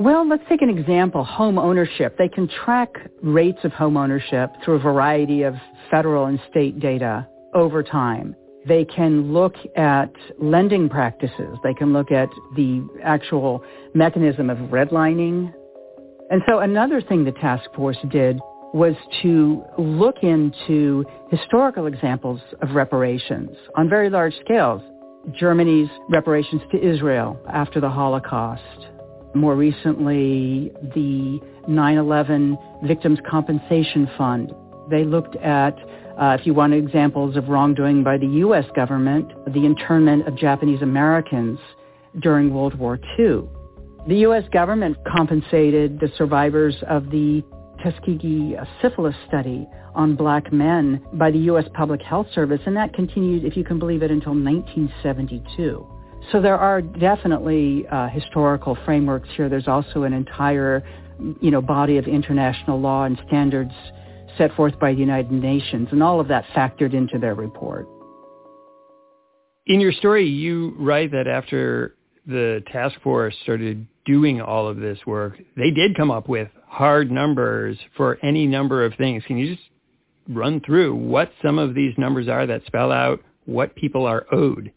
Well, let's take an example, home ownership. They can track rates of home ownership through a variety of federal and state data over time. They can look at lending practices. They can look at the actual mechanism of redlining. And so another thing the task force did was to look into historical examples of reparations on very large scales. Germany's reparations to Israel after the Holocaust. More recently, the 9/11 Victims' Compensation Fund. They looked at, if you want examples of wrongdoing by the U.S. government, the internment of Japanese Americans during World War II. The U.S. government compensated the survivors of the Tuskegee syphilis study on black men by the U.S. Public Health Service, and that continued, if you can believe it, until 1972. So there are definitely historical frameworks here. There's also an entire, body of international law and standards set forth by the United Nations, and all of that factored into their report. In your story, you write that after the task force started doing all of this work, they did come up with hard numbers for any number of things. Can you just run through what some of these numbers are that spell out what people are owed?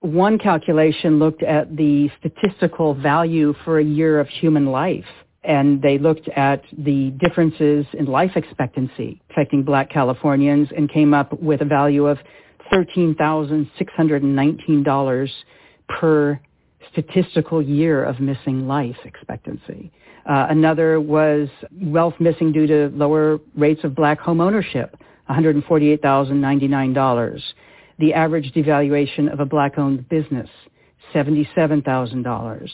One calculation looked at the statistical value for a year of human life, and they looked at the differences in life expectancy affecting Black Californians and came up with a value of $13,619 per statistical year of missing life expectancy. Another was wealth missing due to lower rates of Black home ownership, $148,099. The average devaluation of a Black-owned business, $77,000.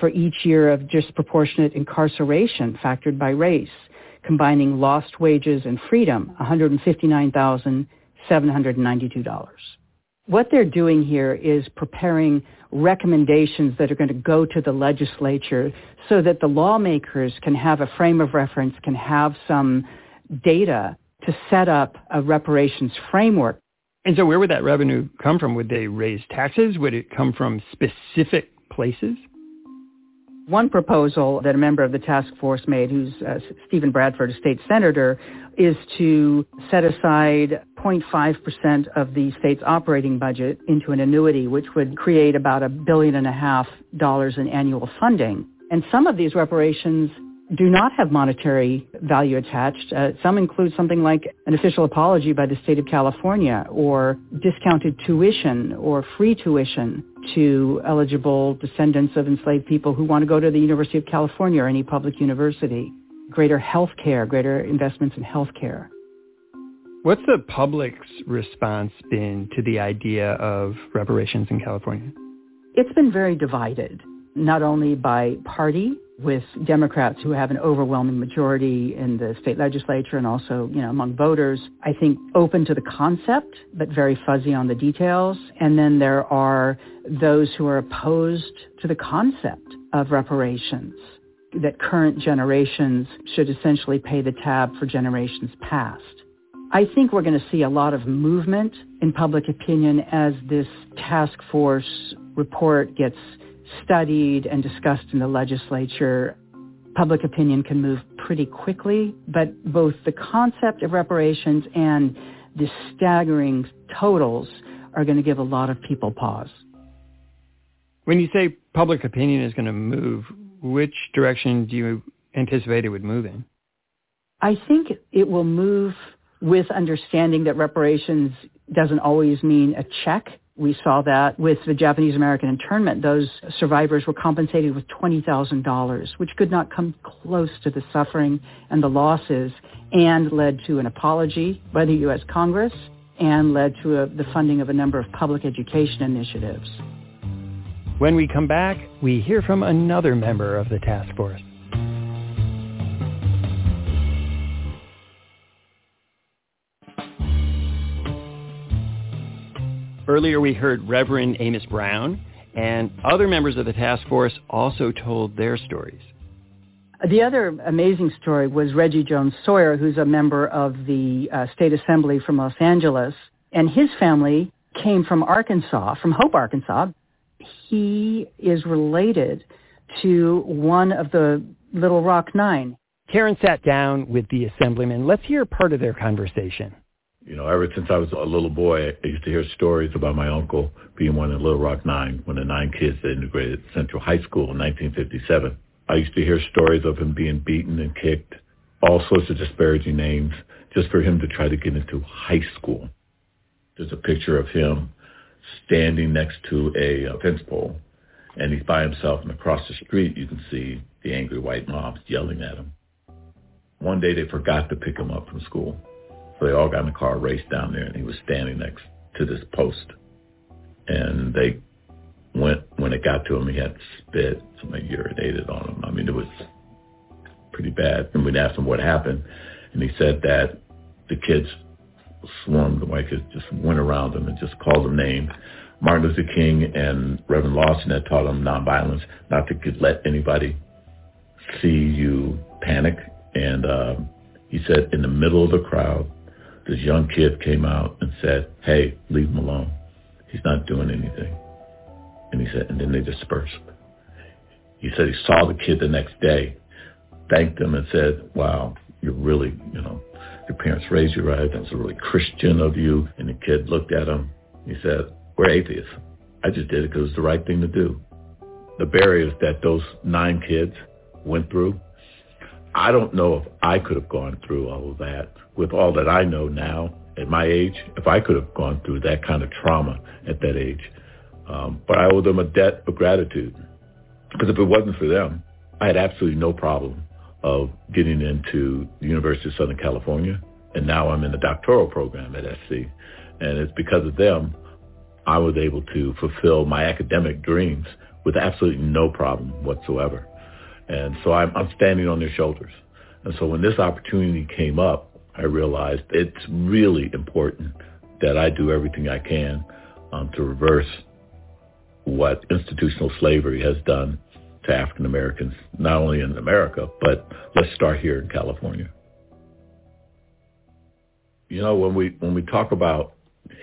For each year of disproportionate incarceration factored by race, combining lost wages and freedom, $159,792. What they're doing here is preparing recommendations that are going to go to the legislature so that the lawmakers can have a frame of reference, can have some data to set up a reparations framework. And so where would that revenue come from? Would they raise taxes? Would it come from specific places? One proposal that a member of the task force made, who's Stephen Bradford, a state senator, is to set aside 0.5% of the state's operating budget into an annuity, which would create about $1.5 billion in annual funding. And some of these reparations do not have monetary value attached. Some include something like an official apology by the state of California, or discounted tuition or free tuition to eligible descendants of enslaved people who want to go to the University of California or any public university, greater health care, greater investments in health care. What's the public's response been to the idea of reparations in California? It's been very divided, not only by party, with Democrats who have an overwhelming majority in the state legislature and also, among voters, I think open to the concept, but very fuzzy on the details. And then there are those who are opposed to the concept of reparations, that current generations should essentially pay the tab for generations past. I think we're going to see a lot of movement in public opinion as this task force report gets studied and discussed in the legislature. Public opinion can move pretty quickly, but both the concept of reparations and the staggering totals are going to give a lot of people pause. When you say public opinion is going to move, which direction do you anticipate it would move in? I think it will move with understanding that reparations doesn't always mean a check. We saw that with the Japanese American internment. Those survivors were compensated with $20,000, which could not come close to the suffering and the losses, and led to an apology by the U.S. Congress, and led to the funding of a number of public education initiatives. When we come back, we hear from another member of the task force. Earlier, we heard Reverend Amos Brown, and other members of the task force also told their stories. The other amazing story was Reggie Jones Sawyer, who's a member of the State Assembly from Los Angeles, and his family came from Arkansas, from Hope, Arkansas. He is related to one of the Little Rock Nine. Karen sat down with the assemblyman. Let's hear part of their conversation. Ever since I was a little boy, I used to hear stories about my uncle being one of the Little Rock Nine, one of the nine kids that integrated Central High School in 1957. I used to hear stories of him being beaten and kicked, all sorts of disparaging names, just for him to try to get into high school. There's a picture of him standing next to a fence pole, and he's by himself, and across the street you can see the angry white moms yelling at him. One day they forgot to pick him up from school. So they all got in a car, raced down there, and he was standing next to this post. And they went, when it got to him, he had spit. Somebody urinated on him. It was pretty bad. And we asked him what happened. And he said that the kids swarmed, the white kids just went around him and just called him names. Martin Luther King and Reverend Lawson had taught him nonviolence, not to let anybody see you panic and He said, in the middle of the crowd, this young kid came out and said, hey, leave him alone. He's not doing anything. And he said, and then they dispersed. He said he saw the kid the next day, thanked him and said, wow, you're really, you know, your parents raised you right. That's really Christian of you. And the kid looked at him. He said, we're atheists. I just did it because it's the right thing to do. The barriers that those 9 kids went through, I don't know if I could have gone through all of that with all that I know now at my age, if I could have gone through that kind of trauma at that age. But I owe them a debt of gratitude, because if it wasn't for them, I had absolutely no problem of getting into the University of Southern California, and now I'm in the doctoral program at SC. And it's because of them I was able to fulfill my academic dreams with absolutely no problem whatsoever. And so I'm standing on their shoulders. And so when this opportunity came up, I realized it's really important that I do everything I can to reverse what institutional slavery has done to African Americans, not only in America, but let's start here in California. You know, when we talk about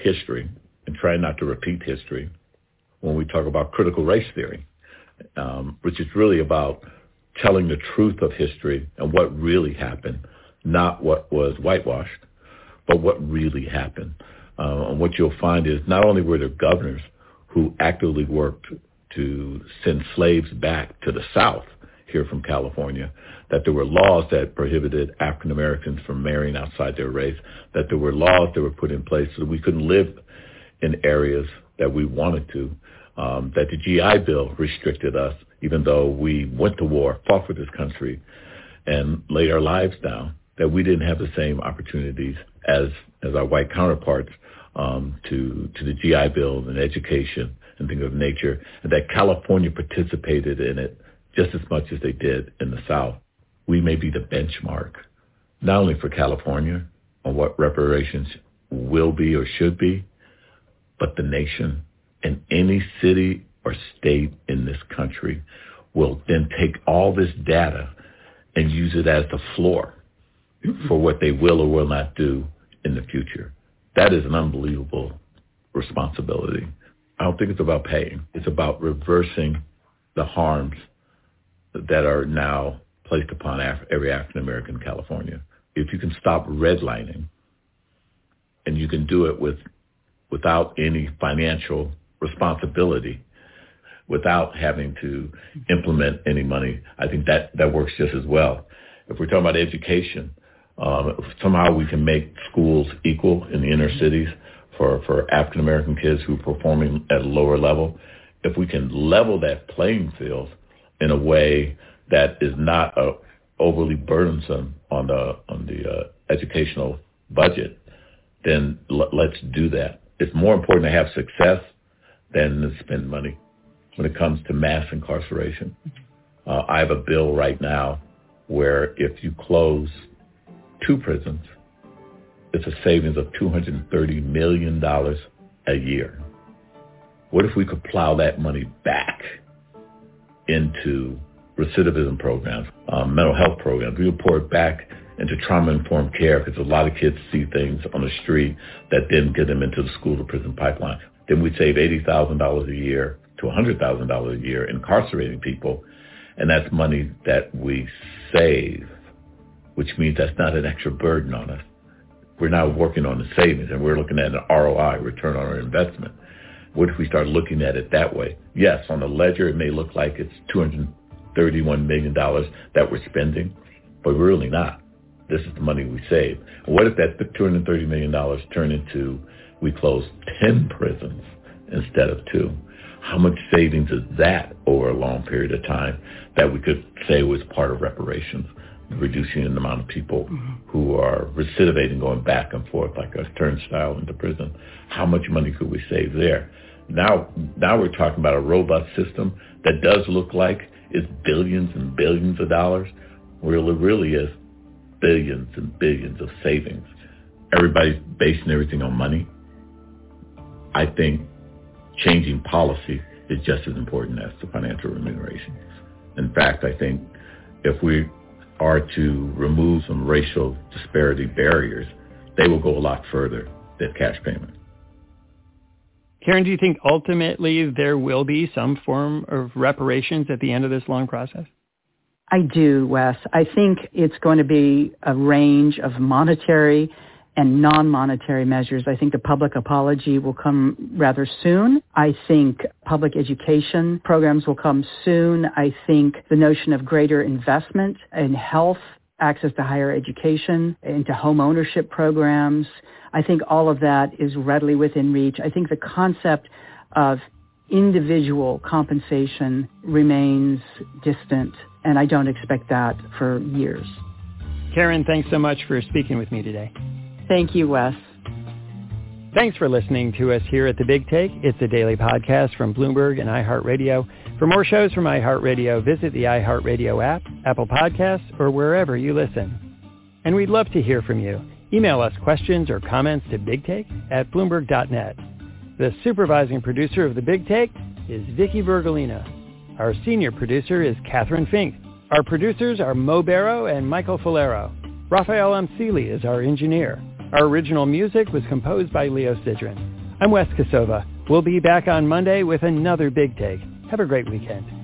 history and try not to repeat history, when we talk about critical race theory, which is really about telling the truth of history and what really happened, not what was whitewashed, but what really happened. And what you'll find is not only were there governors who actively worked to send slaves back to the South here from California, that there were laws that prohibited African Americans from marrying outside their race, that there were laws that were put in place so that we couldn't live in areas that we wanted to, that the GI Bill restricted us, even though we went to war, fought for this country, and laid our lives down, that we didn't have the same opportunities as our white counterparts to the GI Bill and education and things of nature, and that California participated in it just as much as they did in the South. We may be the benchmark, not only for California on what reparations will be or should be, but the nation. And any city or state in this country will then take all this data and use it as the floor for what they will or will not do in the future. That is an unbelievable responsibility. I don't think it's about paying. It's about reversing the harms that are now placed upon every African American in California. If you can stop redlining, and you can do it without any financial responsibility, without having to implement any money, I think that works just as well. If we're talking about education, somehow we can make schools equal in the inner cities for African American kids who are performing at a lower level. If we can level that playing field in a way that is not overly burdensome on the educational budget, then let's do that. It's more important to have success than to spend money when it comes to mass incarceration. I have a bill right now where if you close 2 prisons, it's a savings of $230 million a year. What if we could plow that money back into recidivism programs, mental health programs? We would pour it back into trauma-informed care, because a lot of kids see things on the street that then get them into the school-to-prison pipeline. Then we'd save $80,000 a year to $100,000 a year incarcerating people, and that's money that we save, which means that's not an extra burden on us. We're now working on the savings, and we're looking at an ROI, return on our investment. What if we start looking at it that way? Yes, on the ledger, it may look like it's $231 million that we're spending, but we're really not. This is the money we save. What if that $230 million turned into, we close 10 prisons instead of 2? How much savings is that over a long period of time that we could say was part of reparations, reducing the amount of people who are recidivating, going back and forth like a turnstile into prison? How much money could we save there? Now we're talking about a robust system that does look like it's billions and billions of dollars, where it really is billions and billions of savings. Everybody's basing everything on money. I think changing policy is just as important as the financial remuneration. In fact, I think if we are to remove some racial disparity barriers, they will go a lot further than cash payment. Karen, do you think ultimately there will be some form of reparations at the end of this long process? I do, Wes. I think it's going to be a range of monetary and non-monetary measures. I think the public apology will come rather soon. I think public education programs will come soon. I think the notion of greater investment in health, access to higher education, into home ownership programs. I think all of that is readily within reach. I think the concept of individual compensation remains distant, and I don't expect that for years. Karen, thanks so much for speaking with me today. Thank you, Wes. Thanks for listening to us here at The Big Take. It's a daily podcast from Bloomberg and iHeartRadio. For more shows from iHeartRadio, visit the iHeartRadio app, Apple Podcasts, or wherever you listen. And we'd love to hear from you. Email us questions or comments to bigtake@bloomberg.net. The supervising producer of The Big Take is Vicky Bergolina. Our senior producer is Catherine Fink. Our producers are Mo Barrow and Michael Falero. Rafael Amsili is our engineer. Our original music was composed by Leo Sidran. I'm Wes Kosova. We'll be back on Monday with another Big Take. Have a great weekend.